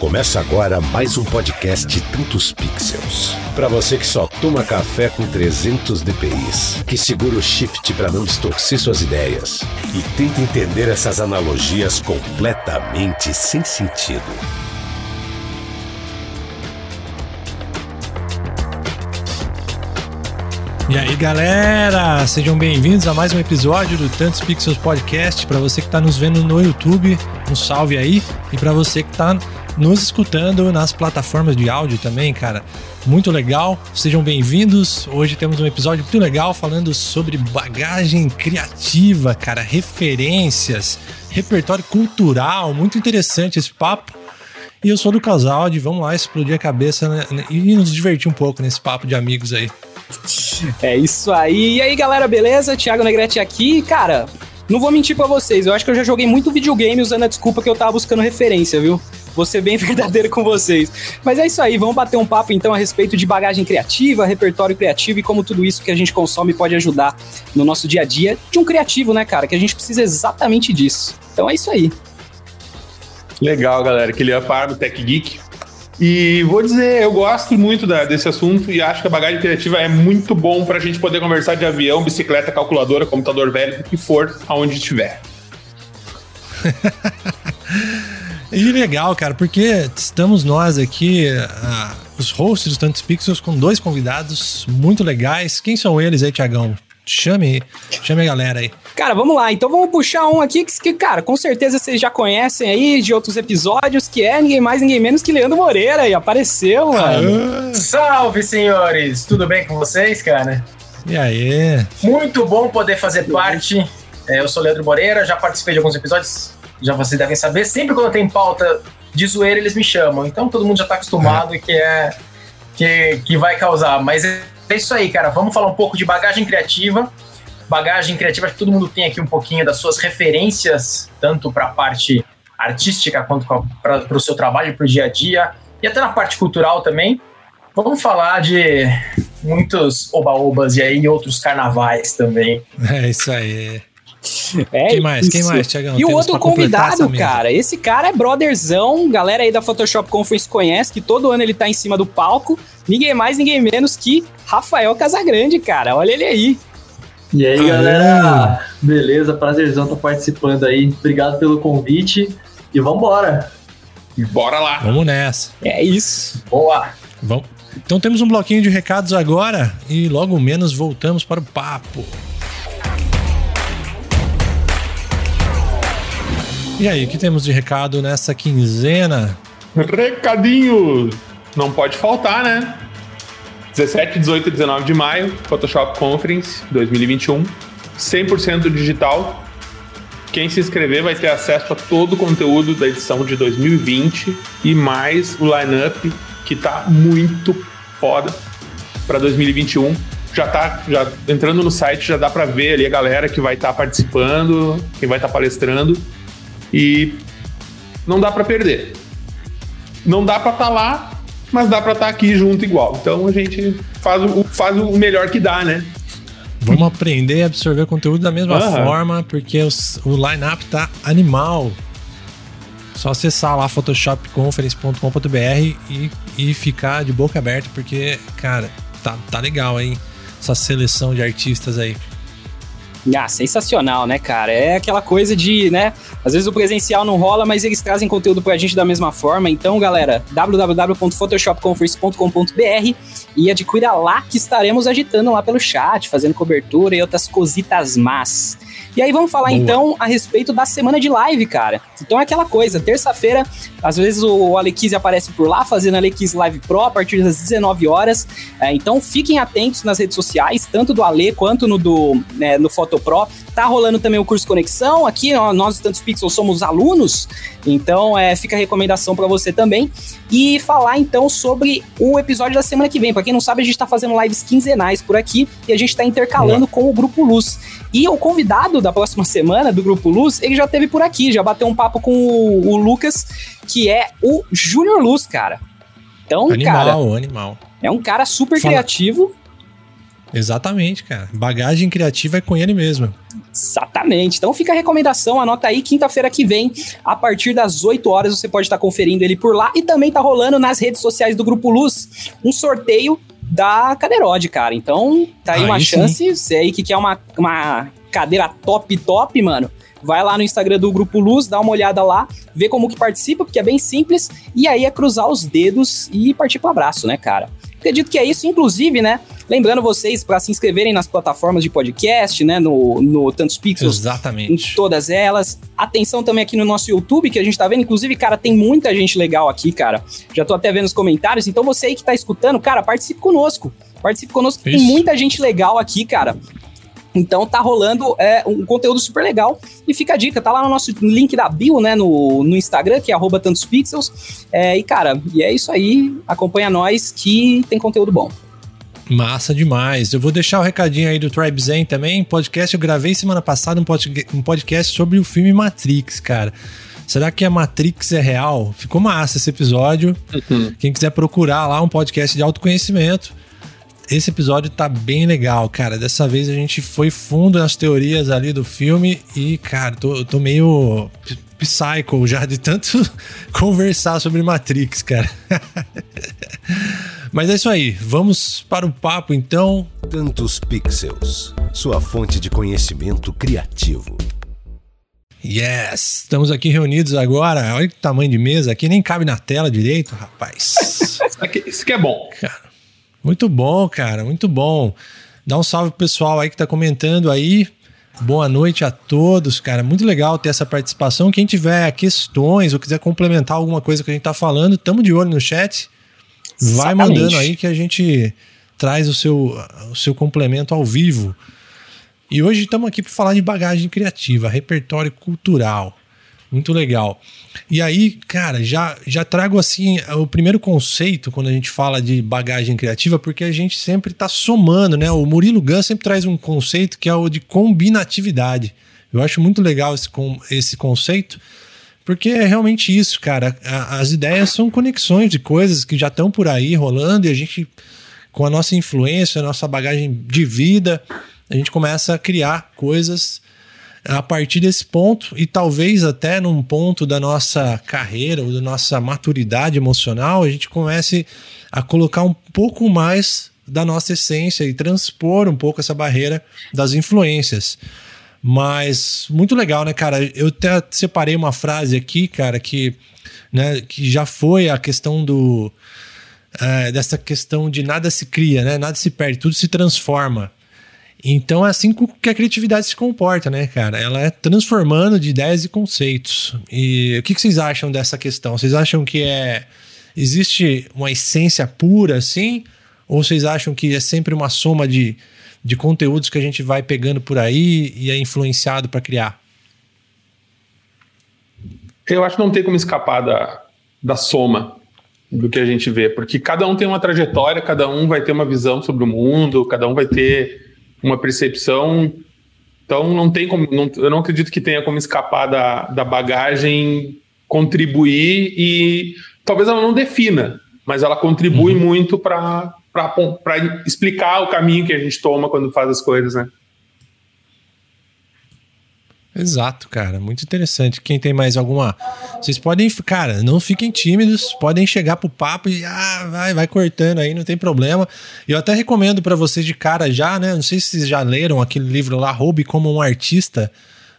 Começa agora mais um podcast de Tantos Pixels. Para você que só toma café com 300 dpi, que segura o shift para não distorcer suas ideias e tenta entender essas analogias completamente sem sentido. E aí galera, sejam bem-vindos a mais um episódio do Tantos Pixels Podcast. Para você que está nos vendo no YouTube, um salve aí. E para você que está nos escutando nas plataformas de áudio também, cara, muito legal, sejam bem-vindos. Hoje temos um episódio muito legal falando sobre bagagem criativa, cara, referências, repertório cultural, muito interessante esse papo. E eu sou do Casaldi, vamos lá explodir a cabeça, né, e nos divertir um pouco nesse papo de amigos aí. É isso aí. E aí, galera, beleza? Thiago Negrete aqui. Cara, não vou mentir pra vocês, eu acho que eu já joguei muito videogame usando a desculpa que eu tava buscando referência, viu? Vou ser bem verdadeiro com vocês. Mas é isso aí, vamos bater um papo então a respeito de bagagem criativa, repertório criativo e como tudo isso que a gente consome pode ajudar no nosso dia a dia de um criativo, né, cara? Que a gente precisa exatamente disso. Então é isso aí. Legal, galera. Kylian Pardo, Tech Geek. E vou dizer, eu gosto muito desse assunto e acho que a bagagem criativa é muito bom pra gente poder conversar de avião, bicicleta, calculadora, computador velho, o que for, aonde estiver. E legal, cara, porque estamos nós aqui, os hosts do Tantos Pixels, com dois convidados muito legais. Quem são eles aí, Thiagão? Chame a galera aí. Cara, vamos lá. Então vamos puxar um aqui que, cara, com certeza vocês já conhecem aí de outros episódios, que é ninguém mais, ninguém menos que Leandro Moreira. E apareceu, mano. Salve, senhores! Tudo bem com vocês, cara? E aí? Muito bom poder fazer parte. Eu sou o Leandro Moreira, já participei de alguns episódios, já vocês devem saber. Sempre quando tem pauta de zoeira, eles me chamam. Então todo mundo já tá acostumado que vai causar, mas... É isso aí, cara. Vamos falar um pouco de bagagem criativa. Bagagem criativa, acho que todo mundo tem aqui um pouquinho das suas referências, tanto para a parte artística quanto para o seu trabalho, para o dia a dia, e até na parte cultural também. Vamos falar de muitos oba-obas e aí outros carnavais também. É isso aí. Quem mais, Thiagão? E o outro convidado, cara, esse cara é brotherzão, galera aí da Photoshop Conference conhece, que todo ano ele tá em cima do palco, ninguém mais, ninguém menos que Rafael Casagrande, cara, olha ele aí. E aí, galera, beleza, prazerzão tá participando aí, obrigado pelo convite e vambora. Bora lá. Vamos nessa. É isso. Boa. Vamos. Então temos um bloquinho de recados agora e logo menos voltamos para o papo. E aí, o que temos de recado nessa quinzena? Recadinho! Não pode faltar, né? 17, 18 e 19 de maio, Photoshop Conference 2021, 100% digital. Quem se inscrever vai ter acesso a todo o conteúdo da edição de 2020 e mais o line-up, que tá muito foda para 2021. Já entrando no site, já dá para ver ali a galera que vai estar participando, quem vai estar palestrando. E não dá pra perder. Não dá pra estar lá, mas dá pra estar aqui junto igual. Então a gente faz o melhor que dá, né? Vamos aprender e absorver conteúdo da mesma forma, porque o line-up tá animal. Só acessar lá photoshopconference.com.br e ficar de boca aberta, porque, cara, tá legal, hein? Essa seleção de artistas aí. Ah, sensacional, né, cara? É aquela coisa de, né, às vezes o presencial não rola, mas eles trazem conteúdo pra gente da mesma forma. Então, galera, www.photoshopconference.com.br e adquira lá, que estaremos agitando lá pelo chat, fazendo cobertura e outras cositas más. E aí vamos falar, então, a respeito da semana de live, cara. Então é aquela coisa, terça-feira, às vezes o Alequise aparece por lá, fazendo Alequise Live Pro a partir das 19 horas. Então fiquem atentos nas redes sociais, tanto do Ale quanto no Fotopro. Tá rolando também o curso Conexão, aqui nós do Tantos Pixels somos alunos, então fica a recomendação pra você também. E falar então sobre o episódio da semana que vem, pra quem não sabe a gente tá fazendo lives quinzenais por aqui e a gente tá intercalando com o Grupo Luz. E o convidado da próxima semana do Grupo Luz, ele já esteve por aqui, já bateu um papo com o Lucas, que é o Júnior Luz, cara. Então, animal, cara, é um cara super criativo. Exatamente, cara. Bagagem criativa é com ele mesmo. Exatamente. Então fica a recomendação, anota aí, quinta-feira que vem, a partir das 8 horas, você pode estar conferindo ele por lá. E também tá rolando nas redes sociais do Grupo Luz um sorteio da Cadeirode, cara. Então tá aí uma chance, você aí que quer uma cadeira top, mano. Vai lá no Instagram do Grupo Luz, dá uma olhada lá, vê como que participa, porque é bem simples, e aí é cruzar os dedos e partir pro abraço, né, cara? Acredito que é isso, inclusive, né, lembrando vocês para se inscreverem nas plataformas de podcast, né, no Tantos Pixels. Exatamente. Em todas elas. Atenção também aqui no nosso YouTube, que a gente tá vendo, inclusive, cara, tem muita gente legal aqui, cara. Já tô até vendo os comentários, então você aí que tá escutando, cara, participe conosco. Participe conosco, isso. Tem muita gente legal aqui, cara. Então tá rolando um conteúdo super legal. E fica a dica, tá lá no nosso link da bio, né, no Instagram, que é @tantospixels. E cara, e é isso aí, acompanha nós que tem conteúdo bom. Massa demais. Eu vou deixar o recadinho aí do Tribe Zen também. Podcast, eu gravei semana passada um podcast sobre o filme Matrix, cara. Será que a Matrix é real? Ficou massa esse episódio. Quem quiser procurar lá, um podcast de autoconhecimento. Esse episódio tá bem legal, cara. Dessa vez a gente foi fundo nas teorias ali do filme e, cara, tô meio psycho já de tanto conversar sobre Matrix, cara. Mas é isso aí. Vamos para o papo, então. Tantos Pixels, sua fonte de conhecimento criativo. Yes! Estamos aqui reunidos agora. Olha que tamanho de mesa aqui. Nem cabe na tela direito, rapaz. Isso que é bom. Cara. Muito bom, cara, muito bom. Dá um salve pro pessoal aí que tá comentando aí. Boa noite a todos, cara. Muito legal ter essa participação. Quem tiver questões ou quiser complementar alguma coisa que a gente tá falando, tamo de olho no chat. Vai mandando aí que a gente traz o seu complemento ao vivo. E hoje estamos aqui para falar de bagagem criativa, repertório cultural. Muito legal. E aí, cara, já trago assim o primeiro conceito quando a gente fala de bagagem criativa, porque a gente sempre tá somando, né? O Murilo Gunn sempre traz um conceito que é o de combinatividade. Eu acho muito legal esse conceito, porque é realmente isso, cara. As ideias são conexões de coisas que já estão por aí rolando e a gente, com a nossa influência, a nossa bagagem de vida, a gente começa a criar coisas a partir desse ponto, e talvez até num ponto da nossa carreira ou da nossa maturidade emocional, a gente comece a colocar um pouco mais da nossa essência e transpor um pouco essa barreira das influências. Mas muito legal, né, cara? Eu até separei uma frase aqui, cara, que já foi a questão dessa questão de nada se cria, né? Nada se perde, tudo se transforma. Então é assim que a criatividade se comporta, né, cara? Ela é transformando de ideias e conceitos. E o que vocês acham dessa questão? Vocês acham que existe uma essência pura, assim? Ou vocês acham que é sempre uma soma de conteúdos que a gente vai pegando por aí e é influenciado para criar? Eu acho que não tem como escapar da soma do que a gente vê. Porque cada um tem uma trajetória, cada um vai ter uma visão sobre o mundo, cada um vai ter uma percepção, então não tem como, eu não acredito que tenha como escapar da bagagem, contribuir, e talvez ela não defina, mas ela contribui muito para explicar o caminho que a gente toma quando faz as coisas, né? Exato, cara, muito interessante. Quem tem mais alguma? Vocês podem, cara, não fiquem tímidos, podem chegar pro papo e vai cortando aí, não tem problema. Eu até recomendo para vocês de cara já, né? Não sei se vocês já leram aquele livro lá, Roube Como um Artista,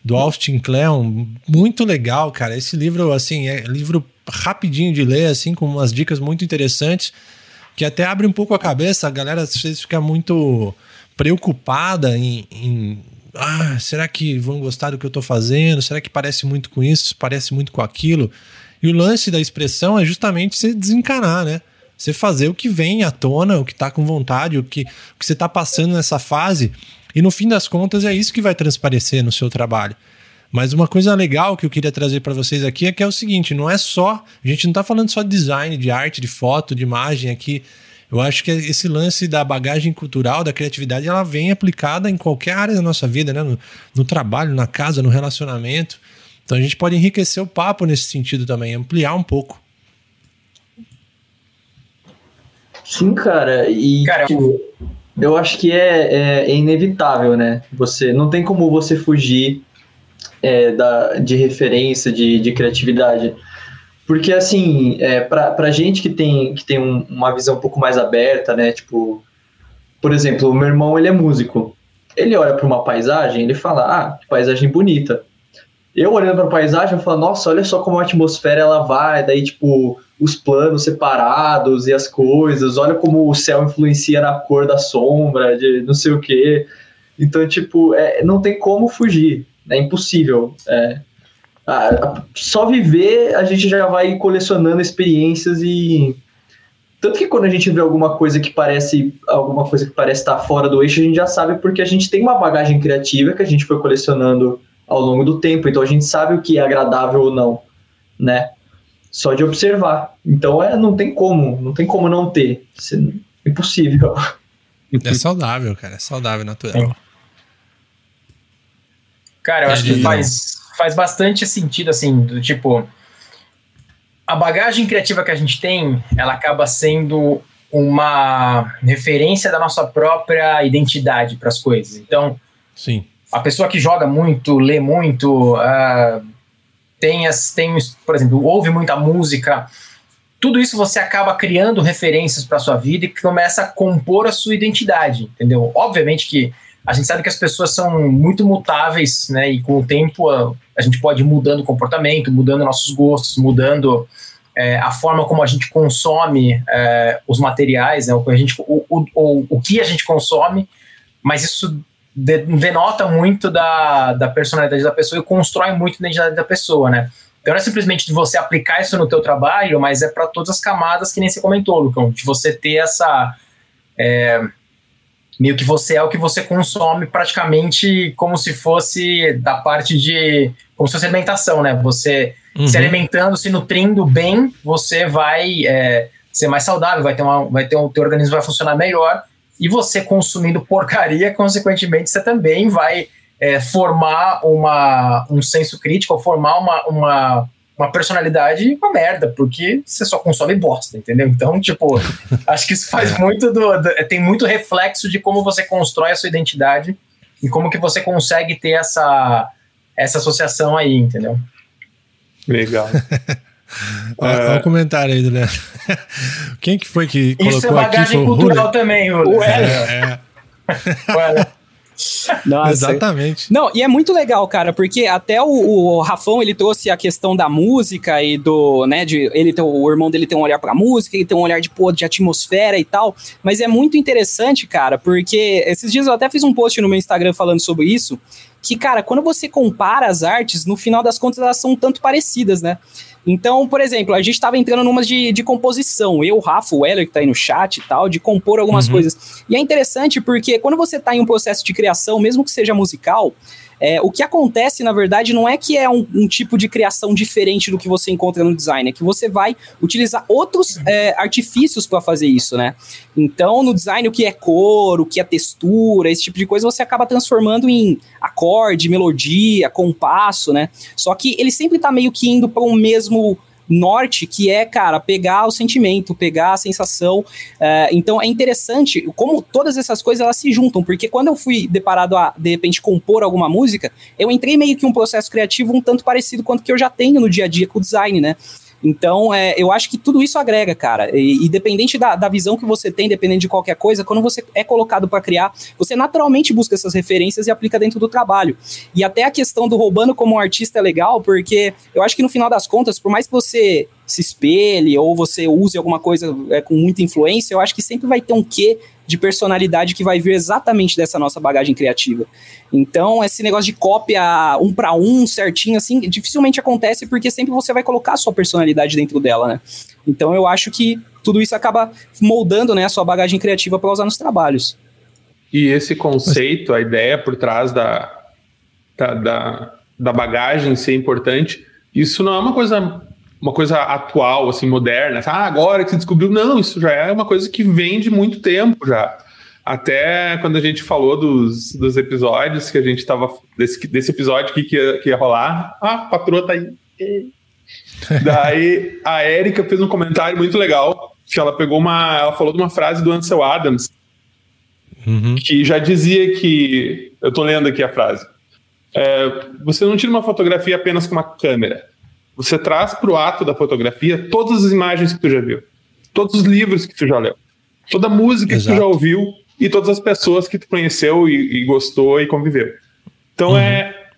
do Austin Kleon. Muito legal, cara. Esse livro, assim, é livro rapidinho de ler, assim, com umas dicas muito interessantes, que até abre um pouco a cabeça. A galera, às vezes, fica muito preocupada será que vão gostar do que eu tô fazendo? Será que parece muito com isso? Parece muito com aquilo? E o lance da expressão é justamente você desencanar, né? Você fazer o que vem à tona, o que tá com vontade, o que você tá passando nessa fase. E no fim das contas é isso que vai transparecer no seu trabalho. Mas uma coisa legal que eu queria trazer para vocês aqui é que é o seguinte, a gente não tá falando só de design, de arte, de foto, de imagem aqui. Eu acho que esse lance da bagagem cultural, da criatividade, ela vem aplicada em qualquer área da nossa vida, né? No trabalho, na casa, no relacionamento. Então a gente pode enriquecer o papo nesse sentido também, ampliar um pouco. Sim, cara. E cara, Eu acho que é inevitável, né? Você, não tem como você fugir de referência, de criatividade. Porque, assim, pra gente que tem uma visão um pouco mais aberta, né? Tipo, por exemplo, o meu irmão, ele é músico. Ele olha para uma paisagem, ele fala, ah, que paisagem bonita. Eu olhando para a paisagem, eu falo, nossa, olha só como a atmosfera ela vai, daí tipo, os planos separados e as coisas, olha como o céu influencia na cor da sombra, de não sei o quê. Então, tipo, não tem como fugir, é impossível. Só viver, a gente já vai colecionando experiências e... Tanto que quando a gente vê alguma coisa que parece estar fora do eixo, a gente já sabe porque a gente tem uma bagagem criativa que a gente foi colecionando ao longo do tempo. Então a gente sabe o que é agradável ou não, né? Só de observar. Então não tem como não ter. Isso é impossível. É saudável, cara. É saudável, natural. Cara, eu acho que faz bastante sentido, assim, do tipo... A bagagem criativa que a gente tem, ela acaba sendo uma referência da nossa própria identidade para as coisas. Então, sim. A pessoa que joga muito, lê muito, por exemplo, ouve muita música, tudo isso você acaba criando referências para a sua vida e começa a compor a sua identidade, entendeu? Obviamente que a gente sabe que as pessoas são muito mutáveis, né? E com o tempo a gente pode ir mudando o comportamento, mudando nossos gostos, mudando a forma como a gente consome os materiais, né? O que a gente consome, mas isso denota muito da personalidade da pessoa e constrói muito a identidade da pessoa, né? Então não é simplesmente de você aplicar isso no teu trabalho, mas é para todas as camadas que nem você comentou, Lucão, de você ter essa... meio que você é o que você consome praticamente como se fosse da parte de... Como se fosse alimentação, né? Você se alimentando, se nutrindo bem, você vai ser mais saudável, o teu organismo vai funcionar melhor. E você consumindo porcaria, consequentemente, você também vai formar um senso crítico, formar uma personalidade uma merda, porque você só consome bosta, entendeu? Então, tipo, acho que isso faz muito tem muito reflexo de como você constrói a sua identidade e como que você consegue ter essa associação aí, entendeu? Legal. Olha o comentário aí do Leandro. Quem que foi que colocou isso? É bagagem aqui, cultural Hula? Também, Hula. O Nossa. Exatamente. Não, e é muito legal, cara, porque até o Rafão, ele trouxe a questão da música e do, né, o irmão dele tem um olhar pra música, ele tem um olhar de atmosfera e tal, mas é muito interessante, cara, porque esses dias eu até fiz um post no meu Instagram falando sobre isso, que, cara, quando você compara as artes, no final das contas elas são um tanto parecidas, né? Então, por exemplo, a gente estava entrando numas de composição, eu, o Rafa, o Heller, que está aí no chat e tal, de compor algumas coisas. E é interessante porque quando você está em um processo de criação, mesmo que seja musical, o que acontece, na verdade, não é que é um tipo de criação diferente do que você encontra no design, é que você vai utilizar outros artifícios para fazer isso, né? Então, no design, o que é cor, o que é textura, esse tipo de coisa, você acaba transformando em acorde, melodia, compasso, né? Só que ele sempre tá meio que indo para o mesmo norte, que é, cara, pegar o sentimento, pegar a sensação, então é interessante como todas essas coisas elas se juntam, porque quando eu fui deparado a, de repente, compor alguma música, eu entrei meio que um processo criativo um tanto parecido quanto que eu já tenho no dia a dia com o design, né? Então, eu acho que tudo isso agrega, cara, e dependente da visão que você tem, dependendo de qualquer coisa, quando você é colocado para criar, você naturalmente busca essas referências e aplica dentro do trabalho. E até a questão do roubando como um artista é legal, porque eu acho que no final das contas, por mais que você se espelhe ou você use alguma coisa com muita influência, eu acho que sempre vai ter um quê de personalidade que vai vir exatamente dessa nossa bagagem criativa. Então, esse negócio de cópia um pra um, certinho, assim, dificilmente acontece porque sempre você vai colocar a sua personalidade dentro dela, né? Então, eu acho que tudo isso acaba moldando, né, a sua bagagem criativa pra usar nos trabalhos. E esse conceito, a ideia por trás da bagagem ser importante, isso não é uma coisa atual, assim, moderna, agora que se descobriu, não, isso já é uma coisa que vem de muito tempo já. Até quando a gente falou dos episódios que a gente tava, desse episódio aqui que ia rolar, a patroa tá aí. Daí a Érica fez um comentário muito legal, que ela falou de uma frase do Ansel Adams, Uhum. Que já dizia que... Eu tô lendo aqui a frase. Você não tira uma fotografia apenas com uma câmera. Você traz pro ato da fotografia todas as imagens que tu já viu. Todos os livros que tu já leu. Toda a música Exato. Que tu já ouviu. E todas as pessoas que tu conheceu e gostou e conviveu. Então uhum.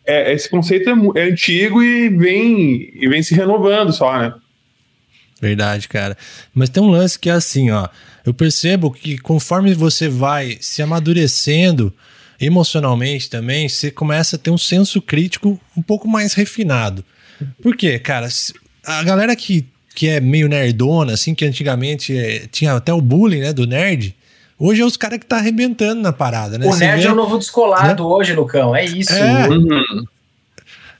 Esse conceito é antigo e vem se renovando só, né? Verdade, cara. Mas tem um lance que é assim, ó. Eu percebo que conforme você vai se amadurecendo emocionalmente também, você começa a ter um senso crítico um pouco mais refinado. Por quê, cara? A galera que é meio nerdona, assim, que antigamente tinha até o bullying, né, do nerd, hoje é os caras que tá arrebentando na parada, né? O nerd é o novo descolado, né? Hoje, Lucão, é isso. É. Uhum.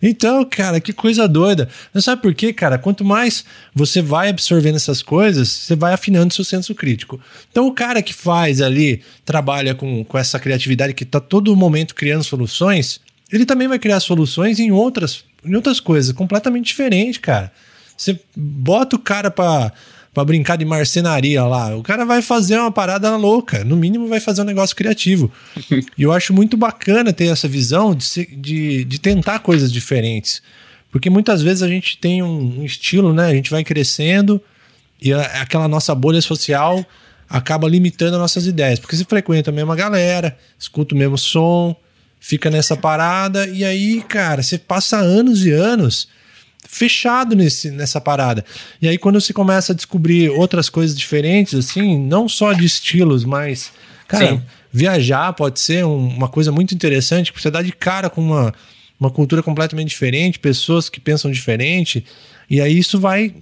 Então, cara, que coisa doida. Não sabe por quê, cara? Quanto mais você vai absorvendo essas coisas, você vai afinando seu senso crítico. Então, o cara que faz ali, trabalha com essa criatividade, que tá todo momento criando soluções, ele também vai criar soluções em outras coisas, completamente diferente, cara. Você bota o cara pra brincar de marcenaria lá, o cara vai fazer uma parada louca, no mínimo vai fazer um negócio criativo. E eu acho muito bacana ter essa visão de tentar coisas diferentes, porque muitas vezes a gente tem um estilo, né? A gente vai crescendo e aquela nossa bolha social acaba limitando as nossas ideias, porque você frequenta a mesma galera, escuta o mesmo som, fica nessa parada, e aí, cara, você passa anos e anos fechado nessa parada. E aí quando você começa a descobrir outras coisas diferentes, assim, não só de estilos, mas, cara, Sim. viajar pode ser uma coisa muito interessante, porque você dá de cara com uma cultura completamente diferente, pessoas que pensam diferente, e aí isso vai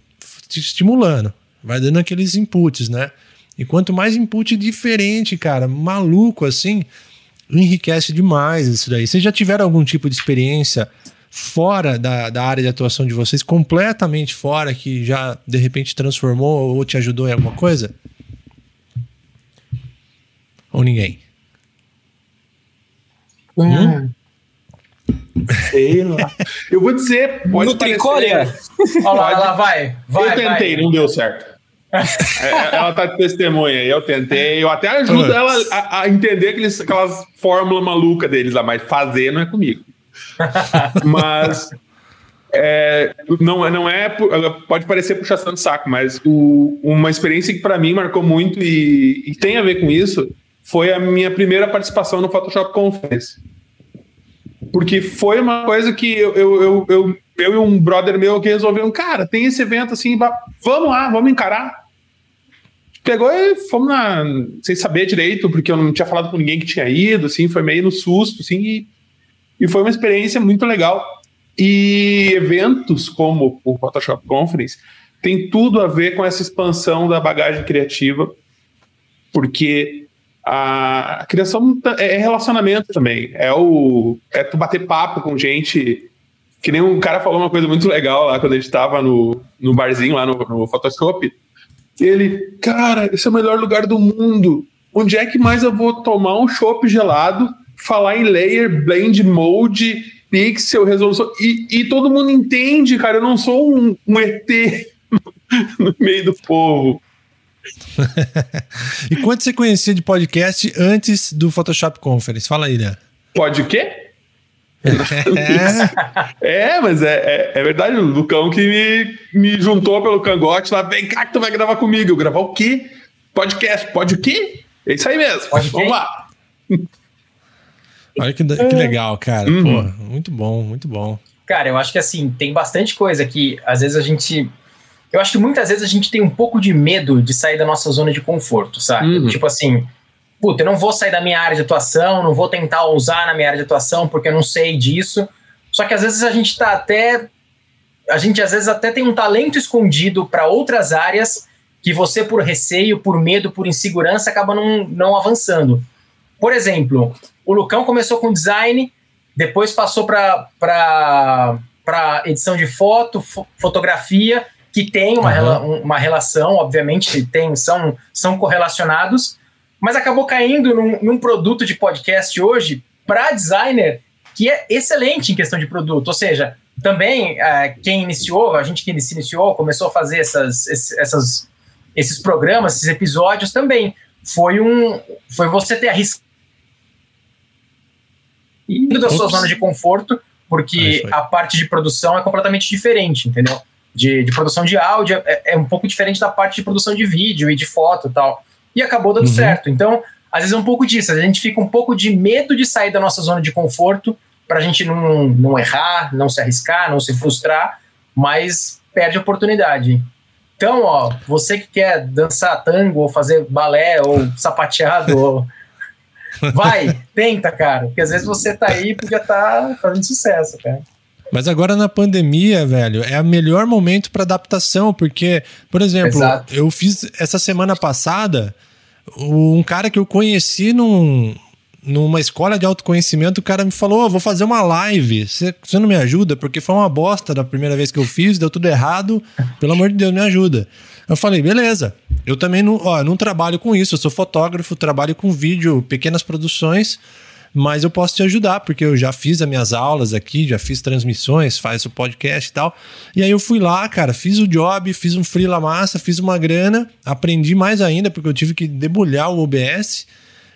te estimulando, vai dando aqueles inputs, né? E quanto mais input diferente, cara, maluco, assim, enriquece demais isso daí. Vocês já tiveram algum tipo de experiência fora da área de atuação de vocês, completamente fora, que já de repente transformou ou te ajudou em alguma coisa? Ou ninguém? Sei lá. Eu vou dizer... No Tricolha? Olha lá, vai. Eu tentei, vai. Não deu certo. Ela tá de testemunha, eu tentei. Eu até ajudo ela a entender aquelas fórmulas malucas deles lá, mas fazer não é comigo. Mas não é, pode parecer puxação de saco, mas uma experiência que para mim marcou muito e tem a ver com isso foi a minha primeira participação no Photoshop Conference, porque foi uma coisa que eu e um brother meu que resolvemos, cara, tem esse evento assim, vamos lá, vamos encarar. Pegou e fomos sem saber direito, porque eu não tinha falado com ninguém que tinha ido, assim, foi meio no susto, assim, e foi uma experiência muito legal. E eventos como o Photoshop Conference tem tudo a ver com essa expansão da bagagem criativa, porque a criação é relacionamento também. É tu bater papo com gente, que nem um cara falou uma coisa muito legal lá quando a gente tava no barzinho lá no Photoshop. Ele, cara, esse é o melhor lugar do mundo. Onde é que mais eu vou tomar um chopp gelado? Falar em layer, blend, mode, pixel, resolução, e todo mundo entende, cara, eu não sou um ET no meio do povo. E quanto você conhecia de podcast antes do Photoshop Conference? Fala aí, né? Pode o quê? Mas é verdade, o Lucão que me juntou pelo cangote lá, vem cá que tu vai gravar comigo. Eu gravar o quê? Podcast, pode o quê? É isso aí mesmo, vamos lá. Olha que legal, cara. Uhum. Pô, muito bom, muito bom. Cara, eu acho que assim, tem bastante coisa que às vezes a gente... Eu acho que muitas vezes a gente tem um pouco de medo de sair da nossa zona de conforto, sabe? Uhum. Tipo assim, puta, eu não vou sair da minha área de atuação, não vou tentar ousar na minha área de atuação porque eu não sei disso. Só que às vezes a gente tá até... A gente às vezes até tem um talento escondido para outras áreas que você, por receio, por medo, por insegurança, acaba não avançando. Por exemplo... O Lucão começou com design, depois passou para edição de foto, fotografia, que tem uma relação, obviamente, são correlacionados, mas acabou caindo num produto de podcast hoje para designer, que é excelente em questão de produto. Ou seja, também a gente que se iniciou, começou a fazer esses programas, esses episódios também. Foi você ter arriscado indo da sua zona de conforto, porque a parte de produção é completamente diferente, entendeu? De produção de áudio é um pouco diferente da parte de produção de vídeo e de foto e tal. E acabou dando certo. Então, às vezes é um pouco disso. A gente fica um pouco de medo de sair da nossa zona de conforto pra gente não errar, não se arriscar, não se frustrar, mas perde a oportunidade. Então, ó, você que quer dançar tango ou fazer balé ou sapateado, ou... vai, tenta, cara. Porque às vezes você tá aí e podia estar fazendo sucesso, cara. Mas agora na pandemia, velho, é o melhor momento para adaptação, porque, por exemplo, eu fiz essa semana passada, um cara que eu conheci numa escola de autoconhecimento, o cara me falou, vou fazer uma live, você não me ajuda? Porque foi uma bosta da primeira vez que eu fiz, deu tudo errado, pelo amor de Deus, me ajuda. Eu falei, beleza, eu também não trabalho com isso, eu sou fotógrafo, trabalho com vídeo, pequenas produções, mas eu posso te ajudar, porque eu já fiz as minhas aulas aqui, já fiz transmissões, faço podcast e tal. E aí eu fui lá, cara, fiz o job, fiz um freela massa, fiz uma grana, aprendi mais ainda, porque eu tive que debulhar o OBS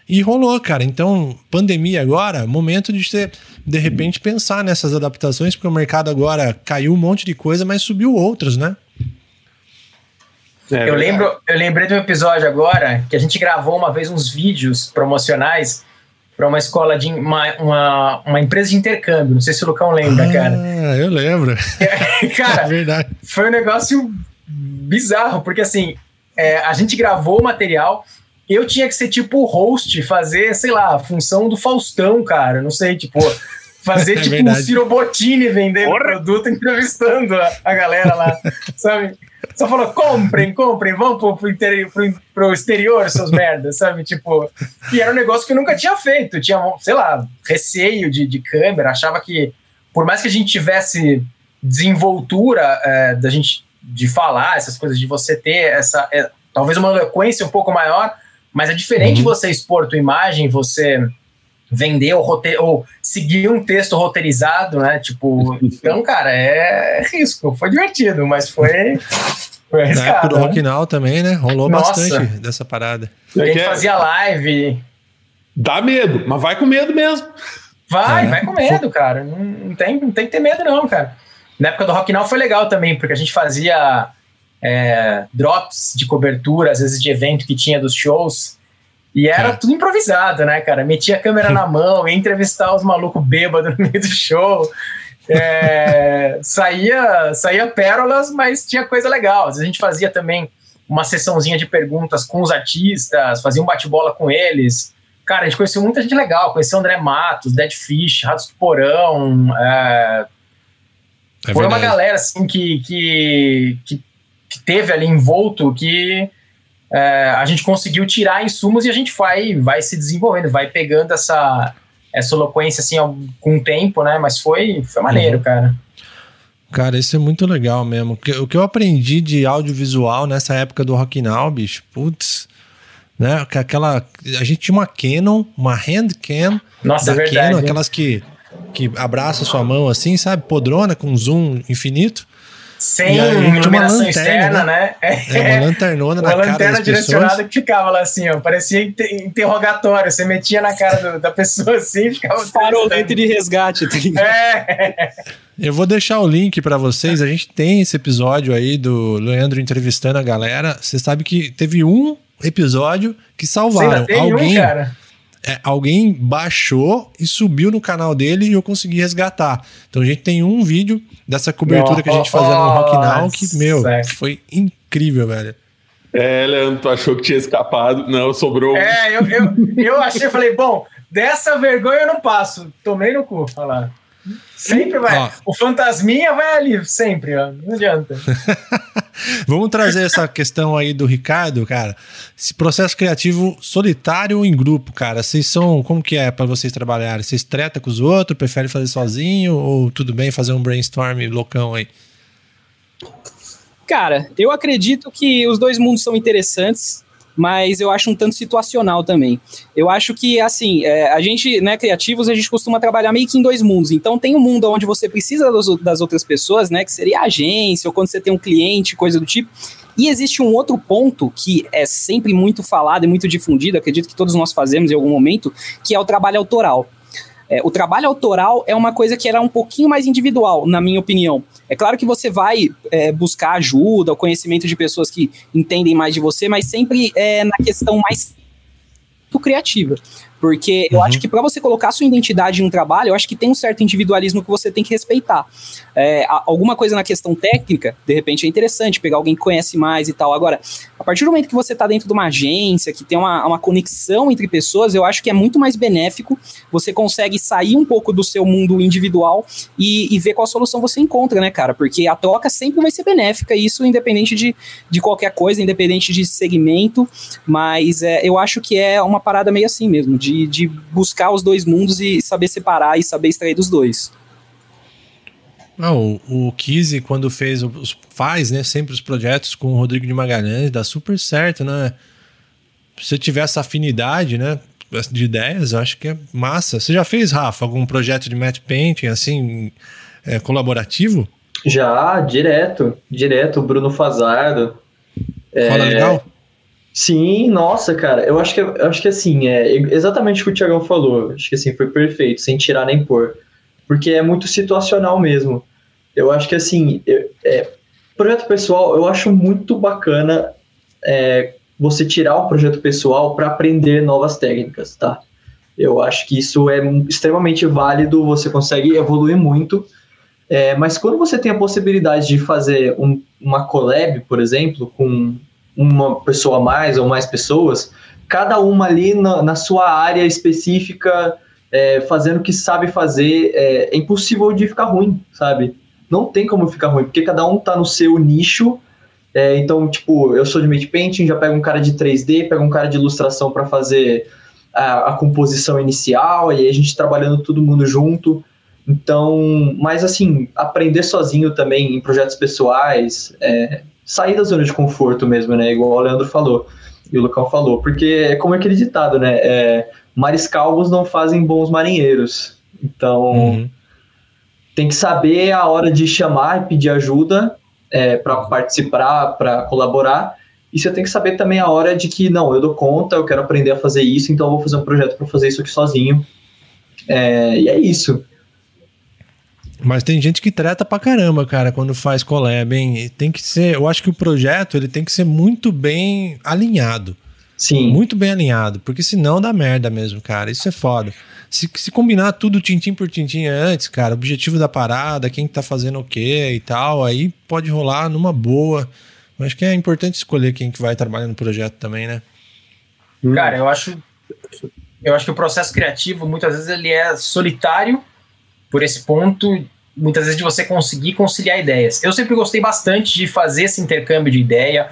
e rolou, cara. Então, pandemia agora, momento de você, de repente, pensar nessas adaptações, porque o mercado agora caiu um monte de coisa, mas subiu outras, né? Eu lembrei de um episódio agora, que a gente gravou uma vez uns vídeos promocionais para uma escola de uma empresa de intercâmbio. Não sei se o Lucão lembra, cara. Eu lembro. Cara, é verdade. Foi um negócio bizarro, porque assim, a gente gravou o material, eu tinha que ser tipo o host, fazer, sei lá, a função do Faustão, cara. Não sei, tipo, fazer tipo verdade. Um Ciro Bottini vendendo o produto, entrevistando a galera lá, sabe? Só falou, comprem, vão pro exterior, seus merdas, sabe? Tipo, e era um negócio que eu nunca tinha feito. Tinha, sei lá, receio de câmera, achava que, por mais que a gente tivesse desenvoltura da gente de falar essas coisas, de você ter essa, talvez uma eloquência um pouco maior, mas é diferente você expor tua imagem, você vender ou seguir um texto roteirizado, né? Tipo, então, cara, é risco. Foi divertido, mas foi arriscado. Na época do Rock Now também, né? Rolou bastante dessa parada. A gente fazia live. Dá medo, mas vai com medo mesmo. Vai com medo, cara. Não tem que ter medo não, cara. Na época do Rock Now foi legal também, porque a gente fazia drops de cobertura, às vezes de evento que tinha dos shows. E era tudo improvisado, né, cara? Metia a câmera na mão, ia entrevistar os malucos bêbados no meio do show. Saía pérolas, mas tinha coisa legal. Às vezes a gente fazia também uma sessãozinha de perguntas com os artistas, fazia um bate-bola com eles. Cara, a gente conheceu muita gente legal. Conheceu André Matos, Dead Fish, Ratos do Porão. Foi uma galera, assim, que teve ali envolto que... a gente conseguiu tirar insumos e a gente vai se desenvolvendo, vai pegando essa eloquência assim com o tempo, né? Mas foi maneiro, cara. Cara, isso é muito legal mesmo. O que eu aprendi de audiovisual nessa época do Rock Now, bicho, putz, né? A gente tinha uma Canon, uma handcam. Nossa, é verdade. Canon, aquelas que abraça sua mão assim, sabe? Podrona, com zoom infinito. Sem iluminação externa, né? Uma lanternona na cara das pessoas. Uma lanterna direcionada que ficava lá assim, ó. Parecia interrogatório. Você metia na cara da pessoa assim e ficava... Farolete de resgate. Eu vou deixar o link pra vocês. A gente tem esse episódio aí do Leandro entrevistando a galera. Você sabe que teve um episódio que salvaram. Alguém baixou e subiu no canal dele e eu consegui resgatar. Então a gente tem um vídeo dessa cobertura que a gente fazia no Rock Now que, meu, foi incrível, velho. Leandro, tu achou que tinha escapado. Não, sobrou. Eu achei, falei, bom, dessa vergonha eu não passo. Tomei no cu, olha lá. Sempre vai. O fantasminha vai ali, sempre, ó. Não adianta. Vamos trazer essa questão aí do Ricardo, cara. Esse processo criativo solitário ou em grupo, cara? Vocês são... Como que é pra vocês trabalharem? Vocês tretam com os outros? Preferem fazer sozinho? Ou tudo bem fazer um brainstorm loucão aí? Cara, eu acredito que os dois mundos são interessantes, mas eu acho um tanto situacional também. Eu acho que, assim, a gente, né, criativos, a gente costuma trabalhar meio que em dois mundos. Então, tem um mundo onde você precisa das outras pessoas, né, que seria a agência, ou quando você tem um cliente, coisa do tipo. E existe um outro ponto que é sempre muito falado e muito difundido, acredito que todos nós fazemos em algum momento, que é o trabalho autoral. O trabalho autoral é uma coisa que era um pouquinho mais individual, na minha opinião. É claro que você vai buscar ajuda, o conhecimento de pessoas que entendem mais de você, mas sempre na questão mais criativa. Porque eu acho que para você colocar sua identidade em um trabalho, eu acho que tem um certo individualismo que você tem que respeitar. Alguma coisa na questão técnica, de repente é interessante, pegar alguém que conhece mais e tal. Agora, a partir do momento que você está dentro de uma agência, que tem uma conexão entre pessoas, eu acho que é muito mais benéfico, você consegue sair um pouco do seu mundo individual e ver qual solução você encontra, né, cara? Porque a troca sempre vai ser benéfica, isso independente de qualquer coisa, independente de segmento, mas eu acho que é uma parada meio assim mesmo, de buscar os dois mundos e saber separar e saber extrair dos dois. Não, o Kizzy, quando faz, né, sempre os projetos com o Rodrigo de Magalhães, dá super certo, né? Se você tiver essa afinidade, né, de ideias, eu acho que é massa. Você já fez, Rafa, algum projeto de matte painting, assim, colaborativo? Já, direto, o Bruno Fazardo. Fala legal? Sim, nossa, cara, eu acho que assim, exatamente o que o Thiagão falou, acho que assim, foi perfeito, sem tirar nem pôr, porque é muito situacional mesmo. Eu acho que assim, projeto pessoal, eu acho muito bacana você tirar o projeto pessoal para aprender novas técnicas, tá? Eu acho que isso é extremamente válido, você consegue evoluir muito, mas quando você tem a possibilidade de fazer uma collab, por exemplo, com uma pessoa a mais ou mais pessoas, cada uma ali na sua área específica, fazendo o que sabe fazer, é impossível de ficar ruim, sabe? Não tem como ficar ruim, porque cada um tá no seu nicho, então, tipo, eu sou de matte painting, já pego um cara de 3D, pego um cara de ilustração para fazer a composição inicial, e aí a gente trabalhando todo mundo junto. Então, mas assim, aprender sozinho também em projetos pessoais, sair da zona de conforto mesmo, né? Igual o Leandro falou e o Lucão falou. Porque é como aquele ditado, né? Mares calmos não fazem bons marinheiros. Então, tem que saber a hora de chamar e pedir ajuda para participar, para colaborar. E você tem que saber também a hora de que, não, eu dou conta, eu quero aprender a fazer isso, então eu vou fazer um projeto para fazer isso aqui sozinho. E é isso. Mas tem gente que treta pra caramba, cara, quando faz collab, hein? Tem que ser... Eu acho que o projeto, ele tem que ser muito bem alinhado. Sim. Muito bem alinhado, porque senão dá merda mesmo, cara. Isso é foda. Se combinar tudo tintim por tintim antes, cara, objetivo da parada, quem tá fazendo o quê e tal, aí pode rolar numa boa. Eu acho que é importante escolher quem que vai trabalhar no projeto também, né? Cara, eu acho que o processo criativo, muitas vezes, ele é solitário, por esse ponto, muitas vezes de você conseguir conciliar ideias. Eu sempre gostei bastante de fazer esse intercâmbio de ideia,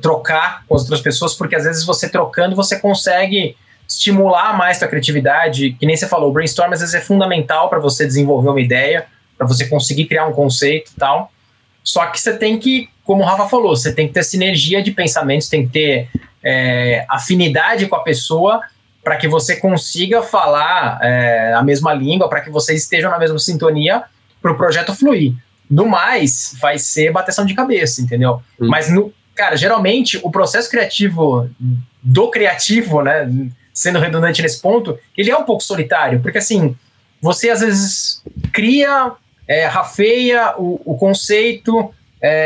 trocar com as outras pessoas, porque às vezes você trocando, você consegue estimular mais sua criatividade, que nem você falou, o brainstorm às vezes é fundamental para você desenvolver uma ideia, para você conseguir criar um conceito e tal. Só que você tem que, como o Rafa falou, você tem que ter sinergia de pensamentos, tem que ter afinidade com a pessoa, para que você consiga falar a mesma língua, para que vocês estejam na mesma sintonia para o projeto fluir. No mais, vai ser bateção de cabeça, entendeu? Mas, cara, geralmente, o processo criativo do criativo, né, sendo redundante nesse ponto, ele é um pouco solitário, porque, assim, você, às vezes, cria, rafeia o conceito,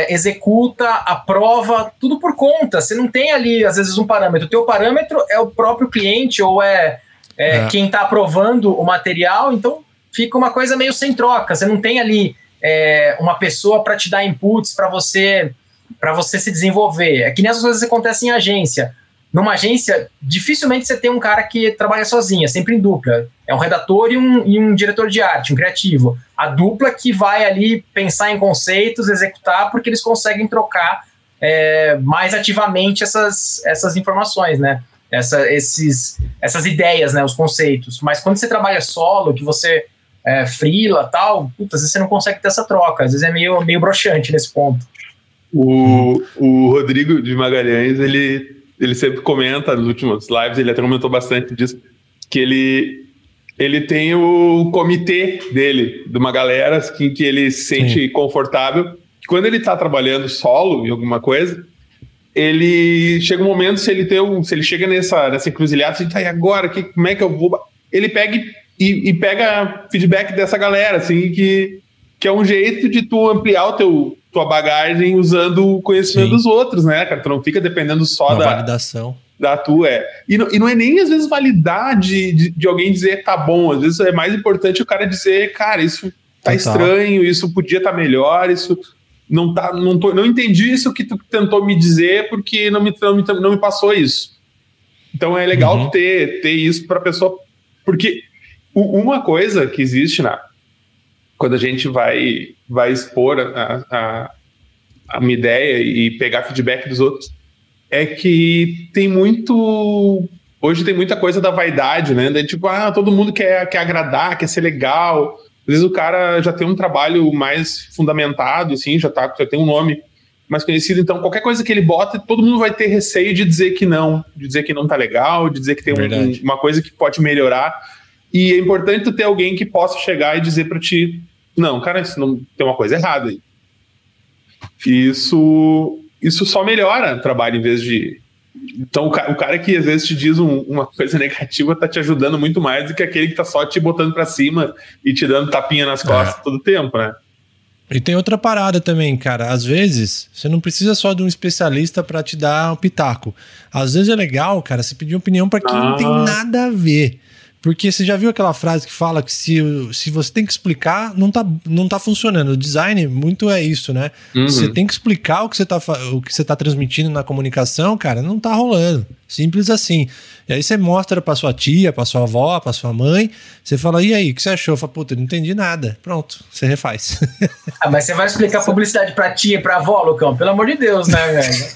executa, aprova, tudo por conta. Você não tem ali, às vezes, um parâmetro. O teu parâmetro é o próprio cliente ou quem está aprovando o material, então fica uma coisa meio sem troca. Você não tem ali uma pessoa para te dar inputs, para você se desenvolver. É que nessas coisas acontecem em agência. Numa agência, dificilmente você tem um cara que trabalha sozinho, sempre em dupla. É um redator e um diretor de arte, um criativo. A dupla que vai ali pensar em conceitos, executar, porque eles conseguem trocar mais ativamente essas informações, né? Essas ideias, né? Os conceitos. Mas quando você trabalha solo, que você freela e tal, às vezes você não consegue ter essa troca. Às vezes é meio broxante nesse ponto. O Rodrigo de Magalhães, ele sempre comenta nos últimos lives, ele até comentou bastante disso, que ele tem o comitê dele, de uma galera em que ele se sente confortável. Quando ele está trabalhando solo em alguma coisa, ele chega um momento, se ele chega nessa encruzilhada, assim, tá, e agora, como é que eu vou... Ele pega e e pega feedback dessa galera, assim, que é um jeito de tu ampliar o tua bagagem usando o conhecimento, sim, dos outros, né, cara? Tu não fica dependendo só da validação da tua, é. E não é nem, às vezes, validar de alguém dizer tá bom. Às vezes é mais importante o cara dizer, cara, isso tá estranho, isso podia tá melhor, isso não entendi isso que tu tentou me dizer porque não me passou isso. Então é legal, uhum, ter isso pra pessoa, porque uma coisa que existe quando a gente vai expor a minha ideia e pegar feedback dos outros, é que tem muito... Hoje tem muita coisa da vaidade, né? Da tipo, todo mundo quer agradar, quer ser legal. Às vezes o cara já tem um trabalho mais fundamentado, assim, já tem um nome mais conhecido. Então, qualquer coisa que ele bota, todo mundo vai ter receio de dizer que não. De dizer que não tá legal, de dizer que tem uma coisa que pode melhorar. E é importante tu ter alguém que possa chegar e dizer pra ti, não, cara, isso não, tem uma coisa errada aí. Isso só melhora o trabalho, em vez de... Então o cara que às vezes te diz uma coisa negativa tá te ajudando muito mais do que aquele que tá só te botando pra cima e te dando tapinha nas costas todo tempo, né? E tem outra parada também, cara. Às vezes, você não precisa só de um especialista pra te dar um pitaco. Às vezes é legal, cara, você pedir opinião pra quem não tem nada a ver. Porque você já viu aquela frase que fala que se você tem que explicar, não tá funcionando. O design muito é isso, né? Uhum. Você tem que explicar o que você tá transmitindo na comunicação, cara, não tá rolando. Simples assim. E aí você mostra pra sua tia, pra sua avó, pra sua mãe, você fala, e aí, o que você achou? Fala, puta, não entendi nada. Pronto, você refaz. Ah, mas você vai explicar publicidade pra tia, pra avó, Lucão? Pelo amor de Deus, né, velho?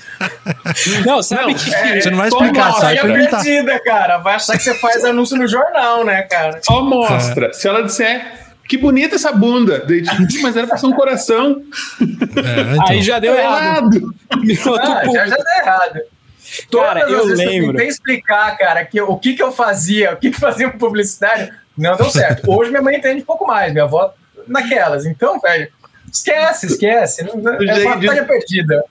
Não, sabe que... você não vai explicar, nossa, sabe? É perdida, cara. Vai achar que você faz anúncio no jornal, né, cara? Só mostra. Se ela disser, que bonita essa bunda. Mas era pra ser um coração. Então. Aí já deu errado. Já deu errado. Cara, eu lembro. Eu tentei explicar, cara, o que eu fazia, o que fazia publicidade, não deu certo. Hoje minha mãe entende um pouco mais, minha avó naquelas. Então, velho, esquece. É uma batalha perdida.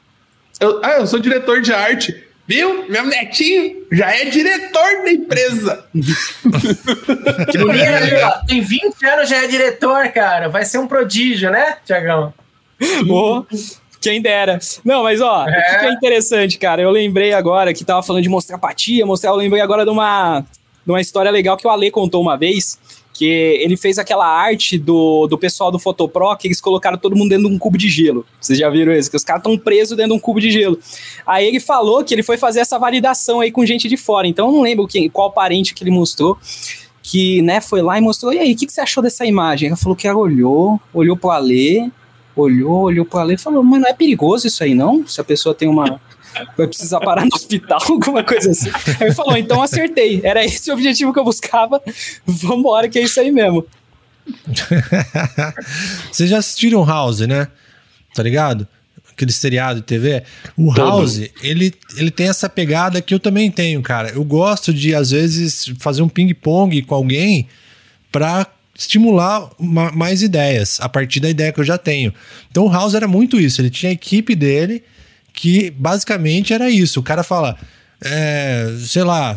Eu sou diretor de arte. Viu? Meu netinho já é diretor da empresa. Tem 20 anos já é diretor, cara. Vai ser um prodígio, né, Thiagão? Boa. Quem dera. Não, mas ó, o que é interessante, cara, eu lembrei agora que tava falando de mostrar apatia, eu lembrei agora de uma história legal que o Ale contou uma vez, que ele fez aquela arte do pessoal do Photopro, que eles colocaram todo mundo dentro de um cubo de gelo. Vocês já viram isso? Que os caras estão presos dentro de um cubo de gelo. Aí ele falou que ele foi fazer essa validação aí com gente de fora, então eu não lembro qual parente que ele mostrou, que, né, foi lá e mostrou, e aí, o que você achou dessa imagem? Ela falou que ela olhou pro Ale... Olhou para ali e falou, mas não é perigoso isso aí, não? Se a pessoa tem vai precisar parar no hospital, alguma coisa assim. Aí ele falou, então acertei. Era esse o objetivo que eu buscava. Vambora, que é isso aí mesmo. Vocês já assistiram House, né? Tá ligado? Aquele seriado de TV. O House, ele tem essa pegada que eu também tenho, cara. Eu gosto de, às vezes, fazer um ping-pong com alguém pra estimular mais ideias a partir da ideia que eu já tenho. Então o House era muito isso, ele tinha a equipe dele que basicamente era isso, o cara fala, sei lá,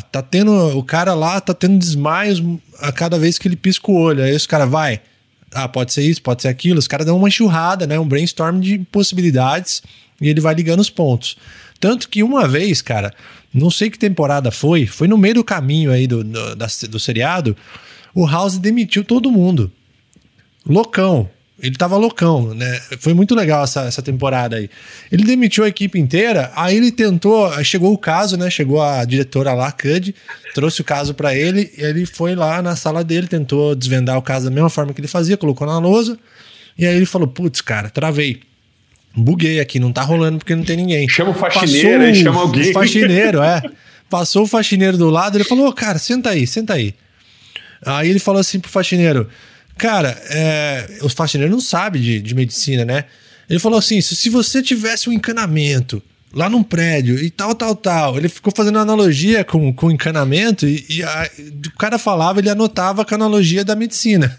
o cara lá tá tendo desmaios a cada vez que ele pisca o olho, aí os caras vai, pode ser isso, pode ser aquilo, os caras dão uma enxurrada, né, um brainstorm de possibilidades e ele vai ligando os pontos. Tanto que uma vez, cara, não sei que temporada foi no meio do caminho aí do seriado, o House demitiu todo mundo. Loucão. Ele tava loucão, né? Foi muito legal essa temporada aí. Ele demitiu a equipe inteira, aí ele tentou... Chegou o caso, né? Chegou a diretora lá, Cud, trouxe o caso pra ele, e ele foi lá na sala dele, tentou desvendar o caso da mesma forma que ele fazia, colocou na lousa, e aí ele falou, putz, cara, travei. Buguei aqui, não tá rolando porque não tem ninguém. Chama o faxineiro, aí chama alguém. Faxineiro, Passou o faxineiro do lado, ele falou, cara, senta aí. Aí ele falou assim pro faxineiro, cara, os faxineiros não sabem de medicina, né? Ele falou assim, se você tivesse um encanamento lá num prédio e tal, ele ficou fazendo analogia com encanamento e o cara falava, ele anotava com a analogia da medicina.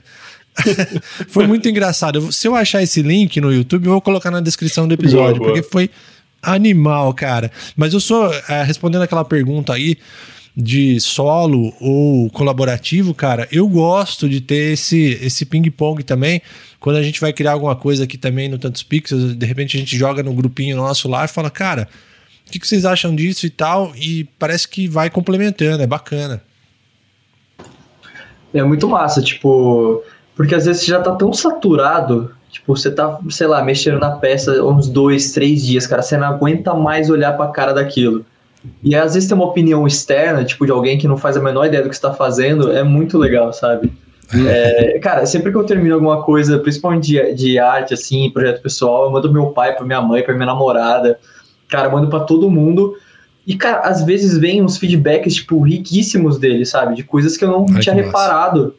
Foi muito engraçado. Se eu achar esse link no YouTube, eu vou colocar na descrição do episódio, boa. Porque foi animal, cara. Mas eu sou, respondendo aquela pergunta aí, de solo ou colaborativo, cara, eu gosto de ter esse ping-pong também. Quando a gente vai criar alguma coisa aqui também no Tantos Pixels, de repente a gente joga no grupinho nosso lá e fala, cara, o que vocês acham disso e tal? E parece que vai complementando, é bacana. É muito massa, tipo... Porque às vezes você já tá tão saturado, tipo, você tá, sei lá, mexendo na peça uns 2, 3 dias, cara, você não aguenta mais olhar pra cara daquilo. E às vezes tem uma opinião externa, tipo, de alguém que não faz a menor ideia do que você tá fazendo, é muito legal, sabe? É, cara, sempre que eu termino alguma coisa, principalmente de arte, assim, projeto pessoal, eu mando meu pai, pra minha mãe, pra minha namorada, cara, eu mando pra todo mundo. E, cara, às vezes vem uns feedbacks, tipo, riquíssimos dele, sabe? De coisas que eu não tinha reparado,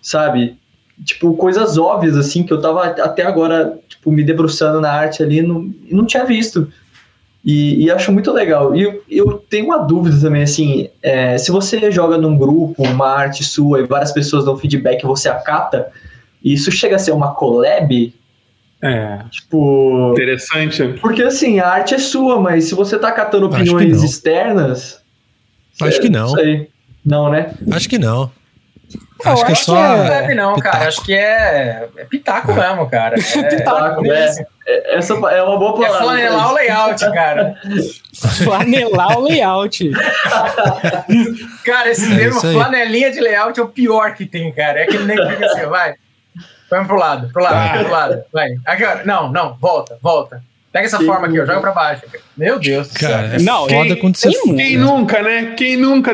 sabe? Tipo, coisas óbvias, assim, que eu tava até agora, tipo, me debruçando na arte ali e não tinha visto. E acho muito legal. E eu tenho uma dúvida também, assim, se você joga num grupo, uma arte sua, e várias pessoas dão feedback e você acata, isso chega a ser uma collab? É. Tipo... Interessante. Porque, assim, a arte é sua, mas se você tá catando opiniões externas... Acho que não. Não sei. Não, né? Acho que não. Não, acho que é só collab não, pitaco. Cara, acho que é pitaco mesmo, cara. É pitaco mesmo. Essa é uma boa palavra. É flanelar o layout, cara. Flanelar o layout. Cara, esse termo flanelinha de layout é o pior que tem, cara. É aquele negócio que assim, vai. Põe pro lado, vai. Agora, não, volta. Pega essa forma aqui, ó, joga pra baixo. Meu Deus do céu. Cara, não, quem nunca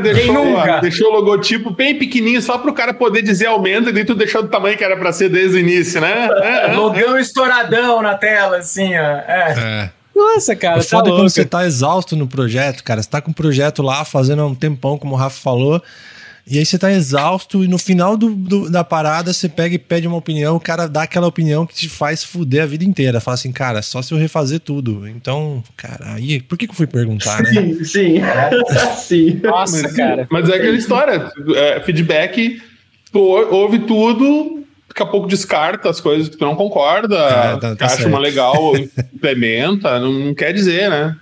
deixou o logotipo bem pequenininho só pro cara poder dizer aumenta e daí tu deixou do tamanho que era pra ser desde o início, né? Logão estouradão na tela, assim, ó. Nossa, cara, tá louco. Quando você tá exausto no projeto, cara, você tá com o projeto lá fazendo há um tempão, como o Rafa falou, e aí você tá exausto e no final da parada você pega e pede uma opinião, o cara dá aquela opinião que te faz fuder a vida inteira. Fala assim, cara, só se eu refazer tudo. Então, cara, aí por que eu fui perguntar, né? Sim. Nossa, cara. Mas é aquela história, feedback, tu ouve tudo, daqui a pouco descarta as coisas que tu não concorda, tá acha uma legal, implementa, não quer dizer, né?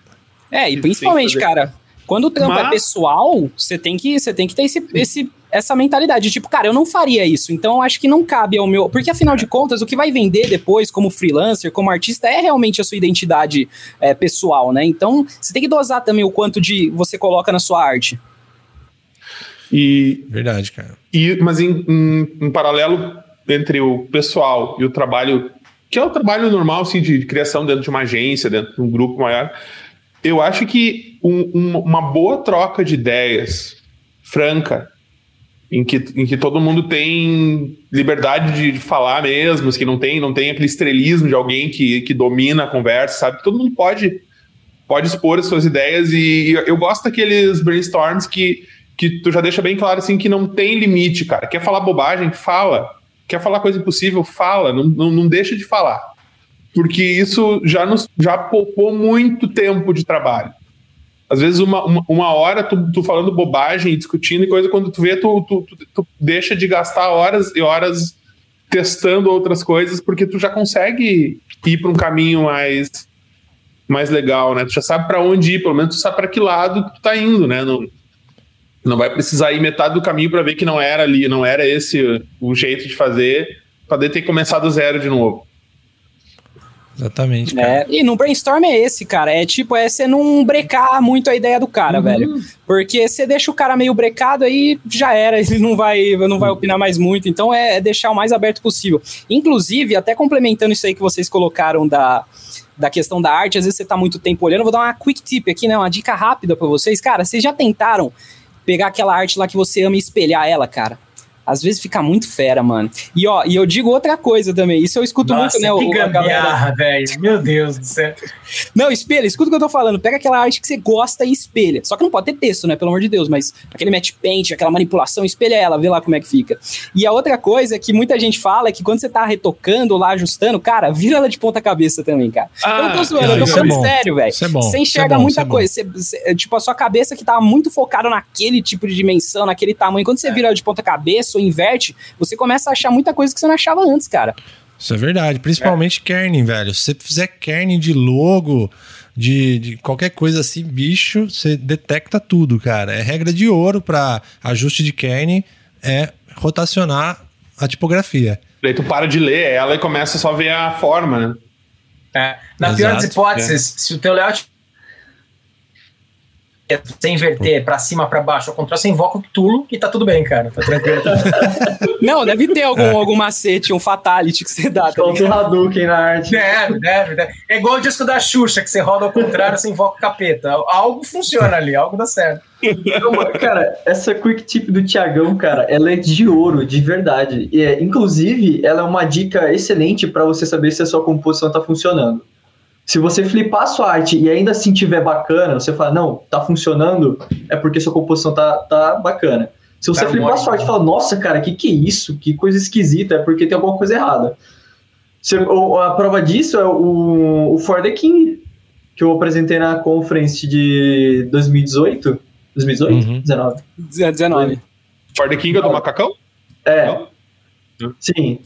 E principalmente, cara... Quando o trampo é pessoal, você tem que ter essa mentalidade. Tipo, cara, eu não faria isso, então acho que não cabe ao meu... Porque, afinal de contas, o que vai vender depois como freelancer, como artista, é realmente a sua identidade pessoal, né? Então, você tem que dosar também o quanto de você coloca na sua arte. Verdade, cara. Mas em paralelo entre o pessoal e o trabalho, que é o trabalho normal, assim, de criação dentro de uma agência, dentro de um grupo maior... Eu acho que uma boa troca de ideias, franca, em que todo mundo tem liberdade de falar mesmo, que não tem aquele estrelismo de alguém que domina a conversa, sabe? Todo mundo pode expor as suas ideias e eu gosto daqueles brainstorms que tu já deixa bem claro assim que não tem limite, cara. Quer falar bobagem? Fala. Quer falar coisa impossível? Fala. Não deixa de falar. Porque isso já poupou muito tempo de trabalho. Às vezes, uma hora, tu falando bobagem, discutindo e coisa, quando tu vê, tu deixa de gastar horas e horas testando outras coisas, porque tu já consegue ir para um caminho mais legal, né? Tu já sabe para onde ir, pelo menos tu sabe para que lado tu tá indo, né? Não vai precisar ir metade do caminho para ver que não era ali, não era esse o jeito de fazer, para poder ter que começar do zero de novo. Exatamente, cara. E no brainstorm é esse, cara. É tipo, você não brecar muito a ideia do cara, velho. Porque você deixa o cara meio brecado, aí já era, ele não vai opinar mais muito. Então é deixar o mais aberto possível. Inclusive, até complementando isso aí que vocês colocaram da questão da arte, às vezes você tá muito tempo olhando, eu vou dar uma quick tip aqui, né? Uma dica rápida pra vocês. Cara, vocês já tentaram pegar aquela arte lá que você ama e espelhar ela, cara? Às vezes fica muito fera, mano. E eu digo outra coisa também. Isso eu escuto muito, né? Que gambiarra, velho. Meu Deus do céu. Não, espelha. Escuta o que eu tô falando. Pega aquela arte que você gosta e espelha. Só que não pode ter texto, né? Pelo amor de Deus. Mas aquele matte paint, aquela manipulação, espelha ela. Vê lá como é que fica. E a outra coisa que muita gente fala é que quando você tá retocando lá, ajustando, cara, vira ela de ponta cabeça também, cara. Eu não tô zoando. Eu tô falando sério, velho. Você enxerga muita coisa. Você, tipo, a sua cabeça que tá muito focada naquele tipo de dimensão, naquele tamanho. Quando você vira ela de ponta cabeça, ou inverte, você começa a achar muita coisa que você não achava antes, cara. Isso é verdade. Principalmente kerning, velho. Se você fizer kerning de logo, de qualquer coisa assim, bicho, você detecta tudo, cara. É regra de ouro para ajuste de Kane, é rotacionar a tipografia. Daí tu para de ler ela e começa só a ver a forma, né? É. Na Exato, pior das hipóteses, se o teu layout você inverter pra cima, pra baixo ou contrário, você invoca o Cthulhu e tá tudo bem, cara. Tá tranquilo. Não, deve ter algum macete, um fatality que você dá. Coloca o Hadouken na arte. Deve. É igual o disco da Xuxa, que você roda ao contrário, você invoca o capeta. Algo funciona ali, algo dá certo. Não, cara, essa quick tip do Thiagão, cara, ela é de ouro, de verdade. E inclusive, ela é uma dica excelente pra você saber se a sua composição tá funcionando. Se você flipar a sua arte e ainda assim tiver bacana, você fala, não, tá funcionando, é porque sua composição tá bacana. Se você flipar a sua arte e falar, nossa, cara, que é isso? Que coisa esquisita, é porque tem alguma coisa errada. A prova disso é o For the King, que eu apresentei na conference de 2018. 2018? Uhum. 19. 19. For the King é do macacão? É. Não? Sim.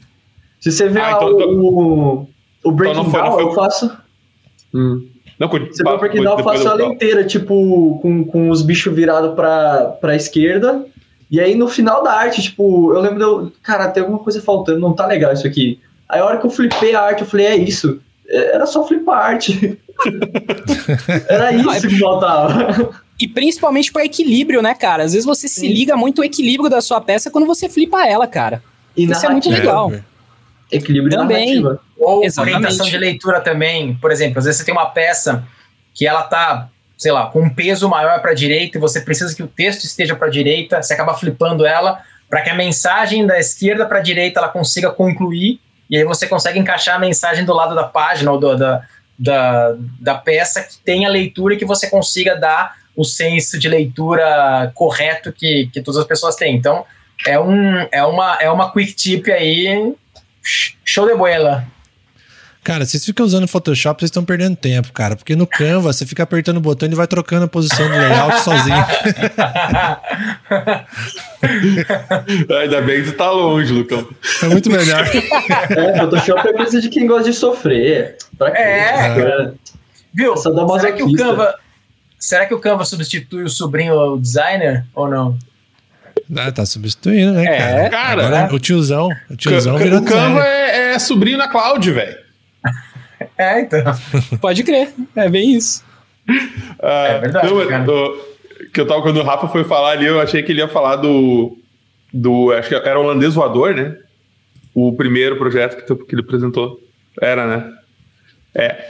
Se você ver o Breaking Down, eu faço... Não, você vai porque eu faço ela inteira, tipo, com os bichos virados pra esquerda. E aí no final da arte, tipo, eu lembro, cara, tem alguma coisa faltando, não tá legal isso aqui. Aí a hora que eu flipei a arte, eu falei, é isso. Era só flipar a arte. Era isso que faltava. E principalmente pra equilíbrio, né, cara? Às vezes você se liga muito ao equilíbrio da sua peça quando você flipa ela, cara. Isso é muito legal. Equilíbrio também. Narrativa. Ou exatamente. Orientação de leitura também, por exemplo, às vezes você tem uma peça que ela tá, sei lá, com um peso maior para a direita e você precisa que o texto esteja para a direita, você acaba flipando ela para que a mensagem da esquerda para a direita ela consiga concluir e aí você consegue encaixar a mensagem do lado da página ou da peça que tem a leitura e que você consiga dar o senso de leitura correto que todas as pessoas têm. Então, é uma quick tip aí, show de bola. Cara, vocês ficam usando Photoshop, vocês estão perdendo tempo, cara. Porque no Canva, você fica apertando o botão e vai trocando a posição do layout sozinho. Ainda bem que tu tá longe, Lucão. É muito melhor. Photoshop é coisa de quem gosta de sofrer. Pra quê? Cara? Viu? Será que o Canva substitui o sobrinho o designer ou não? Ah, tá substituindo, né, cara? Agora, o tiozão virou designer. O Canva é sobrinho na cloud, velho. Então. Pode crer, é bem isso. É verdade. Quando o Rafa foi falar ali, eu achei que ele ia falar do acho que era o Holandês Voador, né? O primeiro projeto que ele apresentou. Era, né?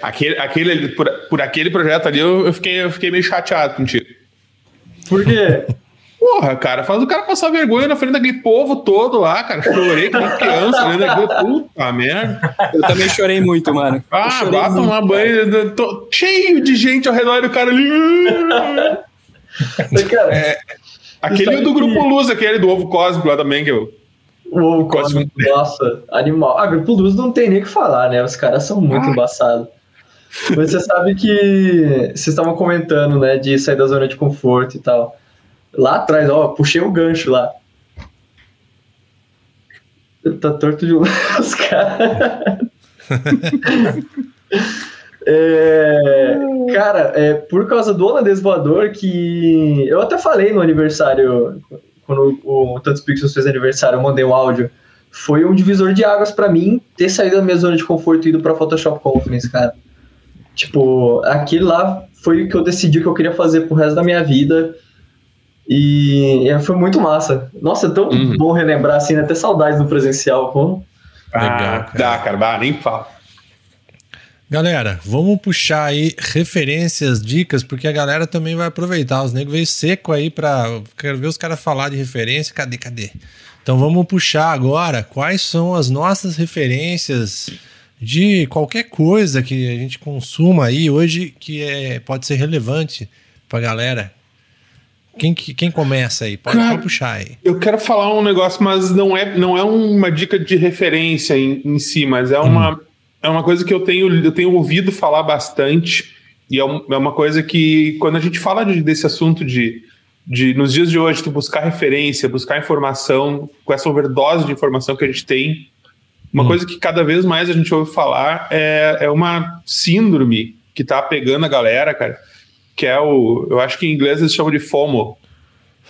Aquele por aquele projeto ali eu fiquei meio chateado contigo. Por quê? Porra, cara, faz o cara passar vergonha na frente daquele povo todo lá, cara. Chorei que nem criança, né? Puta merda. Eu também chorei muito, mano. Ah, vá tomar banho. Tô cheio de gente ao redor do cara ali. Aquele do Grupo Luz, aquele do Ovo Cósmico lá também, que eu... O Ovo Cósmico, nossa, animal. Ah, Grupo Luz não tem nem o que falar, né? Os caras são muito embaçados. Mas você sabe que... Vocês estavam comentando, né? De sair da zona de conforto e tal. Lá atrás, ó, puxei o gancho lá. Tá torto de um lado, cara. Cara, é por causa do Holandês Voador que... Eu até falei no aniversário, quando o Tantos Pixels fez aniversário, eu mandei um áudio. Foi um divisor de águas pra mim ter saído da minha zona de conforto e ido pra Photoshop Conference, cara. Tipo, aquele lá foi o que eu decidi que eu queria fazer pro resto da minha vida. E foi muito massa. Nossa, é tão bom relembrar assim, né? Até saudades do presencial. Pô. Legal, cara. Dá, cara, nem fala. Galera, vamos puxar aí referências, dicas, porque a galera também vai aproveitar. Os negros veio seco aí pra... Quero ver os caras falar de referência. Cadê? Então vamos puxar agora quais são as nossas referências de qualquer coisa que a gente consuma aí hoje que pode ser relevante pra galera. Quem começa aí? Pode puxar aí. Eu quero falar um negócio, mas não é uma dica de referência em si, mas é uma coisa que eu tenho ouvido falar bastante e é uma coisa que, quando a gente fala desse assunto de nos dias de hoje, tu buscar referência, buscar informação, com essa overdose de informação que a gente tem, uma coisa que cada vez mais a gente ouve falar é uma síndrome que tá pegando a galera, cara, que é o... Eu acho que em inglês eles chamam de FOMO,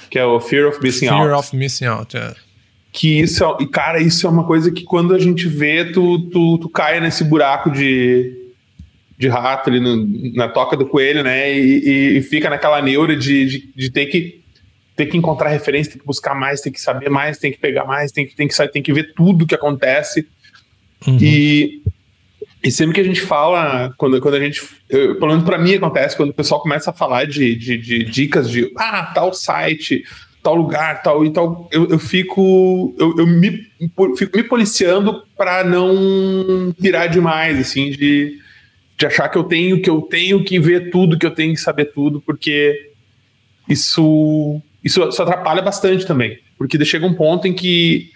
que é o Fear of Missing Out. Fear of Missing Out, é. Que isso é... Cara, isso é uma coisa que quando a gente vê, tu cai nesse buraco de rato ali na toca do coelho, né? E fica naquela neura de ter que encontrar referência, tem que buscar mais, tem que saber mais, tem que pegar mais, tem que ver tudo que acontece. Uhum. E sempre que a gente fala, quando a gente... pelo menos pra mim acontece, quando o pessoal começa a falar de dicas de tal site, tal lugar, tal e tal, eu fico me policiando pra não pirar demais, assim, de achar que eu tenho que ver tudo, que eu tenho que saber tudo, porque isso atrapalha bastante também, porque chega um ponto em que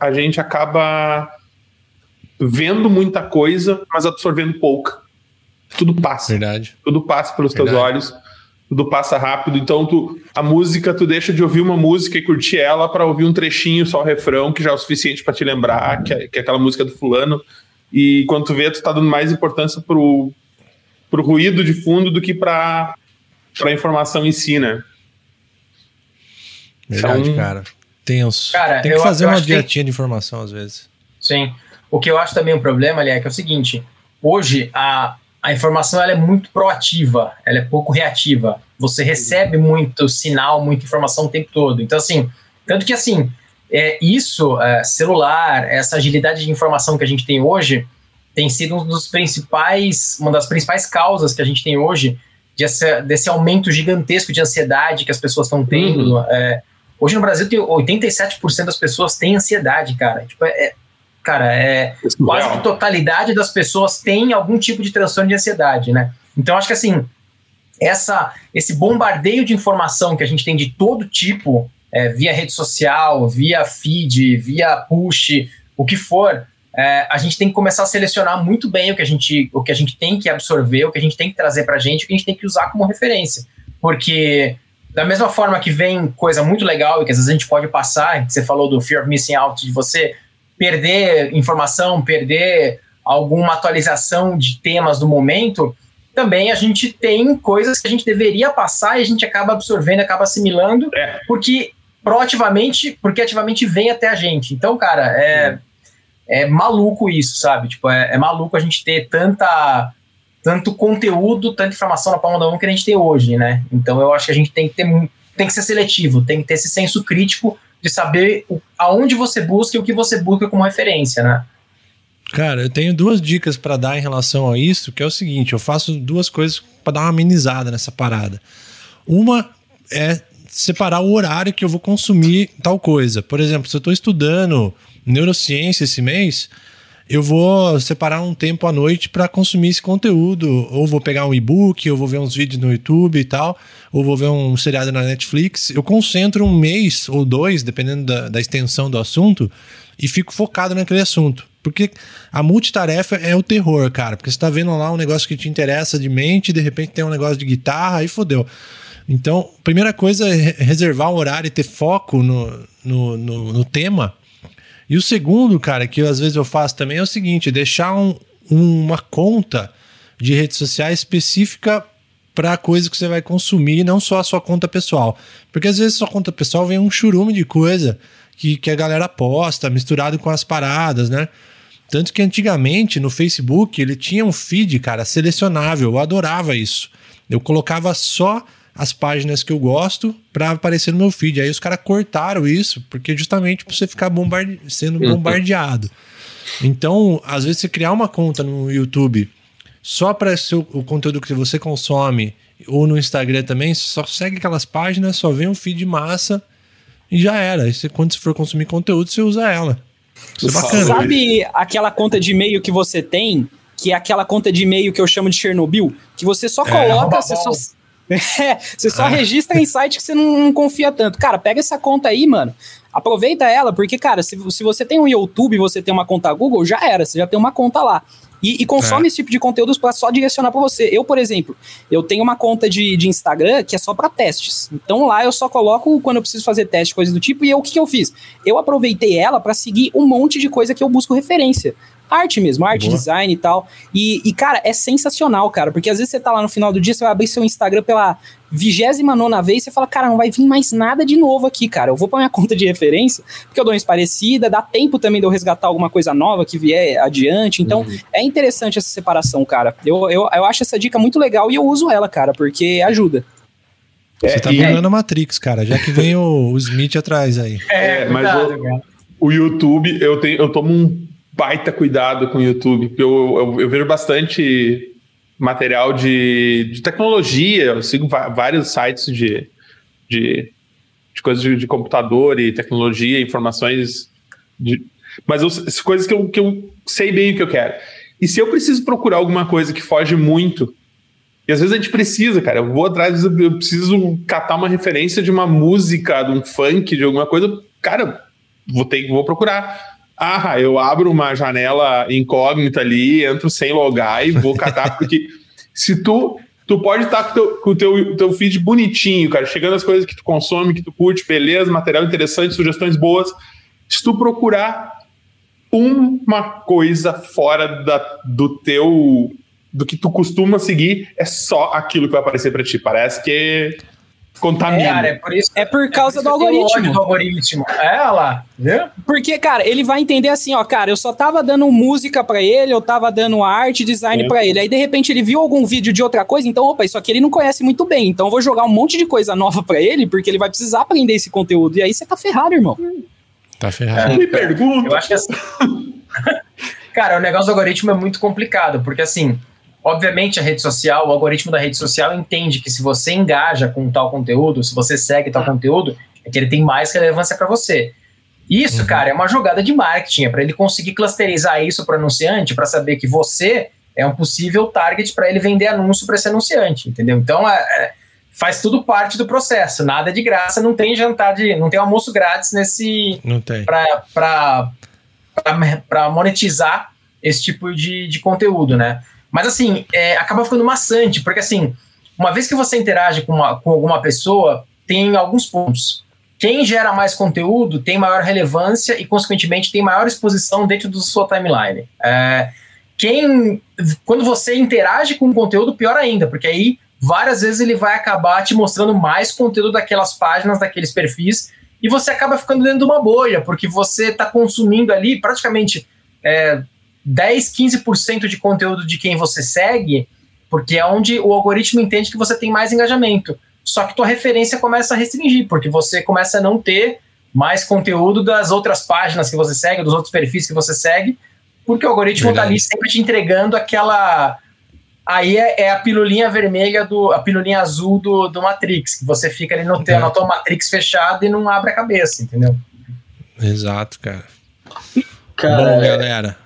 a gente acaba vendo muita coisa, mas absorvendo pouca. Tudo passa. Verdade. Tudo passa pelos teus olhos, tudo passa rápido. Então, a música, tu deixa de ouvir uma música e curtir ela para ouvir um trechinho, só o refrão, que já é o suficiente para te lembrar que é aquela música do fulano. E quando tu vê, tu tá dando mais importância pro ruído de fundo do que pra informação em si, né? Verdade, então, cara. Tenso. Cara, tem que fazer uma dietinha de informação, às vezes. Sim. O que eu acho também um problema, Léo, é que é o seguinte: hoje a informação ela é muito proativa, ela é pouco reativa. Você recebe muito sinal, muita informação o tempo todo. Então, assim, tanto que assim, celular, essa agilidade de informação que a gente tem hoje, tem sido uma das principais causas que a gente tem hoje desse aumento gigantesco de ansiedade que as pessoas estão tendo. Hoje no Brasil, 87% das pessoas têm ansiedade, cara. Tipo, quase que a totalidade das pessoas tem algum tipo de transtorno de ansiedade, né? Então, acho que assim, esse bombardeio de informação que a gente tem de todo tipo, via rede social, via feed, via push, o que for, a gente tem que começar a selecionar muito bem o que a gente tem que absorver, o que a gente tem que trazer pra gente, o que a gente tem que usar como referência. Porque da mesma forma que vem coisa muito legal e que às vezes a gente pode passar, que você falou do Fear of Missing Out, de você perder informação, perder alguma atualização de temas do momento, também a gente tem coisas que a gente deveria passar e a gente acaba absorvendo, acaba assimilando, porque ativamente vem até a gente. Então, cara, é maluco isso, sabe? Tipo, é maluco a gente ter tanto conteúdo, tanta informação na palma da mão que a gente tem hoje, né? Então, eu acho que a gente tem que ser seletivo, tem que ter esse senso crítico de saber aonde você busca e o que você busca como referência, né? Cara, eu tenho duas dicas para dar em relação a isso, que é o seguinte: eu faço duas coisas para dar uma amenizada nessa parada. Uma é separar o horário que eu vou consumir tal coisa. Por exemplo, se eu estou estudando neurociência esse mês, eu vou separar um tempo à noite para consumir esse conteúdo, ou vou pegar um e-book, ou vou ver uns vídeos no YouTube e tal, ou vou ver um seriado na Netflix. Eu concentro um mês ou dois, dependendo da extensão do assunto, e fico focado naquele assunto. Porque a multitarefa é o terror, cara, porque você tá vendo lá um negócio que te interessa de mente, de repente tem um negócio de guitarra, aí fodeu. Então, primeira coisa é reservar um horário e ter foco no tema. E o segundo, cara, que às vezes eu faço também é o seguinte: deixar uma conta de rede social específica para a coisa que você vai consumir, não só a sua conta pessoal. Porque às vezes a sua conta pessoal vem um churume de coisa que a galera posta, misturado com as paradas, né? Tanto que antigamente no Facebook ele tinha um feed, cara, selecionável. Eu adorava isso. Eu colocava só as páginas que eu gosto pra aparecer no meu feed. Aí os caras cortaram isso, porque justamente pra você ficar sendo bombardeado. Então, às vezes, você criar uma conta no YouTube só pra o conteúdo que você consome, ou no Instagram também, só segue aquelas páginas, só vem um feed massa e já era. Aí quando você for consumir conteúdo, você usa ela. Isso é bacana. Sabe aquela conta de e-mail que você tem, que é aquela conta de e-mail que eu chamo de Chernobyl, que você só coloca... você só registra em site que você não confia tanto. Cara, pega essa conta aí, mano. Aproveita ela, porque, cara, se você tem um YouTube e você tem uma conta Google, já era. Você já tem uma conta lá. E consome esse tipo de conteúdos pra só direcionar pra você. Eu, por exemplo, eu tenho uma conta de Instagram que é só pra testes. Então lá eu só coloco quando eu preciso fazer teste, coisa do tipo. E o que eu fiz? Eu aproveitei ela pra seguir um monte de coisa que eu busco referência. arte mesmo, arte, boa, design e tal. E, cara, é sensacional, cara, porque às vezes você tá lá no final do dia, você vai abrir seu Instagram pela 29ª vez, você fala, cara, não vai vir mais nada de novo aqui, cara, eu vou pra minha conta de referência, porque eu dou uma esparecida, dá tempo também de eu resgatar alguma coisa nova que vier adiante, então é interessante essa separação, cara, eu acho essa dica muito legal e eu uso ela, cara, porque ajuda. Você tá pegando a Matrix, cara, já que vem o Smith atrás aí. O YouTube, eu tomo um baita cuidado com o YouTube, porque eu vejo bastante material de tecnologia, eu sigo vários sites de coisas de computador e tecnologia, informações, mas coisas que eu sei bem o que eu quero. E se eu preciso procurar alguma coisa que foge muito, e às vezes a gente precisa, cara, eu vou atrás, eu preciso catar uma referência de uma música, de um funk, de alguma coisa, cara, vou procurar. Ah, eu abro uma janela incógnita ali, entro sem logar e vou catar, porque se tu pode estar com o teu feed bonitinho, cara, chegando as coisas que tu consome, que tu curte, beleza, material interessante, sugestões boas, se tu procurar uma coisa fora do que tu costuma seguir, é só aquilo que vai aparecer pra ti, parece que... contamina. Cara, é por causa do algoritmo. É, lá. Viu? Porque, cara, ele vai entender assim, ó, cara, eu só tava dando música pra ele, eu tava dando arte, design pra ele. Aí, de repente, ele viu algum vídeo de outra coisa, então, opa, isso aqui ele não conhece muito bem, então eu vou jogar um monte de coisa nova pra ele, porque ele vai precisar aprender esse conteúdo. E aí você tá ferrado, irmão. Tá ferrado. Me pergunta. Eu acho que assim... Cara, o negócio do algoritmo é muito complicado, porque assim... Obviamente, a rede social, o algoritmo da rede social entende que se você engaja com tal conteúdo, se você segue tal conteúdo, é que ele tem mais relevância para você. Isso, cara, é uma jogada de marketing, é para ele conseguir clusterizar isso para o anunciante, para saber que você é um possível target para ele vender anúncio para esse anunciante, entendeu? Então, faz tudo parte do processo, nada é de graça, não tem jantar, não tem almoço grátis nesse... Não tem. Para monetizar esse tipo de conteúdo, né? Mas assim, acaba ficando maçante, porque assim, uma vez que você interage com alguma pessoa, tem alguns pontos. Quem gera mais conteúdo tem maior relevância e, consequentemente, tem maior exposição dentro da sua timeline. Quando você interage com o conteúdo, pior ainda, porque aí várias vezes ele vai acabar te mostrando mais conteúdo daquelas páginas, daqueles perfis, e você acaba ficando dentro de uma bolha, porque você está consumindo ali praticamente... 10, 15% de conteúdo de quem você segue, porque é onde o algoritmo entende que você tem mais engajamento. Só que tua referência começa a restringir, porque você começa a não ter mais conteúdo das outras páginas que você segue, dos outros perfis que você segue, porque o algoritmo está ali sempre te entregando aquela... Aí é a pilulinha vermelha, a pilulinha azul do Matrix, que você fica ali na tua Matrix fechada e não abre a cabeça, entendeu? Exato, cara. Bom, galera...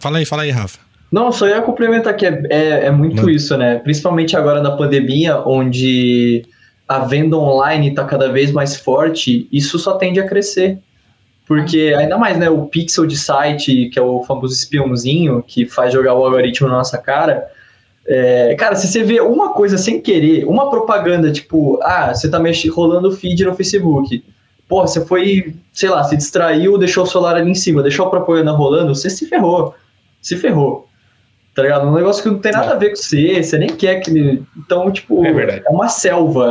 Fala aí, Rafa. Não, só ia complementar que é muito isso, né? Principalmente agora na pandemia, onde a venda online está cada vez mais forte, isso só tende a crescer. Porque, ainda mais, né? O pixel de site, que é o famoso espiãozinho, que faz jogar o algoritmo na nossa cara. Cara, se você vê uma coisa sem querer, uma propaganda, tipo, você tá rolando o feed no Facebook... Pô, você foi, sei lá, se distraiu, deixou o celular ali em cima, deixou a propaganda rolando, você se ferrou, tá ligado? Um negócio que não tem nada a ver com você nem quer que... Então, tipo, é uma selva,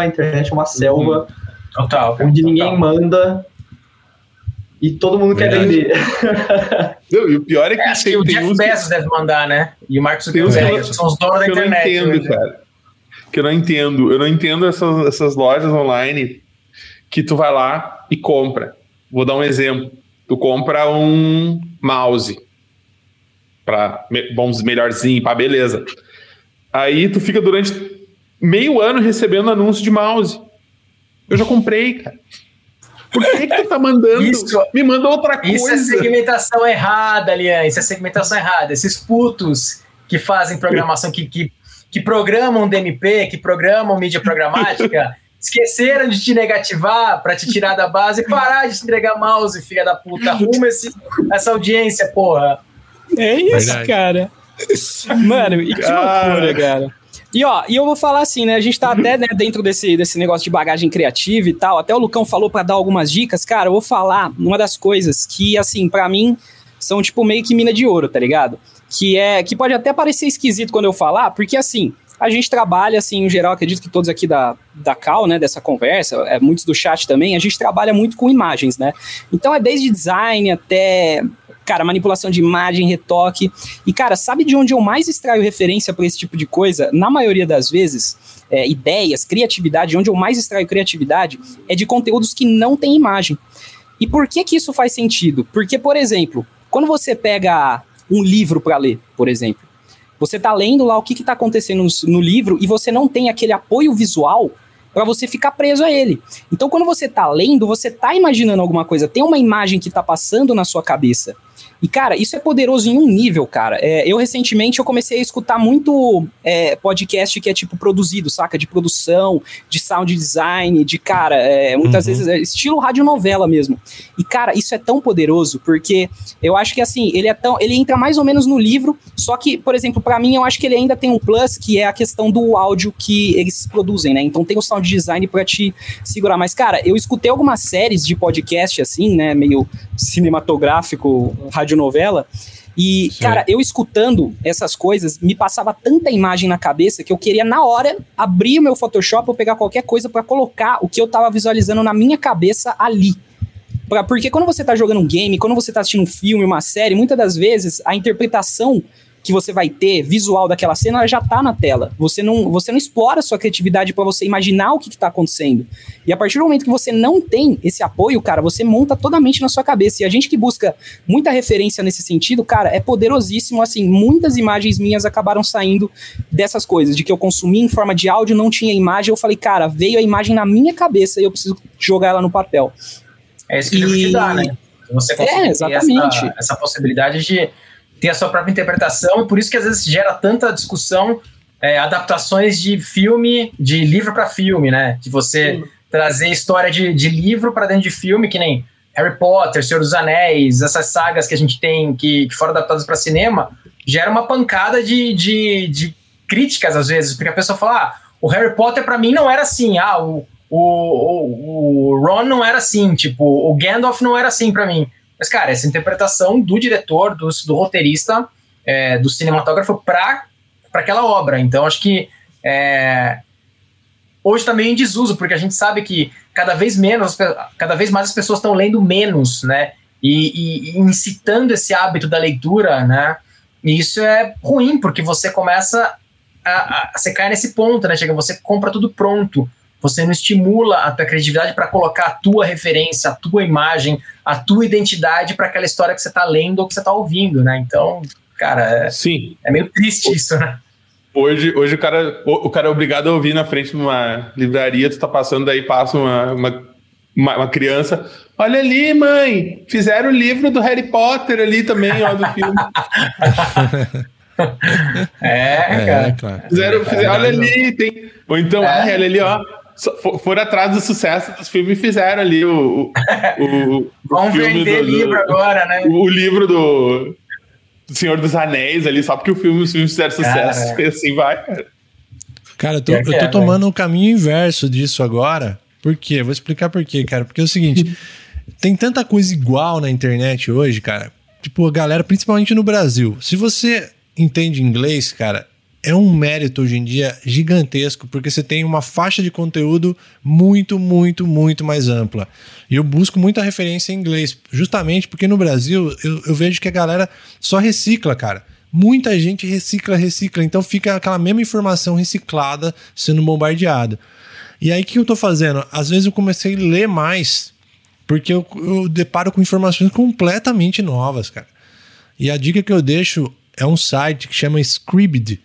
a internet é uma selva, onde ninguém manda e todo mundo quer vender. Não, e o pior é que... acho que o Jeff Bezos deve mandar, né? E o Mark Zuckerberg, que são os donos da internet. Eu não entendo, cara. Eu não entendo essas lojas online... que tu vai lá e compra. Vou dar um exemplo. Tu compra um mouse para melhorzinho, para beleza. Aí tu fica durante meio ano recebendo anúncio de mouse. Eu já comprei, cara. Por que tu tá mandando? Me manda outra coisa. Isso é segmentação errada, Lian. Isso é segmentação errada. Esses putos que fazem programação, que programam DMP, que programam mídia programática... Esqueceram de te negativar para te tirar da base e parar de te entregar mouse, filha da puta. Arruma essa audiência, porra. É isso, cara. Mano, e que loucura, cara. E ó, eu vou falar assim, né? A gente tá até, né, dentro desse negócio de bagagem criativa e tal. Até o Lucão falou para dar algumas dicas. Cara, eu vou falar uma das coisas que, assim, para mim... são tipo meio que mina de ouro, tá ligado? Que pode até parecer esquisito quando eu falar, porque assim, a gente trabalha assim, em geral, acredito que todos aqui da Cal, né, dessa conversa, muitos do chat também, a gente trabalha muito com imagens, né? Então é desde design até, cara, manipulação de imagem, retoque. E, cara, sabe de onde eu mais extraio referência para esse tipo de coisa? Na maioria das vezes, ideias, criatividade, onde eu mais extraio criatividade é de conteúdos que não tem imagem. E por que que isso faz sentido? Porque, por exemplo, quando você pega um livro para ler, por exemplo, você tá lendo lá o que tá acontecendo no livro e você não tem aquele apoio visual para você ficar preso a ele. Então, quando você tá lendo, você tá imaginando alguma coisa, tem uma imagem que tá passando na sua cabeça. E, cara, isso é poderoso em um nível, cara. Eu, recentemente, eu comecei a escutar muito podcast que é, tipo, produzido, saca? De produção, de sound design, de, cara, muitas vezes, estilo radionovela mesmo. E, cara, isso é tão poderoso, porque eu acho que, assim, ele entra mais ou menos no livro, só que, por exemplo, pra mim, eu acho que ele ainda tem um plus, que é a questão do áudio que eles produzem, né? Então, tem o sound design pra te segurar. Mas, cara, eu escutei algumas séries de podcast, assim, né? Meio cinematográfico, radionovela, e, sim, cara, eu escutando essas coisas, me passava tanta imagem na cabeça que eu queria, na hora, abrir o meu Photoshop ou pegar qualquer coisa pra colocar o que eu tava visualizando na minha cabeça ali. Porque quando você tá jogando um game, quando você tá assistindo um filme, uma série, muitas das vezes a interpretação que você vai ter, visual daquela cena, ela já tá na tela. Você não explora a sua criatividade pra você imaginar o que tá acontecendo. E a partir do momento que você não tem esse apoio, cara, você monta totalmente na sua cabeça. E a gente que busca muita referência nesse sentido, cara, é poderosíssimo, assim, muitas imagens minhas acabaram saindo dessas coisas, de que eu consumi em forma de áudio, não tinha imagem, eu falei, cara, veio a imagem na minha cabeça e eu preciso jogar ela no papel. É isso que eu te dá, né? Você consegue exatamente essa possibilidade de tem a sua própria interpretação, e por isso que às vezes gera tanta discussão, adaptações de filme, de livro para filme, né? De você trazer história de livro para dentro de filme, que nem Harry Potter, Senhor dos Anéis, essas sagas que a gente tem que foram adaptadas para cinema, gera uma pancada de críticas às vezes, porque a pessoa fala, o Harry Potter para mim não era assim, o Ron não era assim, tipo, o Gandalf não era assim para mim. Mas, cara, essa interpretação do diretor, do roteirista, do cinematógrafo para aquela obra. Então, acho que hoje também tá em desuso, porque a gente sabe que cada vez mais as pessoas estão lendo menos, né? E incitando esse hábito da leitura, né? E isso é ruim, porque você começa você cai nesse ponto, né? Chega, você compra tudo pronto. Você não estimula a tua criatividade para colocar a tua referência, a tua imagem, a tua identidade para aquela história que você está lendo ou que você está ouvindo, né? Então, cara, é meio triste isso, né? Hoje o cara é obrigado a ouvir na frente de uma livraria, tu tá passando, daí passa uma criança, olha ali, mãe, fizeram o livro do Harry Potter ali também, ó, do filme. Cara. Claro. Fizeram, olha ali, tem... Ou então, olha ali, ó, foram atrás do sucesso dos filmes e fizeram ali o vão vender livro agora, né? O livro do Senhor dos Anéis ali, só porque os filmes fizeram sucesso. E assim vai, cara. Cara, eu tô tomando o caminho inverso disso agora. Por quê? Vou explicar por quê, cara. Porque é o seguinte, tem tanta coisa igual na internet hoje, cara. Tipo, a galera, principalmente no Brasil. Se você entende inglês, cara... É um mérito hoje em dia gigantesco, porque você tem uma faixa de conteúdo muito, muito, muito mais ampla. E eu busco muita referência em inglês, justamente porque no Brasil eu vejo que a galera só recicla, cara. Muita gente recicla, então fica aquela mesma informação reciclada sendo bombardeada. E aí o que eu tô fazendo? Às vezes eu comecei a ler mais, porque eu deparo com informações completamente novas, cara. E a dica que eu deixo é um site que chama Scribd.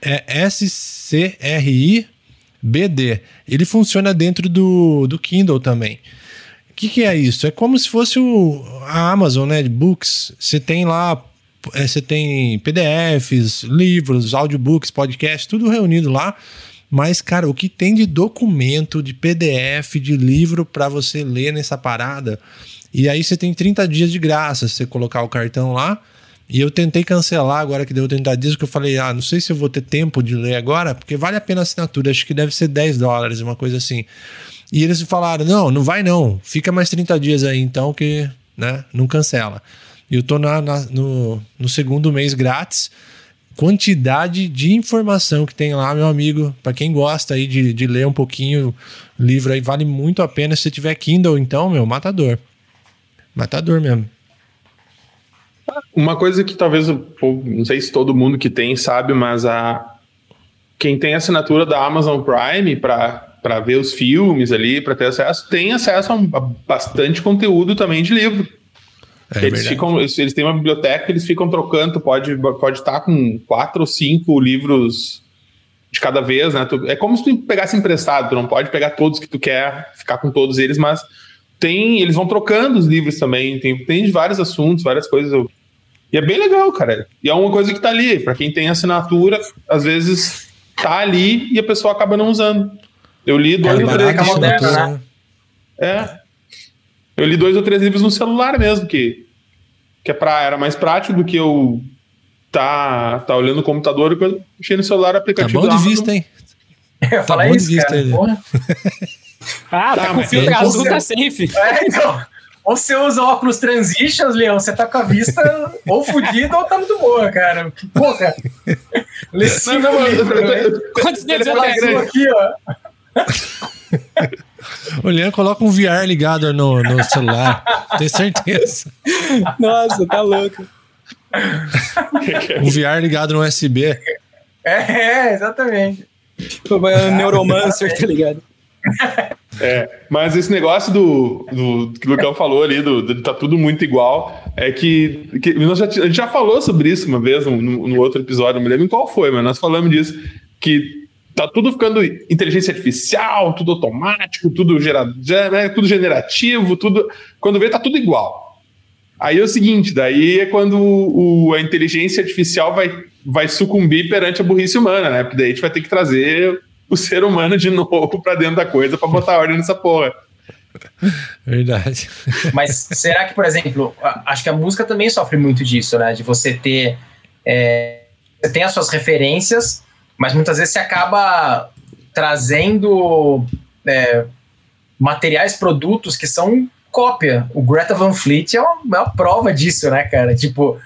É S-C-R-I-B-D. Ele funciona dentro do Kindle também. O que é isso? É como se fosse a Amazon, né, de Books. Você tem lá, você tem PDFs, livros, audiobooks, podcasts, tudo reunido lá. Mas, cara, o que tem de documento, de PDF, de livro para você ler nessa parada? E aí você tem 30 dias de graça se você colocar o cartão lá. E eu tentei cancelar agora que deu 30 dias, que eu falei, não sei se eu vou ter tempo de ler agora, porque vale a pena a assinatura, acho que deve ser $10, uma coisa assim. E eles falaram, não vai não, fica mais 30 dias aí então que, né, não cancela. E eu tô no segundo mês grátis. Quantidade de informação que tem lá, meu amigo. Para quem gosta aí de ler um pouquinho livro aí, vale muito a pena. Se você tiver Kindle, então, meu, matador. Matador mesmo. Uma coisa que talvez, não sei se todo mundo que tem sabe, mas quem tem assinatura da Amazon Prime para ver os filmes ali, para ter acesso, tem acesso a bastante conteúdo também de livro. É, eles têm uma biblioteca, eles ficam trocando, tu pode estar com 4 ou 5 livros de cada vez, né? É como se tu pegasse emprestado, tu não pode pegar todos que tu quer, ficar com todos eles, mas eles vão trocando os livros também, tem de vários assuntos, várias coisas. E é bem legal, cara. E é uma coisa que tá ali, pra quem tem assinatura, às vezes tá ali e a pessoa acaba não usando. Eu li 2 ou 3 livros. Né? É. Eu li 2 ou 3 livros no celular mesmo, que era mais prático do que eu tá olhando no computador, que eu achei no celular o aplicativo. Tá bom de vista, hein? Eu tá bom isso, de vista, ele. Tá com o filtro azul, tá safe. É, então, ou você usa óculos Transitions, Leão, você tá com a vista ou fodida ou tá muito boa, cara. Porra! Quantos dedos eu tenho aqui, ó? O Leandro coloca um VR ligado no celular. Tenho certeza. Nossa, tá louco. Um VR ligado no USB. É, exatamente. O Neuromancer, tá ligado? É, mas esse negócio do que o Lucão falou ali, tá tudo muito igual, é que a gente já falou sobre isso uma vez, no outro episódio, não me lembro qual foi, mas nós falamos disso, que tá tudo ficando inteligência artificial, tudo automático, tudo generativo, tudo. Quando vê, tá tudo igual. Aí é o seguinte, daí é quando a inteligência artificial vai sucumbir perante a burrice humana, né? Porque daí a gente vai ter que trazer o ser humano de novo pra dentro da coisa pra botar ordem nessa porra. Verdade. Mas será que, por exemplo, acho que a música também sofre muito disso, né? De você ter. Você tem as suas referências. Mas muitas vezes você acaba trazendo materiais, produtos que são cópia. O Greta Van Fleet é uma prova disso, né, cara? Tipo,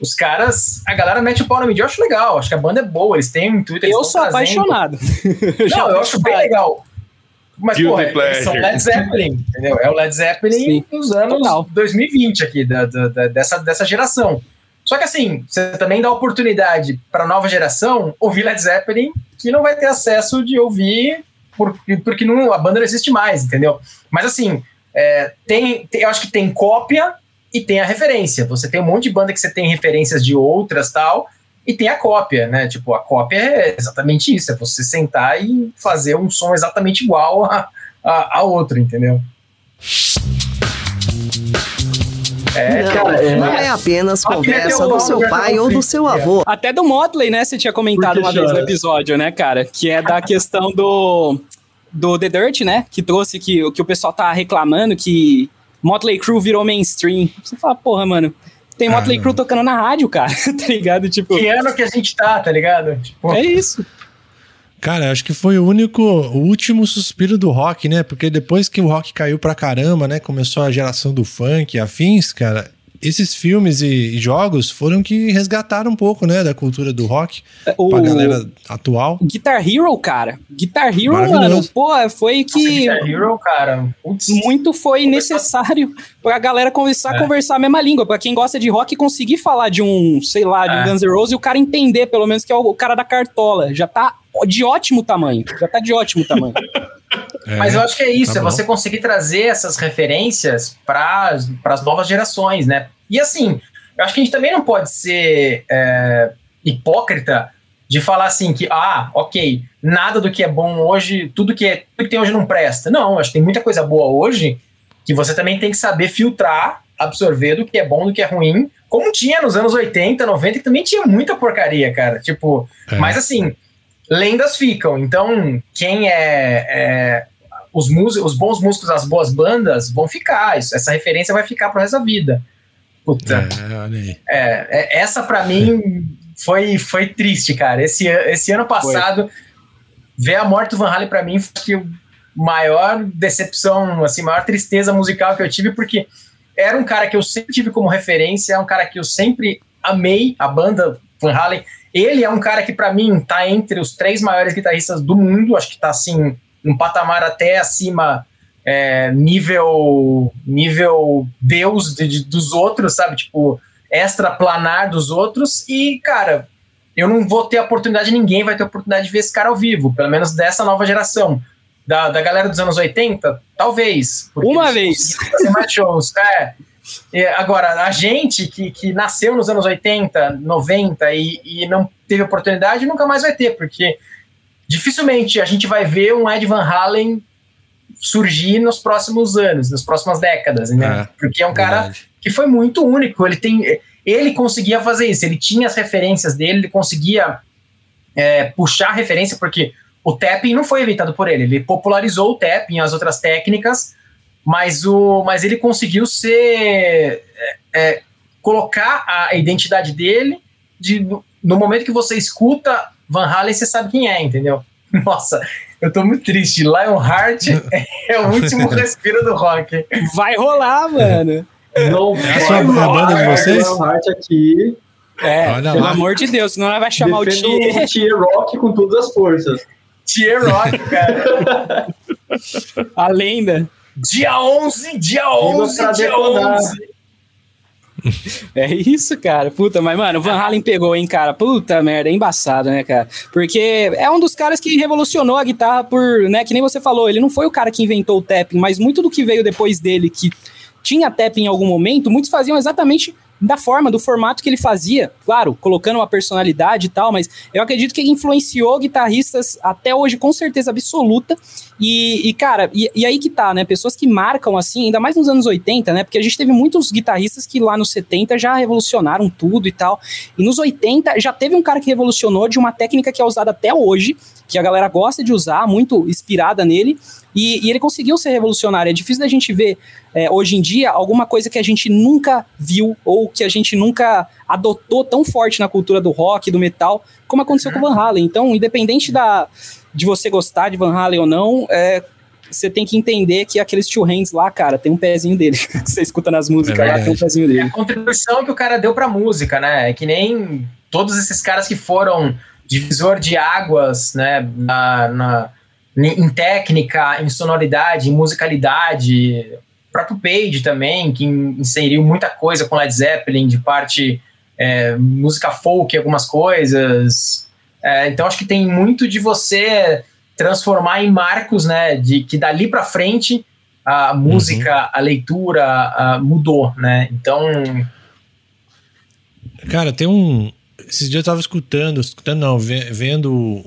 os caras... A galera mete o pau na mídia, eu acho legal. Acho que a banda é boa, eles têm um Twitter... Eu sou apaixonado. Não, eu acho bem legal. Mas, pô, eles são Led Zeppelin, entendeu? É o Led Zeppelin. Sim, dos anos total. 2020 aqui, dessa geração. Só que assim, você também dá oportunidade para a nova geração ouvir Led Zeppelin, que não vai ter acesso de ouvir, porque a banda não existe mais, entendeu? Mas assim, eu acho que tem cópia e tem a referência. Você tem um monte de banda que você tem referências de outras e tal, e tem a cópia, né? Tipo, a cópia é exatamente isso, é você sentar e fazer um som exatamente igual a outro, entendeu? Não é apenas conversa do seu pai ou do seu avô. Até do Motley, né? Você tinha comentado uma vez no episódio, né, cara? Que é da questão do The Dirt, né? Que trouxe que o pessoal tá reclamando que Motley Crue virou mainstream. Você fala, porra, mano, tem Motley Crue tocando na rádio, cara. Tá ligado? Tipo, que ano que a gente tá ligado? Tipo, é isso. Cara, acho que foi o último suspiro do rock, né? Porque depois que o rock caiu pra caramba, né? Começou a geração do funk e afins, cara. Esses filmes e jogos foram que resgataram um pouco, né? Da cultura do rock pra galera atual. Guitar Hero, cara. Guitar Hero, mano, pô, foi que... Guitar Hero, cara. Putz. Muito foi necessário pra galera começar a conversar a mesma língua. Pra quem gosta de rock, conseguir falar de um Guns N' Roses e o cara entender, pelo menos, que é o cara da cartola. Já tá... de ótimo tamanho, Mas eu acho que é isso, tá, é você conseguir trazer essas referências para as novas gerações, né? E assim, eu acho que a gente também não pode ser hipócrita de falar assim que, ok, nada do que é bom hoje, tudo que tem hoje não presta. Não, acho que tem muita coisa boa hoje que você também tem que saber filtrar, absorver do que é bom, do que é ruim, como tinha nos anos 80, 90, que também tinha muita porcaria, cara. Tipo, mas assim... lendas ficam, então quem os bons músicos, as boas bandas vão ficar, essa referência vai ficar pro resto da vida. Puta. Essa pra mim foi triste, cara. Esse ano passado ver a morte do Van Halen pra mim foi a maior decepção, assim, maior tristeza musical que eu tive, porque era um cara que eu sempre tive como referência, é um cara que eu sempre amei, a banda Van Halen. Ele é um cara que, pra mim, tá entre os 3 maiores guitarristas do mundo, acho que tá, assim, num patamar até acima, nível Deus dos outros, sabe? Tipo, extraplanar dos outros. E, cara, eu não vou ter a oportunidade, ninguém vai ter a oportunidade de ver esse cara ao vivo, pelo menos dessa nova geração. Da galera dos anos 80, talvez. Uma vez. Fazer mais shows, Agora, a gente que nasceu nos anos 80, 90 e não teve oportunidade, nunca mais vai ter, porque dificilmente a gente vai ver um Ed Van Halen surgir nos próximos anos, nas próximas décadas, né? Porque é um cara que foi muito único, ele conseguia fazer isso, ele tinha as referências dele, ele conseguia puxar a referência, porque o tapping não foi inventado por ele, ele popularizou o tapping, as outras técnicas, mas ele conseguiu colocar a identidade dele no momento que você escuta Van Halen, você sabe quem é, entendeu? Nossa, eu tô muito triste. Lionheart é o último respiro do rock. Vai rolar, mano. Não é só a banda de vocês? Lionheart aqui. Pelo amor de Deus, senão ela vai chamar o Tier Rock com todas as forças. Tier Rock, cara. A lenda. Dia 11. É isso, cara. Puta, mas, mano, o Van Halen pegou, hein, cara. Puta merda, é embaçado, né, cara? Porque é um dos caras que revolucionou a guitarra por, né, que nem você falou, ele não foi o cara que inventou o tapping, mas muito do que veio depois dele, que tinha tapping em algum momento, muitos faziam exatamente da forma, do formato que ele fazia, claro, colocando uma personalidade e tal, mas eu acredito que influenciou guitarristas até hoje, com certeza absoluta, e cara, aí que tá, né, pessoas que marcam assim, ainda mais nos anos 80, né, porque a gente teve muitos guitarristas que lá nos 70 já revolucionaram tudo e tal, e nos 80 já teve um cara que revolucionou de uma técnica que é usada até hoje, que a galera gosta de usar, muito inspirada nele, e ele conseguiu ser revolucionário. É difícil da gente ver, hoje em dia, alguma coisa que a gente nunca viu ou que a gente nunca adotou tão forte na cultura do rock, do metal, como aconteceu com o Van Halen. Então, independente de você gostar de Van Halen ou não, você tem que entender que aqueles Two Hands lá, cara, tem um pezinho dele. Você escuta nas músicas lá, tem um pezinho dele. É a contribuição que o cara deu pra música, né? É que nem todos esses caras que foram divisor de águas, né, em técnica, em sonoridade, em musicalidade, o próprio Page também, que inseriu muita coisa com Led Zeppelin, de parte música folk, algumas coisas, então acho que tem muito de você transformar em marcos, né, de que dali pra frente a música, a leitura mudou, né, então... Cara, tem um... Esses dias eu tava vendo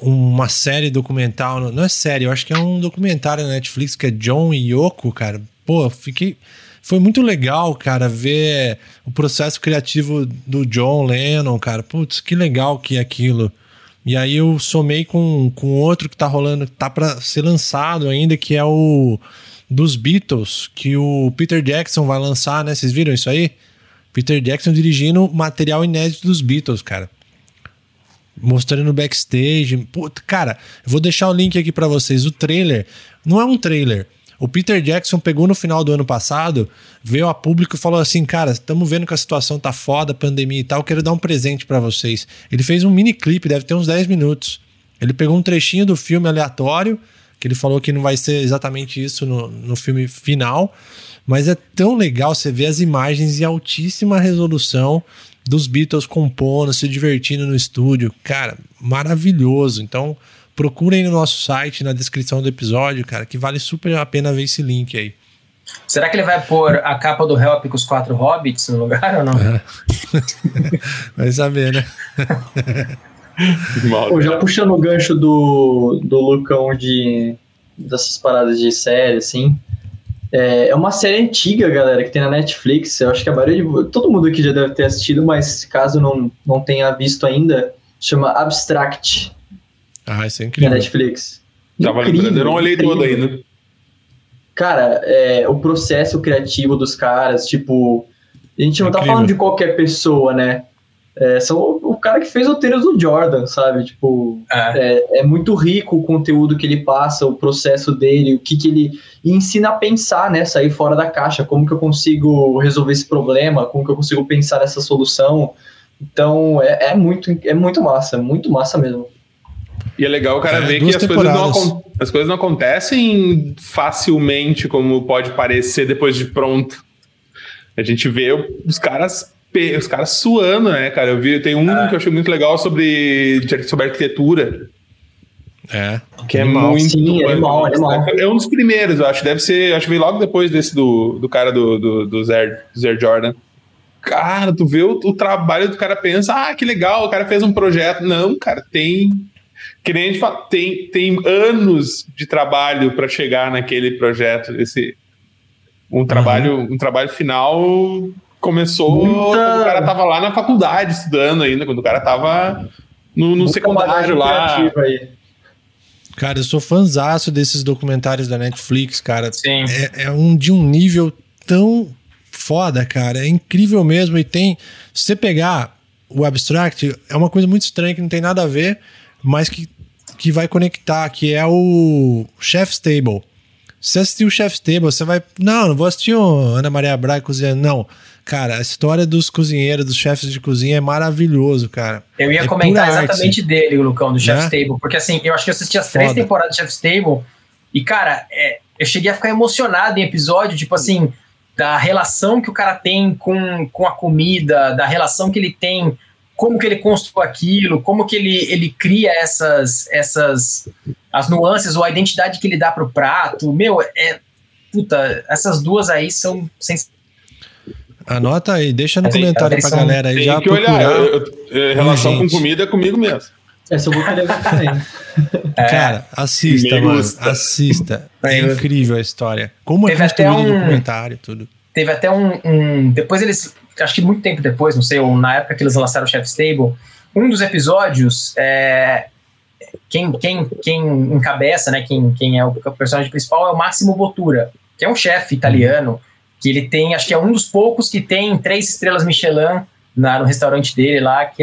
uma série documental, não é série, eu acho que é um documentário na Netflix, que é John e Yoko, cara. Pô, foi muito legal, cara, ver o processo criativo do John Lennon, cara. Putz, que legal que é aquilo. E aí eu somei com outro que tá rolando, tá pra ser lançado ainda, que é o dos Beatles, que o Peter Jackson vai lançar, né? Vocês viram isso aí? Peter Jackson dirigindo material inédito dos Beatles, cara. Mostrando no backstage. Puta, cara, eu vou deixar o link aqui pra vocês. O trailer não é um trailer. O Peter Jackson pegou no final do ano passado, veio a público e falou assim, cara, estamos vendo que a situação tá foda, pandemia e tal, quero dar um presente pra vocês. Ele fez um mini clipe, deve ter uns 10 minutos. Ele pegou um trechinho do filme aleatório, que ele falou que não vai ser exatamente isso no filme final, mas é tão legal você ver as imagens em altíssima resolução dos Beatles compondo, se divertindo no estúdio. Cara, maravilhoso. Então, procurem no nosso site, na descrição do episódio, cara, que vale super a pena ver esse link aí. Será que ele vai pôr a capa do Help com os 4 hobbits no lugar ou não? Vai saber, né? Pô, já puxando o gancho do Lucão dessas paradas de série, assim... É uma série antiga, galera, que tem na Netflix. Eu acho que a maioria de... Todo mundo aqui já deve ter assistido, mas caso não tenha visto ainda, chama Abstract. Ah, isso é incrível. Na Netflix. Tava lembrando, eu não olhei todo ainda. Cara, o processo criativo dos caras, tipo... A gente não tá falando de qualquer pessoa, né? São cara que fez o Tênis do Jordan, sabe? Tipo, é muito rico o conteúdo que ele passa, o processo dele, o que ele ensina a pensar, né? Sair fora da caixa, como que eu consigo resolver esse problema, como que eu consigo pensar nessa solução. Então, é muito massa mesmo. E é legal o cara ver que as coisas não acontecem facilmente, como pode parecer depois de pronto. A gente vê os caras suando, né, cara? Tem um que eu achei muito legal sobre arquitetura. É. Que é muito... Sim, animal. É um dos primeiros, eu acho. Deve ser... Acho que veio logo depois desse do cara do Zer Jordan. Cara, tu vê o trabalho do cara, pensa... Ah, que legal, o cara fez um projeto. Não, cara, tem... Que nem a gente fala, tem anos de trabalho para chegar naquele projeto. Um trabalho final... Começou quando o cara tava lá na faculdade estudando ainda, quando o cara tava no secundário lá. Aí. Cara, eu sou fãzaço desses documentários da Netflix, cara. Sim. É um nível tão foda, cara. É incrível mesmo. E tem... Se você pegar o Abstract, é uma coisa muito estranha que não tem nada a ver, mas que vai conectar, que é o Chef's Table. Se você assistir o Chef's Table, você vai... Não vou assistir Ana Maria Braga cozinhando, não. Cara, a história dos cozinheiros, dos chefes de cozinha é maravilhoso, cara. Eu ia comentar exatamente dele, Lucão, do Chef's Table, porque assim, eu acho que eu assisti as 3 temporadas do Chef's Table e, cara, eu cheguei a ficar emocionado em episódio, tipo assim, da relação que o cara tem com a comida, da relação que ele tem, como que ele construiu aquilo, como que ele cria as nuances ou a identidade que ele dá pro prato. Meu, puta, essas duas aí são sensacionais. Anota aí, deixa no comentário pra galera aí. Tem que olhar. Relação com comida é comigo mesmo. Essa eu vou querer ver também. Cara, assista, mano. Assista. É incrível a história. Como é construído o documentário, tudo. Teve até um... Depois eles... Acho que muito tempo depois, não sei, ou na época que eles lançaram o Chef's Table, um dos episódios, quem encabeça, né? Quem é o personagem principal é o Máximo Bottura, que é um chefe italiano, que ele tem, acho que é um dos poucos que tem 3 estrelas Michelin no restaurante dele lá, que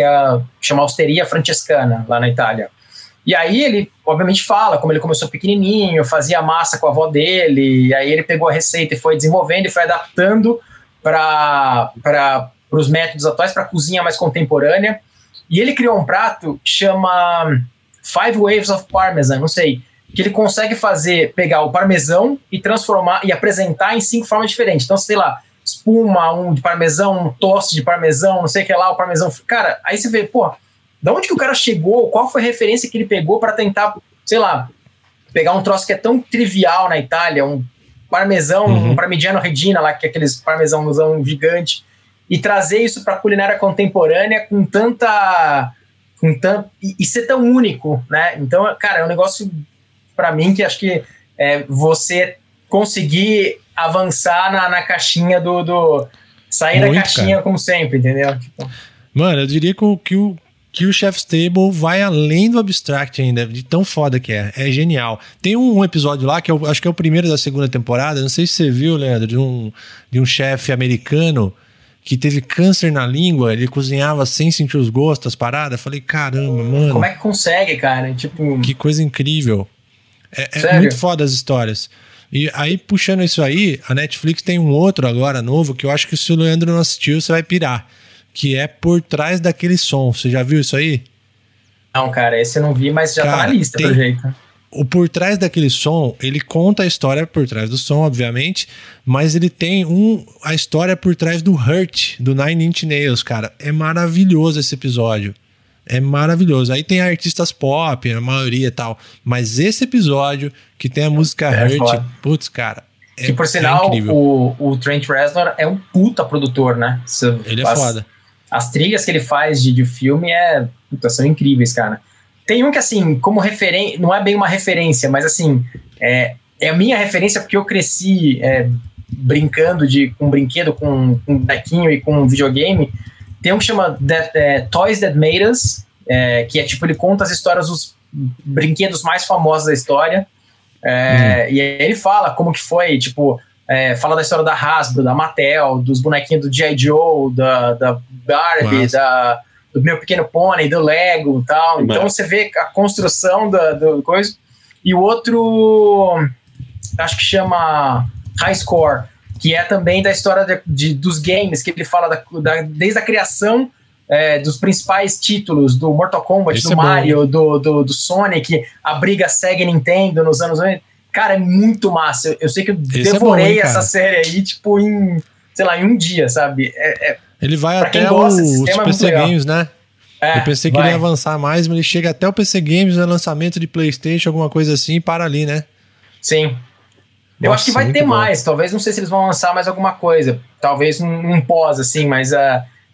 chama Osteria Francescana, lá na Itália. E aí ele, obviamente, fala como ele começou pequenininho, fazia massa com a avó dele, e aí ele pegou a receita e foi desenvolvendo e foi adaptando para os métodos atuais, para a cozinha mais contemporânea. E ele criou um prato que chama 5 Waves of Parmesan, não sei, que ele consegue fazer, pegar o parmesão e transformar, e apresentar em 5 formas diferentes. Então, sei lá, espuma, de parmesão, um toste de parmesão, não sei o que lá, o parmesão... Cara, aí você vê, pô, da onde que o cara chegou, qual foi a referência que ele pegou para tentar, sei lá, pegar um troço que é tão trivial na Itália, um parmesão, um parmigiano regina lá, que é aqueles parmesãozão gigante, e trazer isso pra culinária contemporânea com tanta... e ser tão único, né? Então, cara, é um negócio... Pra mim, que acho que você conseguir avançar na caixinha sair muito da caixinha, cara. Como sempre, entendeu? Tipo... Mano, eu diria que o Chef's Table vai além do Abstract ainda, de tão foda que é. É genial. Tem um episódio lá, que eu acho que é o primeiro da segunda temporada, não sei se você viu, Leandro, de um chefe americano que teve câncer na língua, ele cozinhava sem sentir os gostos, as paradas. Falei, caramba, mano. Como é que consegue, cara? Tipo... Que coisa incrível. É muito foda as histórias. E aí, puxando isso aí, a Netflix tem um outro agora, novo, que eu acho que se o Leandro não assistiu, você vai pirar. Que é Por Trás Daquele Som. Você já viu isso aí? Não, cara, esse eu não vi, mas já tá na lista, pelo jeito. O Por Trás Daquele Som, ele conta a história por trás do som, obviamente, mas ele tem a história por trás do Hurt, do Nine Inch Nails, cara. É maravilhoso esse episódio. É maravilhoso. Aí tem artistas pop, a maioria e tal. Mas esse episódio, que tem a música Hurt, putz, cara. Que por sinal, o Trent Reznor é um puta produtor, né? Ele é foda. As trilhas que ele faz de filme são incríveis, cara. Tem um que, assim, como referência, não é bem uma referência, mas assim, é a minha referência porque eu cresci brincando com brinquedo, com bonequinho e com videogame. Tem um que chama Toys That Made Us, que é tipo, ele conta as histórias dos brinquedos mais famosos da história. E aí ele fala como que foi, tipo, fala da história da Hasbro, da Mattel, dos bonequinhos do G.I. Joe, da Barbie, da do Meu Pequeno Pônei, do Lego e tal. Mano. Então você vê a construção da coisa. E o outro, acho que chama High Score, que é também da história dos games, que ele fala desde a criação dos principais títulos, do Mortal Kombat, esse do Mario, do Sonic, a briga segue Nintendo nos anos 90. Cara, é muito massa. Eu sei que eu devorei essa série aí, tipo, em, sei lá, em um dia, sabe? Ele vai até os PC Games, né? É, eu pensei que ele ia avançar mais, mas ele chega até o PC Games, né? Lançamento de PlayStation, alguma coisa assim, e para ali, né? Sim. Eu acho que vai ter mais, talvez, não sei se eles vão lançar mais alguma coisa, talvez um pós, assim, mas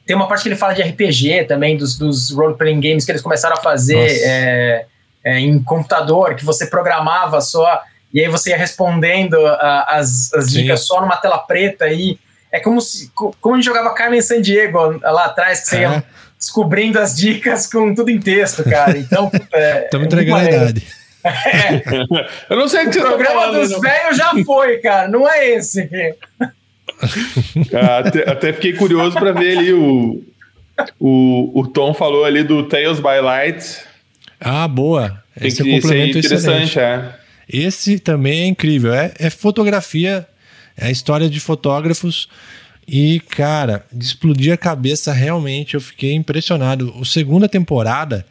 tem uma parte que ele fala de RPG também, dos role-playing games que eles começaram a fazer em computador, que você programava só, e aí você ia respondendo as dicas só numa tela preta, e é como a gente jogava Carmen Sandiego lá atrás, que você ia descobrindo as dicas com tudo em texto, cara, então... Estamos entregando a idade. Eu não sei o que o programa falando, dos velhos já foi, cara. Não é esse aqui. Até fiquei curioso pra ver ali. O Tom falou ali do Tales by Light. Ah, boa. Esse é um complemento interessante. Esse também é incrível. É fotografia, é a história de fotógrafos. E, cara, de explodir a cabeça realmente. Eu fiquei impressionado. A segunda temporada.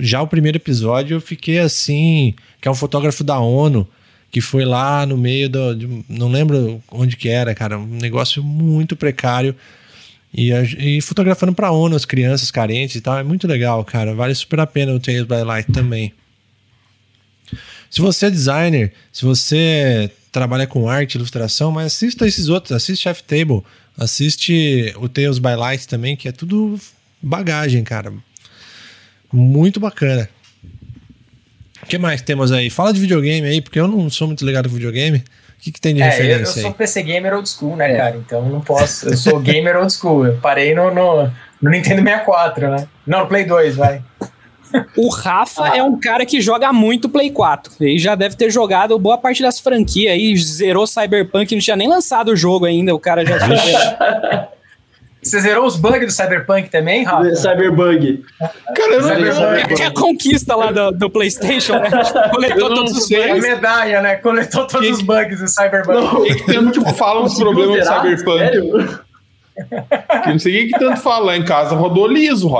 Já o primeiro episódio eu fiquei assim, que é um fotógrafo da ONU, que foi lá no meio não lembro onde que era, cara, um negócio muito precário, e fotografando pra ONU as crianças carentes e tal, é muito legal, cara, vale super a pena o Tales by Light também. Se você é designer, se você trabalha com arte, ilustração, mas assista esses outros, assiste Chef's Table, assiste o Tales by Light também, que é tudo bagagem, cara. Muito bacana. O que mais temos aí? Fala de videogame aí, porque eu não sou muito ligado com videogame. O que tem de referência eu sou PC gamer old school, né, cara? Então não posso... Eu sou gamer old school. Eu parei no Nintendo 64, né? Não, no Play 2, vai. O Rafa é um cara que joga muito Play 4. Ele já deve ter jogado boa parte das franquias aí. Zerou Cyberpunk, não tinha nem lançado o jogo ainda. O cara já... Você zerou os bugs do Cyberpunk também, Rafa? Cyberbug. Cara, eu não lembro. É a conquista lá do PlayStation, né? Coletou todos os bugs. Medalha, né? Coletou todos os bugs do Cyberbug. Não, que tanto falam os problemas do Cyberpunk. Sério? Eu não sei o que tanto falar em casa. Roda liso.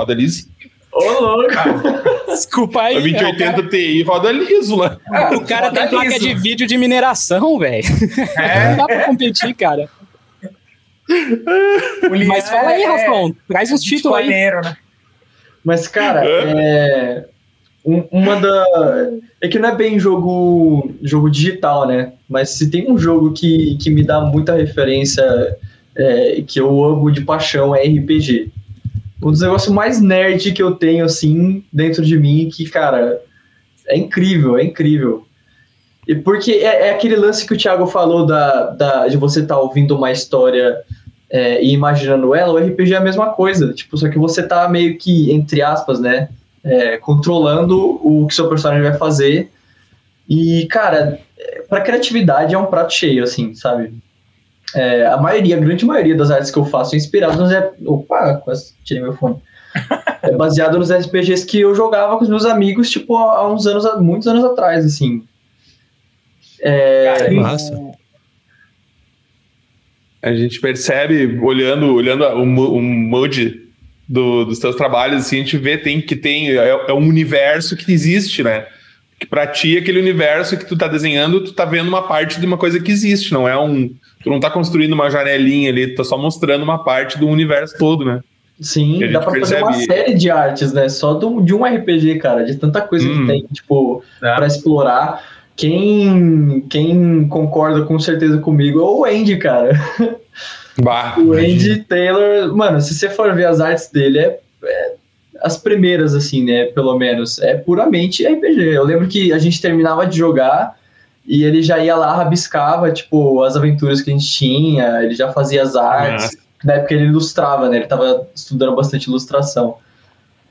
Ô, louco. Desculpa aí. A 2080 Ti roda liso lá. O cara tem placa de vídeo de mineração, velho. Não dá pra competir, cara. Mas fala aí, Rafão, traz os títulos aí. Né? Mas, cara, é que não é bem jogo digital, né? Mas se tem um jogo que me dá muita referência, que eu amo de paixão, é RPG. Um dos negócios mais nerd que eu tenho, assim, dentro de mim, que, cara, é incrível. E porque é aquele lance que o Thiago falou de você estar ouvindo uma história e imaginando ela, o RPG é a mesma coisa, tipo, só que você tá meio que, entre aspas, né, controlando o que seu personagem vai fazer. E, cara, pra criatividade é um prato cheio, assim, sabe? A grande maioria das artes que eu faço é inspirada nos... Opa, quase tirei meu fone. É baseado nos RPGs que eu jogava com os meus amigos, tipo, há muitos anos atrás, assim. Cara, é massa. A gente percebe, olhando o mode dos seus trabalhos, assim, a gente vê que tem um universo que existe, né? Que pra ti, aquele universo que tu tá desenhando, tu tá vendo uma parte de uma coisa que existe, não é tu não tá construindo uma janelinha ali, tu tá só mostrando uma parte do universo todo, né? Sim, dá pra fazer uma série de artes, né? Só de um RPG, cara, de tanta coisa que tem, tipo, pra explorar. Quem concorda com certeza comigo é o Andy, cara. O Andy Taylor, mano, se você for ver as artes dele, as primeiras, assim, né, pelo menos, é puramente RPG. Eu lembro que a gente terminava de jogar e ele já ia lá, rabiscava, tipo, as aventuras que a gente tinha, ele já fazia as artes. Na época ele ilustrava, né, ele tava estudando bastante ilustração.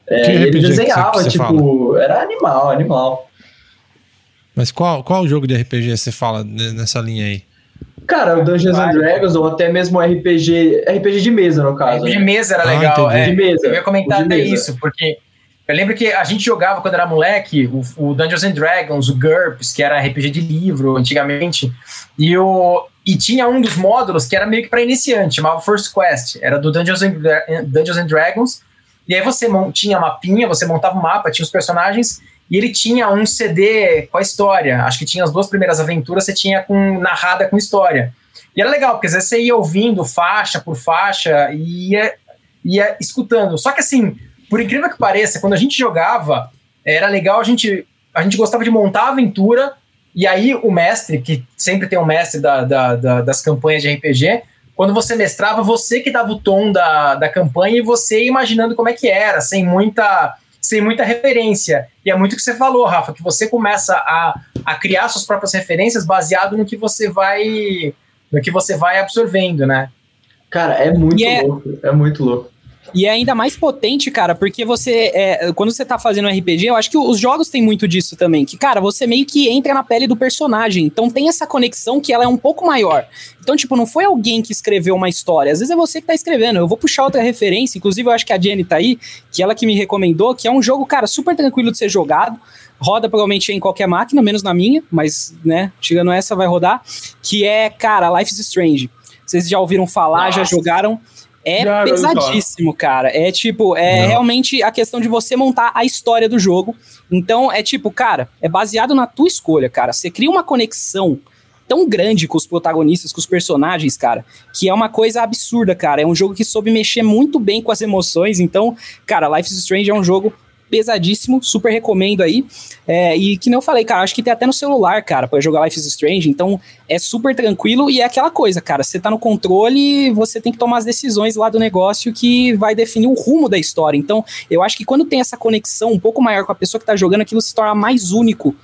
Ele desenhava, que você tipo, fala? Era animal. Mas qual jogo de RPG você fala nessa linha aí? Cara, o Dungeons and Dragons, ou até mesmo RPG de mesa, no caso. De mesa era legal, é. De mesa. Eu ia comentar até isso, porque eu lembro que a gente jogava, quando era moleque, o Dungeons and Dragons, o GURPS, que era RPG de livro, antigamente, e tinha um dos módulos que era meio que para iniciante, chamava First Quest, era do Dungeons and Dragons, e aí você tinha mapinha, você montava um mapa, tinha os personagens, e ele tinha um CD com a história, acho que tinha as duas primeiras aventuras, você tinha narrada com história. E era legal, porque às vezes você ia ouvindo faixa por faixa e ia escutando. Só que assim, por incrível que pareça, quando a gente jogava, era legal, a gente gostava de montar a aventura, e aí o mestre, que sempre tem um mestre das campanhas de RPG, quando você mestrava, você que dava o tom da campanha e você ia imaginando como é que era, sem muita referência. E é muito o que você falou, Rafa, que você começa a criar suas próprias referências baseado no que você vai absorvendo, né? Cara, é muito louco, é muito louco. E é ainda mais potente, cara, porque você, quando você tá fazendo RPG, eu acho que os jogos têm muito disso também, que, cara, você meio que entra na pele do personagem, então tem essa conexão que ela é um pouco maior. Então, tipo, não foi alguém que escreveu uma história, às vezes é você que tá escrevendo. Eu vou puxar outra referência, inclusive eu acho que a Jenny tá aí, que ela que me recomendou, que é um jogo, cara, super tranquilo de ser jogado, roda provavelmente em qualquer máquina, menos na minha, mas, né, tirando essa vai rodar, que é, cara, Life is Strange. Vocês já ouviram falar, já jogaram... É pesadíssimo, cara. É tipo, realmente a questão de você montar a história do jogo. Então, é tipo, cara, é baseado na tua escolha, cara. Você cria uma conexão tão grande com os protagonistas, com os personagens, cara, que é uma coisa absurda, cara. É um jogo que soube mexer muito bem com as emoções. Então, cara, Life is Strange é um jogo pesadíssimo, super recomendo aí. E que nem eu falei, cara, acho que tem até no celular, cara, pra jogar Life is Strange, então é super tranquilo e é aquela coisa, cara, você tá no controle, você tem que tomar as decisões lá do negócio que vai definir o rumo da história. Então, eu acho que quando tem essa conexão um pouco maior com a pessoa que tá jogando, aquilo se torna mais único,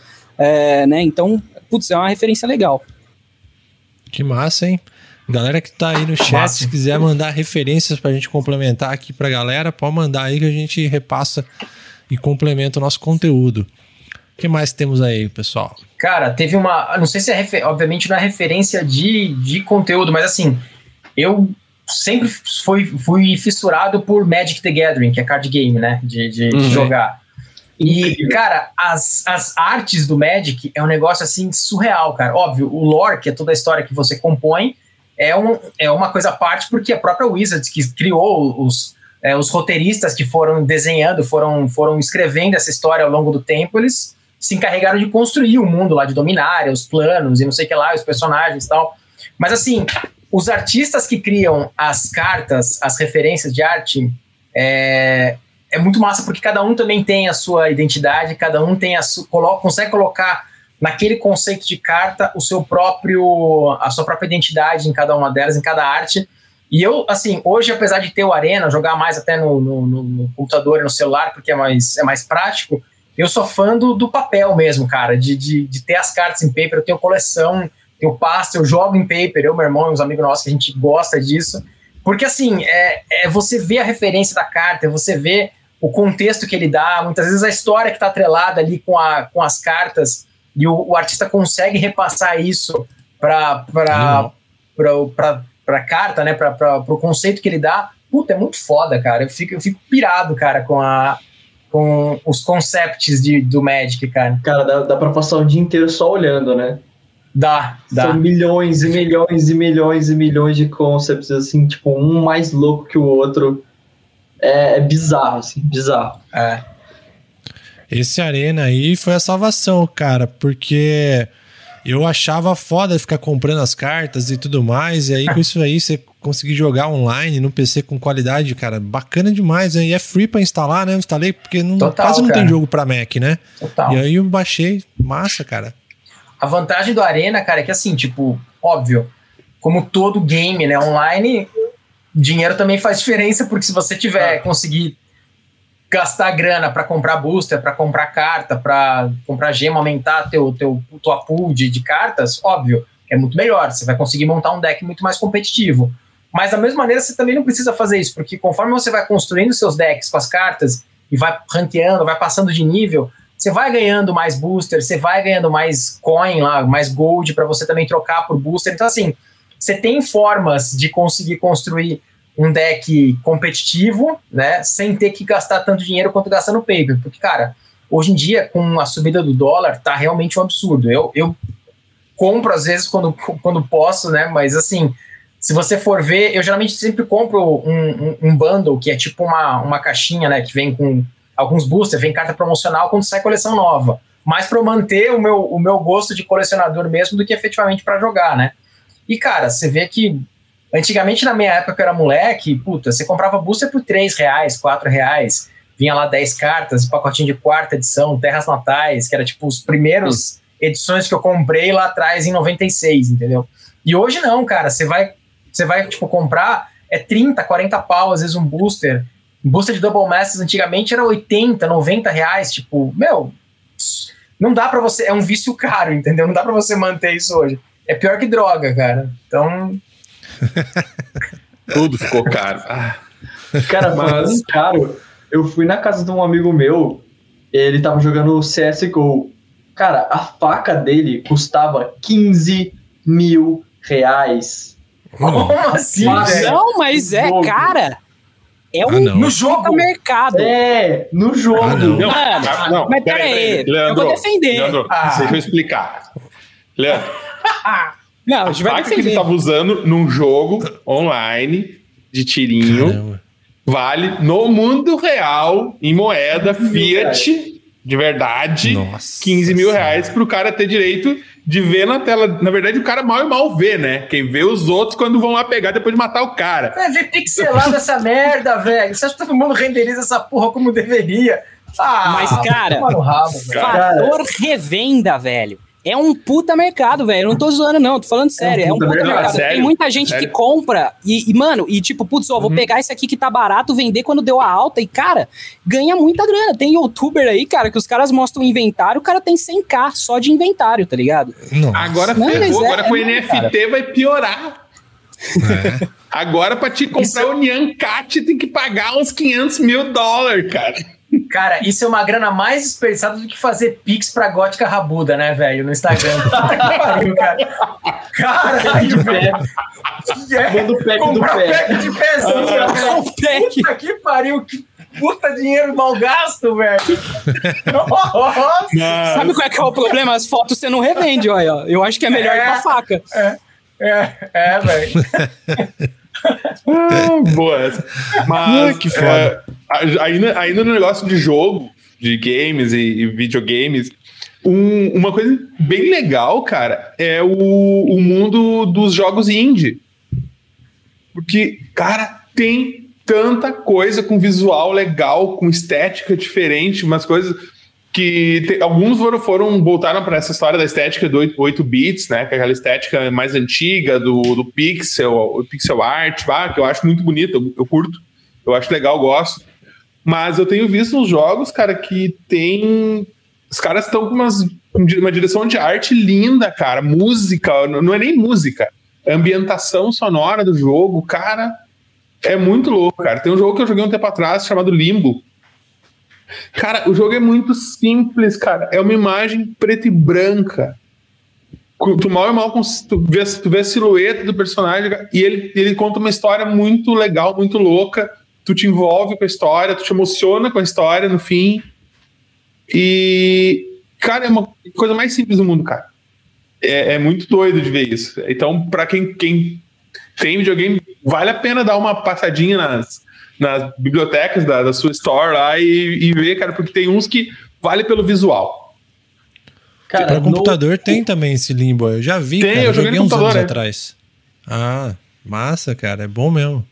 né? Então, putz, é uma referência legal. Que massa, hein? Galera que tá aí no chat, se quiser mandar referências pra gente complementar aqui pra galera, pode mandar aí que a gente repassa e complementa o nosso conteúdo. O que mais temos aí, pessoal? Cara, teve uma... Não sei se é... Obviamente não é referência de conteúdo, mas assim, eu sempre fui fissurado por Magic the Gathering, que é card game, né? De jogar. E, cara, as artes do Magic é um negócio, assim, surreal, cara. Óbvio, o lore, que é toda a história que você compõe, é uma coisa à parte, porque a própria Wizards, que criou os roteiristas que foram desenhando, foram escrevendo essa história ao longo do tempo, eles se encarregaram de construir o mundo lá, de dominar os planos e não sei o que lá, os personagens e tal. Mas assim, os artistas que criam as cartas, as referências de arte, é muito massa, porque cada um também tem a sua identidade, cada um tem consegue colocar naquele conceito de carta a sua própria identidade em cada uma delas, em cada arte. E eu, assim, hoje, apesar de ter o Arena, jogar mais até no computador e no celular, porque é mais prático, eu sou fã do papel mesmo, cara, de ter as cartas em paper. Eu tenho coleção, eu passo, eu jogo em paper, eu, meu irmão e uns amigos nossos, que a gente gosta disso, porque, assim, você vê a referência da carta, você vê o contexto que ele dá, muitas vezes a história que está atrelada ali com as cartas, e o artista consegue repassar isso pra carta, né, pro conceito que ele dá. Puta, é muito foda, cara. Eu fico pirado, cara, com os concepts do Magic, cara. Cara, dá pra passar o dia inteiro só olhando, né? Dá. São milhões e milhões e milhões e milhões de concepts, assim, tipo, um mais louco que o outro. É bizarro, assim, bizarro. É. Esse Arena aí foi a salvação, cara, porque... eu achava foda ficar comprando as cartas e tudo mais, e aí com isso aí você conseguir jogar online no PC com qualidade, cara, bacana demais, né? E é free pra instalar, né? Eu instalei porque quase não tem jogo pra Mac, né? Total. E aí eu baixei, massa, cara. A vantagem do Arena, cara, é que assim, tipo, óbvio, como todo game, né, online, dinheiro também faz diferença, porque se você conseguir gastar grana pra comprar booster, pra comprar carta, pra comprar gema, aumentar tua pool de cartas, óbvio, é muito melhor, você vai conseguir montar um deck muito mais competitivo. Mas da mesma maneira você também não precisa fazer isso, porque conforme você vai construindo seus decks com as cartas e vai ranqueando, vai passando de nível, você vai ganhando mais booster, você vai ganhando mais coin lá, mais gold pra você também trocar por booster. Então assim, Você tem formas de conseguir construir um deck competitivo, né, sem ter que gastar tanto dinheiro quanto gastar no paper, porque, cara, hoje em dia, com a subida do dólar, tá realmente um absurdo. Eu compro, às vezes, quando posso, né, mas, assim, se você for ver, eu geralmente sempre compro um bundle, que é tipo uma caixinha, né, que vem com alguns boosters, vem carta promocional quando sai coleção nova, mais para eu manter o meu gosto de colecionador mesmo do que efetivamente para jogar, né. E, cara, você vê que antigamente, na minha época, que eu era moleque, puta, você comprava booster por R$3, R$4, vinha lá 10 cartas, pacotinho de quarta edição, Terras Natais, que era tipo os primeiros edições que eu comprei lá atrás em 96, entendeu? E hoje não, cara, você vai tipo, comprar, é 30, 40 pau, às vezes um booster. Booster de Double Masters antigamente era 80, R$90, tipo, meu, não dá pra você, é um vício caro, entendeu? Não dá pra você manter isso hoje. É pior que droga, cara, então... Tudo ficou caro. Cara, mas foi caro. Eu fui na casa de um amigo meu, ele tava jogando CSGO. Cara, a faca dele custava R$15 mil. Como assim? Não, mas é, cara. É no jogo do mercado. É, no jogo. Não, mas peraí, eu vou defender. Leandro, deixa eu explicar. Leandro. Não, a faca que ele estava usando num jogo online de tirinho. Caramba. Vale no mundo real, em moeda, Fiat, de verdade, nossa, R$15 mil para o cara ter direito de ver na tela. Na verdade, o cara mal vê, né? Quem vê os outros quando vão lá pegar depois de matar o cara. É, vê pixelado essa merda, velho. Você acha que todo mundo renderiza essa porra como deveria? Mas, cara, fator revenda, velho. É um puta mercado, velho. Eu não tô zoando, não. Tô falando sério. É um puta mercado. Sério? Tem muita gente que compra e tipo, putz, vou pegar esse aqui que tá barato, vender quando deu a alta. E, cara, ganha muita grana. Tem youtuber aí, cara, que os caras mostram o inventário, o cara tem 100k só de inventário, tá ligado? Nossa. Agora não, ferrou. Agora com o NFT cara. Vai piorar. É. Agora pra te comprar o Nyancat tem que pagar uns $500 mil, cara. Cara, isso é uma grana mais desperdiçada do que fazer pix pra Gótica Rabuda, né, velho? No Instagram. Caralho, velho. Manda o pack do pack de pezinho, velho. Puta que pariu, que puta dinheiro mal gasto, velho. Nossa. Sabe qual é que é o problema? As fotos você não revende, olha. Eu acho que é melhor ir pra faca. É, velho. Boa essa. Mas que foda. Ainda no negócio de jogo, de games e videogames, uma coisa bem legal, cara, é o mundo dos jogos indie. Porque, cara, tem tanta coisa com visual legal, com estética diferente, umas coisas que alguns voltaram para essa história da estética do 8 bits, né? Que é aquela estética mais antiga do pixel art, que eu acho muito bonito, eu curto, eu acho legal, gosto. Mas eu tenho visto uns jogos, cara, que tem... Os caras estão com uma direção de arte linda, cara. Música, não é nem música. A ambientação sonora do jogo, cara, é muito louco, cara. Tem um jogo que eu joguei um tempo atrás, chamado Limbo. Cara, o jogo é muito simples, cara. É uma imagem preta e branca. Tu mal tu vê a silhueta do personagem e ele conta uma história muito legal, muito louca. Tu te envolve com a história, tu te emociona com a história no fim. E, cara, é uma coisa mais simples do mundo, cara. É muito doido de ver isso. Então, pra quem tem videogame, vale a pena dar uma passadinha nas bibliotecas da sua store lá e ver, cara, porque tem uns que vale pelo visual. Cara, pra computador tem também esse Limbo. Eu já vi, tem, cara, eu joguei uns anos atrás. Ah, massa, cara, é bom mesmo.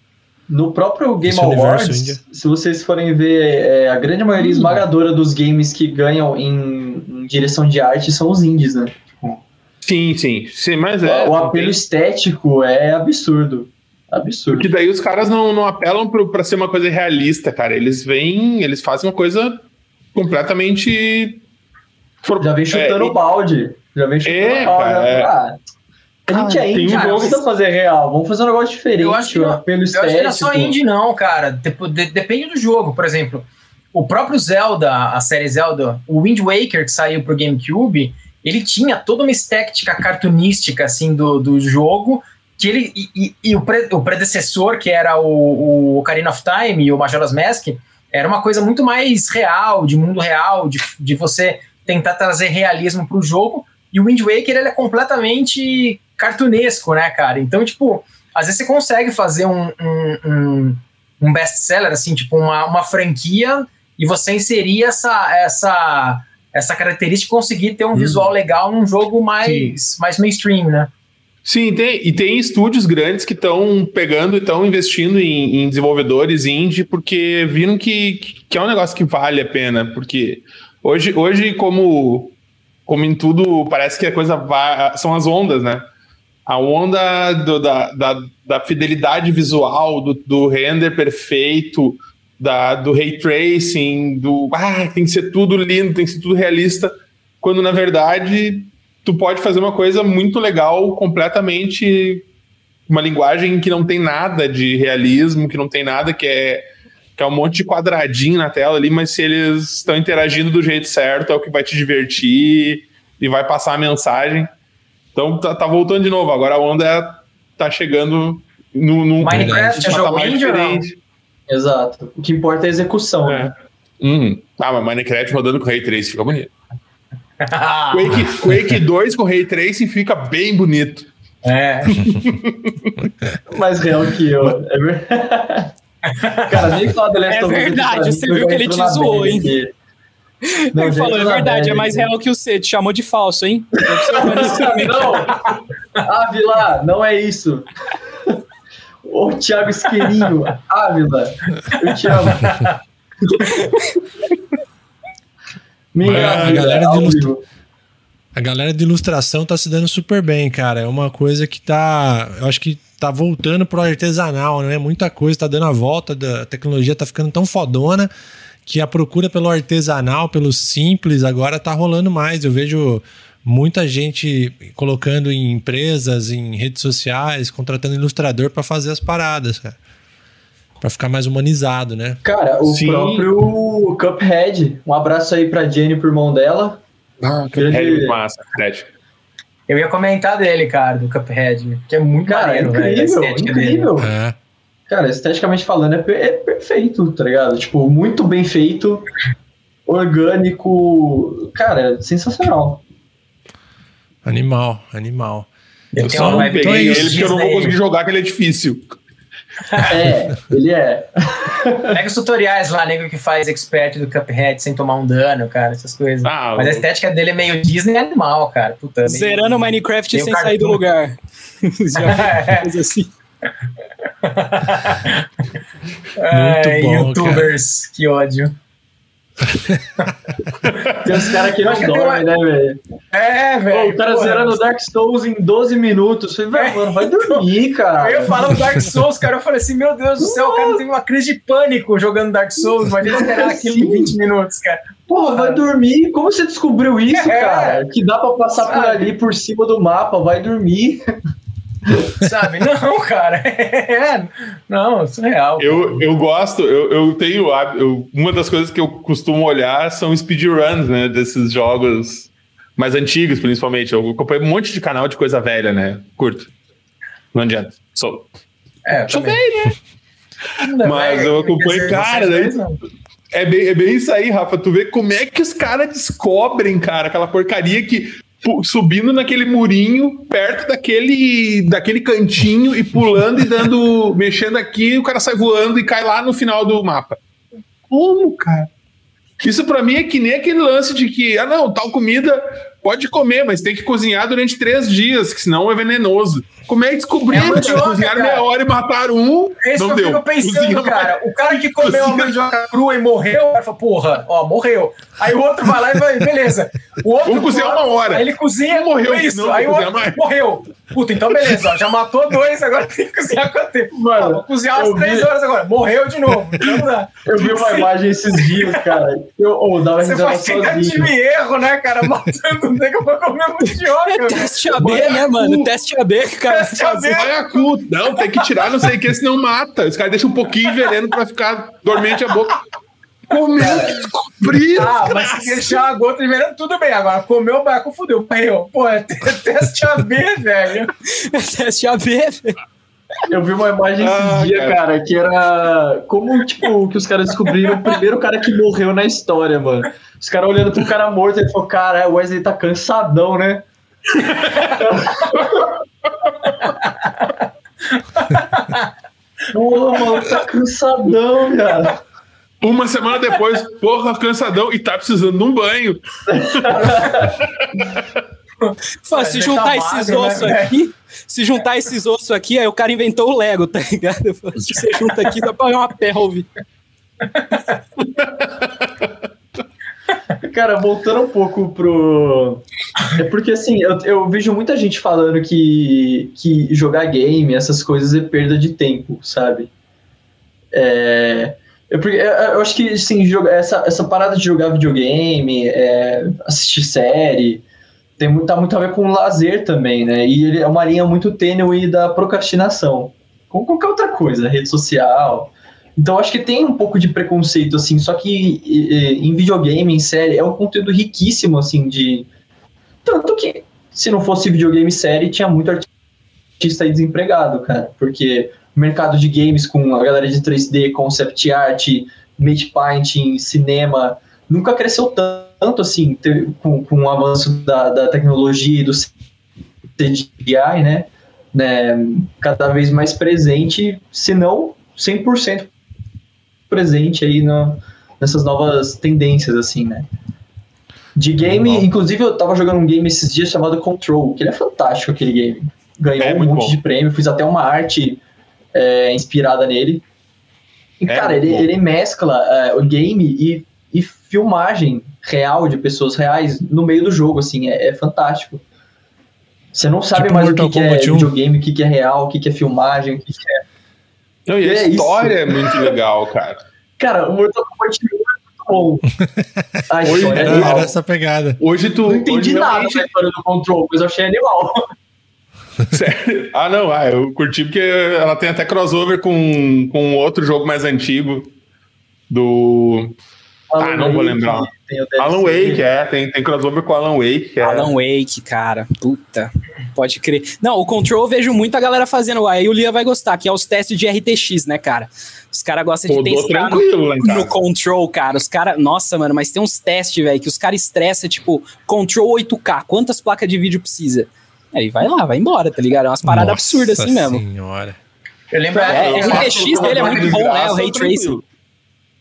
No próprio Game Awards, se vocês forem ver, a grande maioria esmagadora dos games que ganham em direção de arte são os indies, né? Tipo, sim, mas o apelo estético é absurdo. Porque daí os caras não apelam pra ser uma coisa realista, cara. Eles fazem uma coisa completamente... Já vem chutando o balde. Cara, a gente é indie, não precisa fazer real. Vamos fazer um negócio diferente. Eu acho que não é só indie não, cara. Depende do jogo. Por exemplo, o próprio Zelda, a série Zelda, o Wind Waker, que saiu pro GameCube, ele tinha toda uma estética cartunística assim, do jogo, que ele e o predecessor, que era o Ocarina of Time e o Majora's Mask, era uma coisa muito mais real, de mundo real, de você tentar trazer realismo pro jogo. E o Wind Waker, ele é completamente cartunesco, né, cara? Então, tipo, às vezes você consegue fazer um best-seller, assim, tipo, uma franquia, e você inserir essa característica, conseguir ter um visual legal num jogo mais mainstream, né? Sim, tem estúdios grandes que estão pegando e estão investindo em desenvolvedores indie, porque viram que é um negócio que vale a pena, porque hoje como em tudo, parece que a coisa são as ondas, né? A onda da fidelidade visual, do render perfeito, do ray tracing, tem que ser tudo lindo, tem que ser tudo realista, quando na verdade tu pode fazer uma coisa muito legal, completamente uma linguagem que não tem nada de realismo, que não tem nada, que é um monte de quadradinho na tela ali, mas se eles estão interagindo do jeito certo, é o que vai te divertir e vai passar a mensagem. Então tá voltando de novo. Agora a onda tá chegando no Minecraft, é jogo índio, não? Exato. O que importa é a execução, né? Ah, mas Minecraft rodando com Ray Tracing fica bonito. Quake 2 com Ray Tracing fica bem bonito. É. Mais real que eu. Cara, nem só The Last of Us. É verdade, você viu que ele te zoou, hein? Não, ele falou, é verdade, é mais real que o C, te chamou de falso, hein? Não, Ávila, não é isso. Ô, Thiago Esquerinho, Ávila, eu te amo. A galera de ilustração tá se dando super bem, cara. É uma coisa que tá... Eu acho que tá voltando pro artesanal, né? Muita coisa tá dando a volta, a tecnologia tá ficando tão fodona que a procura pelo artesanal, pelo simples, agora tá rolando mais. Eu vejo muita gente colocando em empresas, em redes sociais, contratando ilustrador para fazer as paradas, cara. Pra ficar mais humanizado, né? Cara, o próprio Cuphead, um abraço aí pra Jenny, pro irmão dela. Ah, Cuphead, massa, crédito. Eu ia comentar dele, cara, do Cuphead, que é muito maneiro, velho. Incrível. É. Cara, esteticamente falando, é perfeito, tá ligado? Tipo, muito bem feito, orgânico, cara, é sensacional. Animal. Eu só não peguei ele porque eu não vou conseguir jogar, que ele é difícil. É, ele é. Pega os tutoriais lá, nego, que faz expert do Cuphead sem tomar um dano, cara, essas coisas. Mas a estética dele é meio Disney animal, cara. Puta, zerando o Minecraft sem sair do lugar. Já fez assim. Muito bom, youtubers, cara. Que ódio. Tem os caras que não dormem, né, velho? É, velho. O cara zerando Dark Souls em 12 minutos. Eu falei, mano, vai dormir, cara. Eu falava Dark Souls, cara. Eu falei assim, meu Deus do céu, o cara teve uma crise de pânico jogando Dark Souls. Imagina zerar aquilo em 20 minutos, cara. Porra, vai dormir. Como você descobriu isso, cara? Que dá pra passar por ali, por cima do mapa. Vai dormir. Sabe? Não, cara. Não, isso é real. Eu gosto, eu tenho... uma das coisas que eu costumo olhar são speedruns, né? Desses jogos mais antigos, principalmente. Eu acompanho um monte de canal de coisa velha, né? Curto. Não adianta. Sou velho, né? Mas eu acompanho... Cara, daí, é bem isso aí, Rafa. Tu vê como é que os caras descobrem, cara, aquela porcaria que... subindo naquele murinho perto daquele cantinho e pulando e dando, mexendo aqui, o cara sai voando e cai lá no final do mapa. Como, cara? Isso pra mim é que nem aquele lance de que, tal comida pode comer, mas tem que cozinhar durante 3 dias, que senão é venenoso. Como é que descobriram? Cozinharam meia hora e mataram um. Esse não que eu fico pensando, cozinha, cara. O cara que comeu a mandioca crua e morreu, o cara fala, porra, ó, morreu. Aí o outro vai lá e vai, beleza. O outro vamos cozinhar uma hora. Aí ele cozinha, morreu. Isso. Não, aí o outro morreu. Puta, então beleza, ó, já matou 2, agora tem que cozinhar quanto tempo? Mano, vou cozinhar umas 3 horas agora. Morreu de novo. Então dá. Eu vi uma imagem esses dias, cara. Dava risada sozinho. Você faz tentativa e erro, né, cara? Matando um negócio pra comer mandioca. É teste AB, né, mano? Teste AB. Cara, não, tem que tirar, não sei o que, senão mata. Os caras deixam um pouquinho de veneno pra ficar dormente a boca. Comeu que tu cobria. Ah, mas se deixar a gota de veneno, tudo bem. Agora, comeu o barco, fudeu. Pô, é teste AB, velho. É teste AB, velho. Eu vi uma imagem esse dia, cara, que era como, tipo, que os caras descobriram o primeiro cara que morreu na história, mano. Os caras olhando pro cara morto, ele falou, cara, o Wesley tá cansadão, né? Porra, mano, tá cansadão, cara. Uma semana depois, porra, cansadão e tá precisando de um banho. Fala, se juntar esses ossos aqui, se juntar esses ossos aqui, aí o cara inventou o Lego, tá ligado? Falo, se você junta aqui, dá pra ganhar uma pelve. Cara, voltando um pouco pro... É porque, assim, eu vejo muita gente falando que jogar game, essas coisas, é perda de tempo, sabe? Eu acho que, assim, essa parada de jogar videogame, assistir série, tá muito a ver com o lazer também, né? E ele é uma linha muito tênue da procrastinação, como qualquer outra coisa, rede social... Então, acho que tem um pouco de preconceito, assim, só que em videogame, em série, é um conteúdo riquíssimo, assim, de... Tanto que, se não fosse videogame e série, tinha muito artista aí desempregado, cara, porque o mercado de games com a galera de 3D, concept art, made painting, cinema, nunca cresceu tanto, assim, com o avanço da tecnologia e do CGI, né? Cada vez mais presente, se não 100% presente aí nessas novas tendências, assim, né? De game, inclusive eu tava jogando um game esses dias chamado Control, que ele é fantástico, aquele game. Ganhou um monte de prêmio, fiz até uma arte inspirada nele. E, cara, ele mescla o game e filmagem real de pessoas reais no meio do jogo, assim, é fantástico. Você não sabe tipo mais Mortal o que é videogame, o que é real, o que é filmagem, o que é... Não, e a história é muito legal, cara. Cara, o Mortal Kombat é muito bom. A hoje era essa pegada. Hoje tu... Não entendi nada da história do Control, mas eu achei animal. Sério? Ah, não. Eu curti porque ela tem até crossover com outro jogo mais antigo do... não vou lembrar. Alan Wake, tem crossover com Alan Wake. Alan Wake, cara, puta, pode crer. Não, o Control eu vejo muita galera fazendo, aí o Lia vai gostar, que é os testes de RTX, né, cara? Os caras gostam de testar no Control, cara, os caras, nossa, mano, mas tem uns testes, velho, que os caras estressam, tipo, Control 8K, quantas placas de vídeo precisa? Aí vai lá, vai embora, tá ligado? É umas paradas absurdas assim mesmo. Nossa senhora. Eu lembro... o RTX dele é muito bom, né, o Ray Tracing.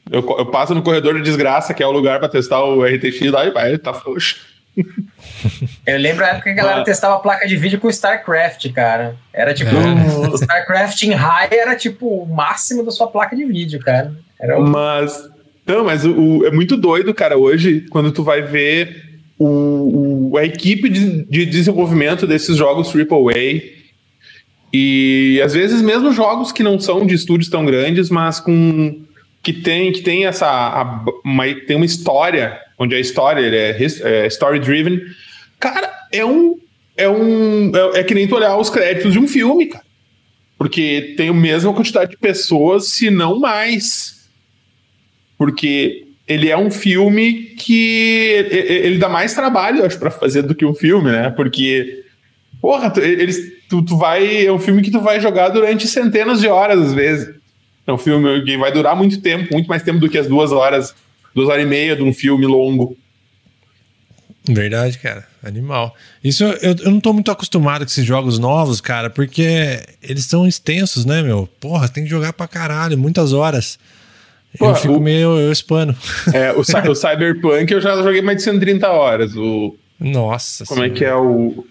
Eu passo no corredor de desgraça, que é o lugar pra testar o RTX lá, e vai, tá frouxo. Eu lembro a época que a galera testava a placa de vídeo com o StarCraft, cara. Era tipo, o StarCraft em high era tipo o máximo da sua placa de vídeo, cara. Mas é muito doido, cara, hoje, quando tu vai ver a equipe de desenvolvimento desses jogos AAA. E às vezes mesmo jogos que não são de estúdios tão grandes, mas que tem essa tem uma história, onde a história é story driven, cara, é que nem tu olhar os créditos de um filme, cara, porque tem a mesma quantidade de pessoas, se não mais, porque ele é um filme que ele dá mais trabalho, eu acho, pra fazer do que um filme, né, porque porra, é um filme que tu vai jogar durante centenas de horas às vezes. É um filme que vai durar muito tempo, muito mais tempo do que as 2 horas, 2 horas e meia de um filme longo. Verdade, cara. Animal. Isso eu não tô muito acostumado com esses jogos novos, cara, porque eles são extensos, né, meu? Porra, tem que jogar pra caralho, muitas horas. Porra, eu fico meio... Eu espano. O Cyberpunk eu já joguei mais de 130 horas. Nossa. Como é que é o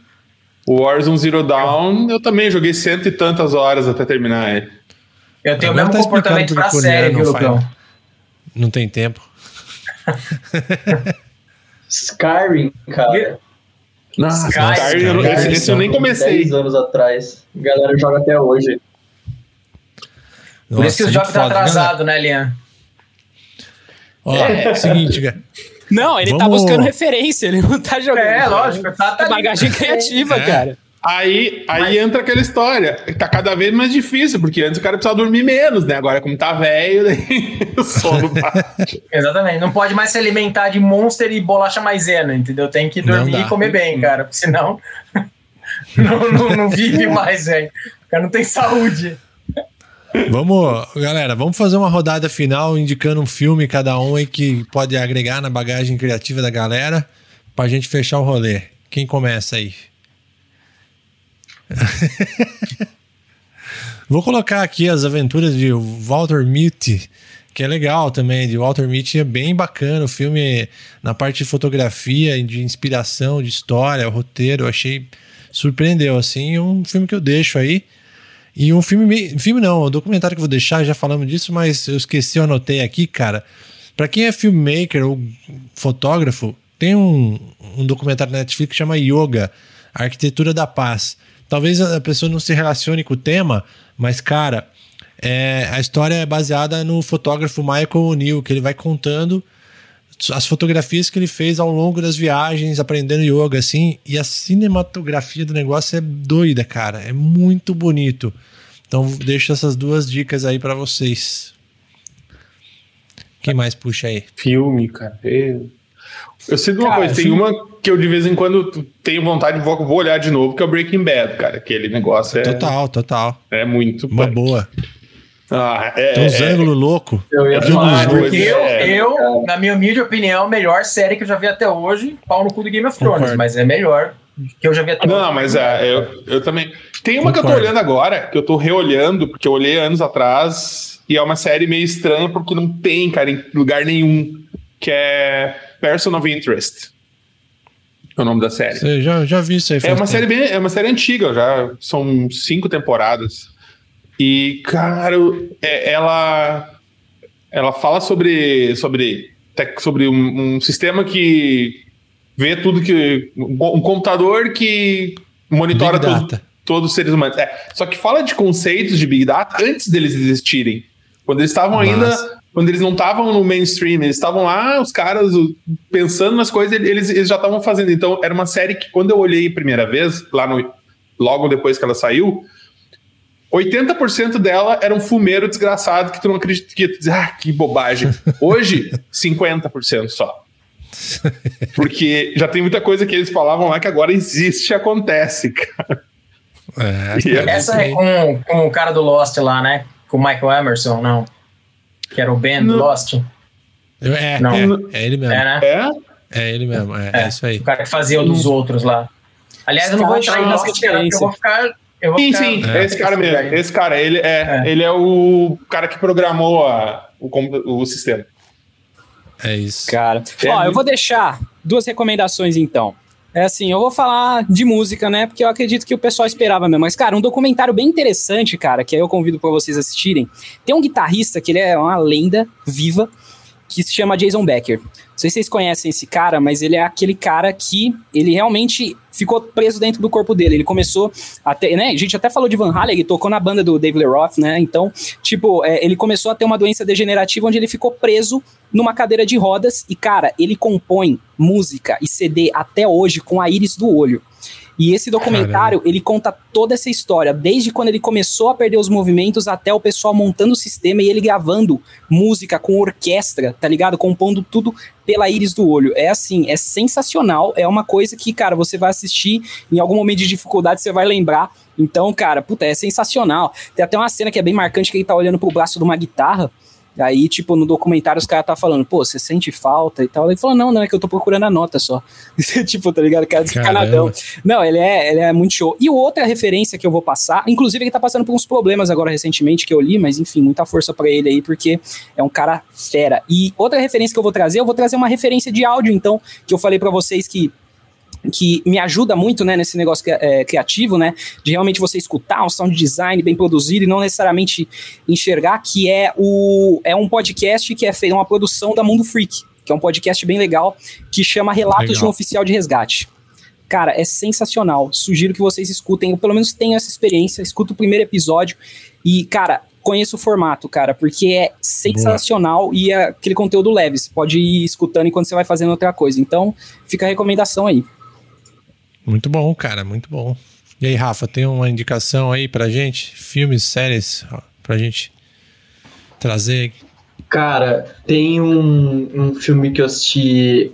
Horizon Zero Dawn? Eu também joguei 100 e tantas horas até terminar ele. Eu tenho o mesmo comportamento pra série, viu, Lucão? Não tem tempo. Skyrim, cara. Nossa, Skyrim, esse eu nem comecei. 10 anos atrás. A galera joga até hoje. Nossa, por isso que o jogo tá atrasado, né, Lian? Ó, é o seguinte, cara. Não, ele tá buscando referência, ele não tá jogando. É, lógico. Tá bagagem criativa, cara. Aí entra aquela história, tá cada vez mais difícil, porque antes o cara precisava dormir menos, né? Agora, como tá velho, daí o sono bate. Exatamente, não pode mais se alimentar de Monster e bolacha maisena, entendeu? Tem que dormir e comer bem, cara, porque senão não vive mais, velho. O cara não tem saúde. Vamos, galera, vamos fazer uma rodada final indicando um filme cada um aí que pode agregar na bagagem criativa da galera pra gente fechar o rolê. Quem começa aí? Vou colocar aqui As Aventuras de Walter Mitty, que é legal também. De Walter Mitty é bem bacana o filme, na parte de fotografia, de inspiração, de história, o roteiro, eu achei, surpreendeu assim, um filme que eu deixo aí. E um filme não, um documentário que eu vou deixar, já falamos disso, mas eu esqueci, eu anotei aqui, cara. Pra quem é filmmaker ou fotógrafo, tem um documentário na Netflix que chama Yoga, a Arquitetura da Paz. Talvez a pessoa não se relacione com o tema, mas, cara, a história é baseada no fotógrafo Michael O'Neill, que ele vai contando as fotografias que ele fez ao longo das viagens, aprendendo yoga, assim, e a cinematografia do negócio é doida, cara, é muito bonito. Então, deixo essas duas dicas aí pra vocês. Quem mais puxa aí? Filme, cara. Eu sei de uma coisa, tem uma que eu de vez em quando tenho vontade, vou olhar de novo, que é o Breaking Bad, cara, aquele negócio é... Total. É muito... Uma boa. Tem uns ângulos loucos. Eu, na minha humilde opinião, a melhor série que eu já vi até hoje, pau no cu do Game of Thrones, mas é melhor que eu já vi até hoje. Não, mas eu também... Tem uma que eu tô olhando agora, que eu tô reolhando, porque eu olhei anos atrás, e é uma série meio estranha, porque não tem, cara, em lugar nenhum, que é... Person of Interest é o nome da série. Já vi isso aí. É uma série antiga, já são 5 temporadas. E, cara, ela fala sobre um sistema que vê tudo que... Um computador que monitora todos os seres humanos. Só que fala de conceitos de Big Data antes deles existirem. Quando eles estavam ainda... Quando eles não estavam no mainstream, eles estavam lá, os caras pensando nas coisas, eles já estavam fazendo. Então, era uma série que, quando eu olhei a primeira vez, logo depois que ela saiu, 80% dela era um fumeiro desgraçado que tu não acredita, que tu diz, que bobagem. Hoje, 50% só. Porque já tem muita coisa que eles falavam lá que agora existe e acontece, cara. Essa é com o cara do Lost lá, né? Com o Michael Emerson, não? Que era o Ben Lost. É ele mesmo. É, né? É ele mesmo, é isso aí. O cara que fazia o dos outros lá. Aliás, eu não vou entrar em nossa referência, porque eu vou ficar... Sim, esse cara mesmo. Esse cara, ele é o cara que programou o sistema. É isso. Cara. Eu vou deixar duas recomendações, então. É assim, eu vou falar de música, né? Porque eu acredito que o pessoal esperava mesmo. Mas, cara, um documentário bem interessante, cara, que aí eu convido pra vocês assistirem. Tem um guitarrista que ele é uma lenda viva, que se chama Jason Becker. Não sei se vocês conhecem esse cara, mas ele é aquele cara que ele realmente ficou preso dentro do corpo dele. Ele começou a ter, né? A gente até falou de Van Halen, ele tocou na banda do Dave Lee Roth, né? Então, ele começou a ter uma doença degenerativa onde ele ficou preso numa cadeira de rodas e, cara, ele compõe música e CD até hoje com a íris do olho. E esse documentário, ele conta toda essa história, desde quando ele começou a perder os movimentos até o pessoal montando o sistema e ele gravando música com orquestra, tá ligado? Compondo tudo pela íris do olho. É assim, é sensacional, é uma coisa que, cara, você vai assistir, em algum momento de dificuldade você vai lembrar. Então, cara, é sensacional. Tem até uma cena que é bem marcante, que ele tá olhando pro braço de uma guitarra. Aí, no documentário, os caras tá falando, você sente falta e tal. Ele falou, não, é que eu tô procurando a nota só. Tá ligado? O cara descanadão. Não, ele é muito show. E outra referência que eu vou passar, inclusive ele tá passando por uns problemas agora recentemente que eu li, mas enfim, muita força pra ele aí, porque é um cara fera. E outra referência que eu vou trazer uma referência de áudio, então, que eu falei pra vocês que me ajuda muito, né, nesse negócio criativo, né, de realmente você escutar um sound design bem produzido e não necessariamente enxergar, que é um podcast que é feito, uma produção da Mundo Freak, que é um podcast bem legal, que chama Relatos de um Oficial de Resgate. Cara, é sensacional, sugiro que vocês escutem, eu pelo menos tenho essa experiência, escuto o primeiro episódio e, cara, conheço o formato, cara, porque é sensacional. Boa. E é aquele conteúdo leve, você pode ir escutando enquanto você vai fazendo outra coisa, então fica a recomendação aí. Muito bom, cara, muito bom. E aí, Rafa, tem uma indicação aí pra gente? Filmes, séries, pra gente trazer? Cara, tem um filme que eu assisti,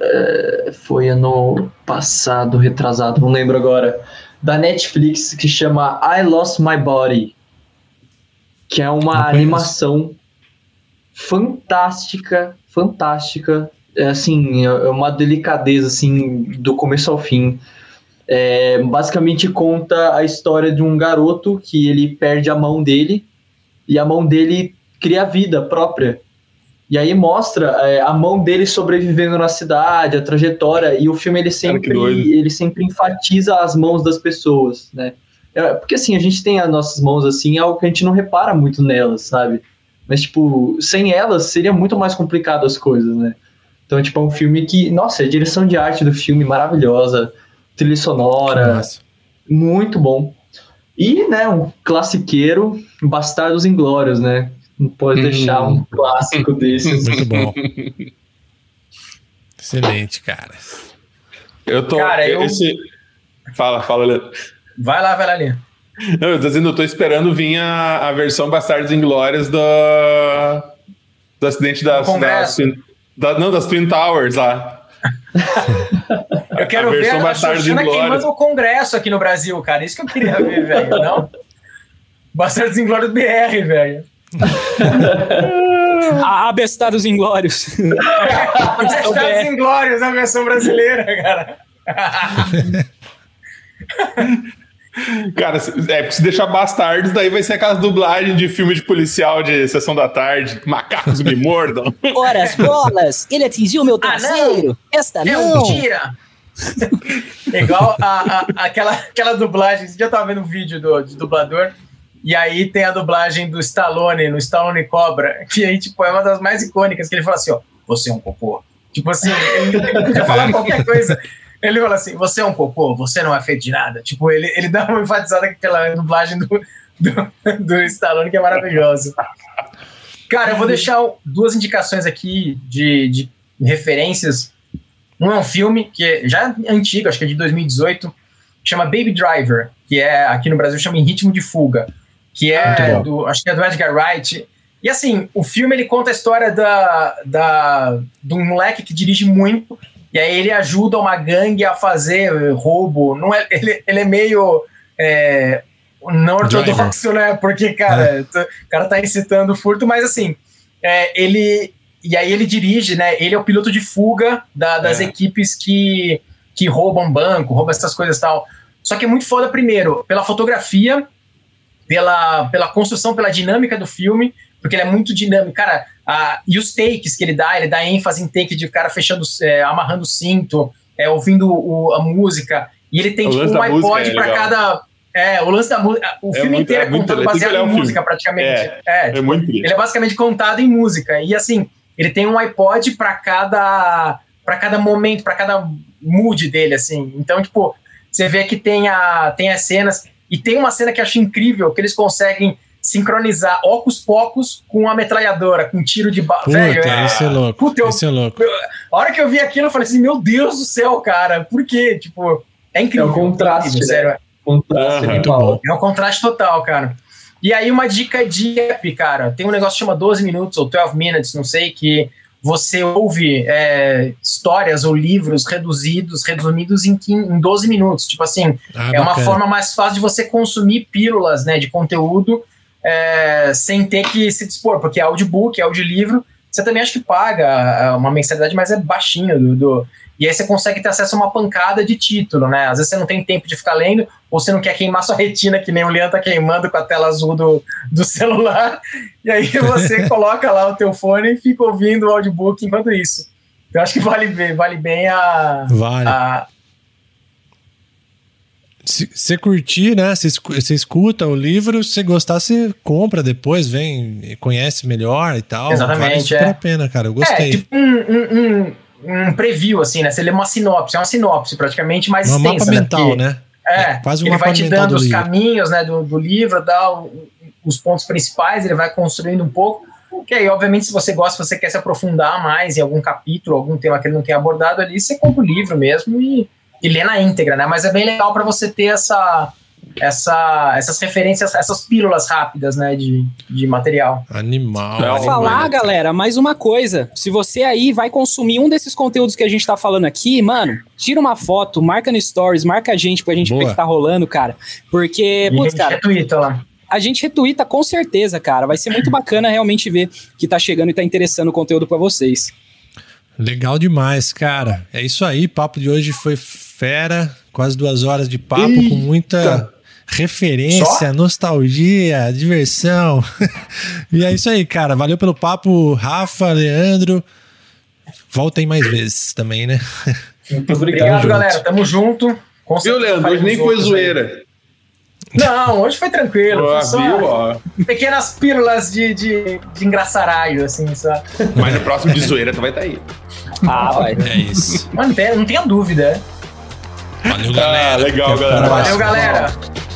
foi ano passado, retrasado, não lembro agora, da Netflix, que chama I Lost My Body, que é uma animação fantástica, fantástica, assim, é uma delicadeza, assim, do começo ao fim. Basicamente conta a história de um garoto que ele perde a mão dele e a mão dele cria vida própria. E aí mostra a mão dele sobrevivendo na cidade, a trajetória, e o filme ele sempre enfatiza as mãos das pessoas, né? Porque assim, a gente tem as nossas mãos assim, é algo que a gente não repara muito nelas, sabe? Mas tipo, sem elas seria muito mais complicado as coisas, né? Então tipo, é um filme que, nossa, a direção de arte do filme maravilhosa, trilha sonora, muito bom. E, né, um classiqueiro, Bastardos Inglórios, né? Não pode deixar um clássico desses. Muito bom. Excelente, cara. Eu tô... Cara, Fala, Leandro. Vai lá, Leandro. Não, eu tô dizendo, eu tô esperando vir a versão Bastardos Inglórios do acidente das Twin Towers lá. Eu quero ver a Xuxana queimando o Congresso aqui no Brasil, cara. Isso que eu queria ver, velho. Não? Bastardos Inglórios BR, velho. Abestados Inglórios. Abestados Inglórios, a versão brasileira, cara. Cara, se deixar Bastardos, daí vai ser aquelas dublagens de filme de policial de sessão da tarde. Macacos me mordam. Horas, bolas, ele atingiu meu terceiro. Esta não. Mentira. Igual aquela dublagem. Você já tava vendo um vídeo de dublador. E aí tem a dublagem do Stallone, no Stallone Cobra, que aí, tipo, é uma das mais icônicas, que ele fala assim, ó, você é um cocô. Tipo assim, ele podia falar qualquer coisa. Ele fala assim, você é um cocô, você não é feito de nada. Tipo, ele dá uma enfatizada com aquela dublagem do Stallone, que é maravilhosa. Cara, eu vou deixar duas indicações aqui de referências. Um é um filme que já é antigo, acho que é de 2018, chama Baby Driver, que é, aqui no Brasil chama Em Ritmo de Fuga, que é acho que é do Edgar Wright. E assim, o filme ele conta a história de um moleque que dirige muito, e aí ele ajuda uma gangue a fazer roubo. Não é, ele é meio não ortodoxo, né? Porque, cara, o cara tá incitando o furto, mas assim, ele... E aí ele dirige, né? Ele é o piloto de fuga das equipes que roubam banco, roubam essas coisas e tal. Só que é muito foda, primeiro, pela fotografia, pela construção, pela dinâmica do filme, porque ele é muito dinâmico, cara, e os takes que ele dá ênfase em take de cara fechando, amarrando o cinto, ouvindo a música, e ele tem tipo um iPod pra cada... o lance da música, o filme inteiro é contado baseado em música, praticamente. Ele é basicamente contado em música, e assim, ele tem um iPod pra cada momento, pra cada mood dele, assim, então, tipo, você vê que tem as cenas... E tem uma cena que eu acho incrível, que eles conseguem sincronizar Hocus Pocus com a metralhadora, com um tiro de bala. Isso é louco. Isso é louco. A hora que eu vi aquilo, eu falei assim, meu Deus do céu, cara, por quê? Tipo, é incrível. É um contraste, né? Sério. Contraste, muito bom. É um contraste total, cara. E aí uma dica de app, cara. Tem um negócio que chama 12 Minutos ou 12 Minutes, não sei, que você ouve histórias ou livros resumidos em 12 minutos. Tipo assim, uma forma mais fácil de você consumir pílulas, né, de conteúdo sem ter que se dispor, porque é audiobook, é audiolivro. Você também acho que paga uma mensalidade, mas é baixinho. E aí você consegue ter acesso a uma pancada de título, né? Às vezes você não tem tempo de ficar lendo, ou você não quer queimar sua retina, que nem o Leandro tá queimando com a tela azul do celular. E aí você coloca lá o teu fone e fica ouvindo o audiobook enquanto isso. Então acho que vale bem a... Vale. Se você curtir, né? Você escuta o livro, se gostar, você compra depois, vem, conhece melhor e tal. Exatamente, vale super a pena, cara. Eu gostei. Tipo um preview, assim, né? Você lê uma sinopse, é uma sinopse praticamente mais extensa. Um mapa mental, né? Quase um mapa mental. Ele vai te dando os caminhos, né, do livro, dá os pontos principais, ele vai construindo um pouco. E aí, obviamente, se você gosta, se você quer se aprofundar mais em algum capítulo, algum tema que ele não tenha abordado ali, você compra o livro mesmo e lê na íntegra, né? Mas é bem legal para você ter essa essas referências, essas pílulas rápidas, né, de material. Animal. Não, vou falar, galera, mais uma coisa. Se você aí vai consumir um desses conteúdos que a gente tá falando aqui, mano, tira uma foto, marca no Stories, marca a gente pra gente ver o que tá rolando, cara. Porque, putz, cara... A gente retuita com certeza, cara. Vai ser muito bacana realmente ver que tá chegando e tá interessando o conteúdo pra vocês. Legal demais, cara. É isso aí, papo de hoje foi fera. Quase 2 horas de papo. Eita. Com muita referência, só? Nostalgia, diversão. E é isso aí, cara. Valeu pelo papo, Rafa, Leandro. Voltem mais vezes também, né? Muito obrigado, galera. Tamo junto. Viu, Leandro? Hoje nem foi zoeira. Não, hoje foi tranquilo. Pô, só pequenas pílulas de engraçaralho, assim, sabe? Mas no próximo de zoeira tu vai estar aí. Ah, vai. É isso. Mano, não tenha dúvida. Valeu, galera. Legal, galera. Valeu, galera.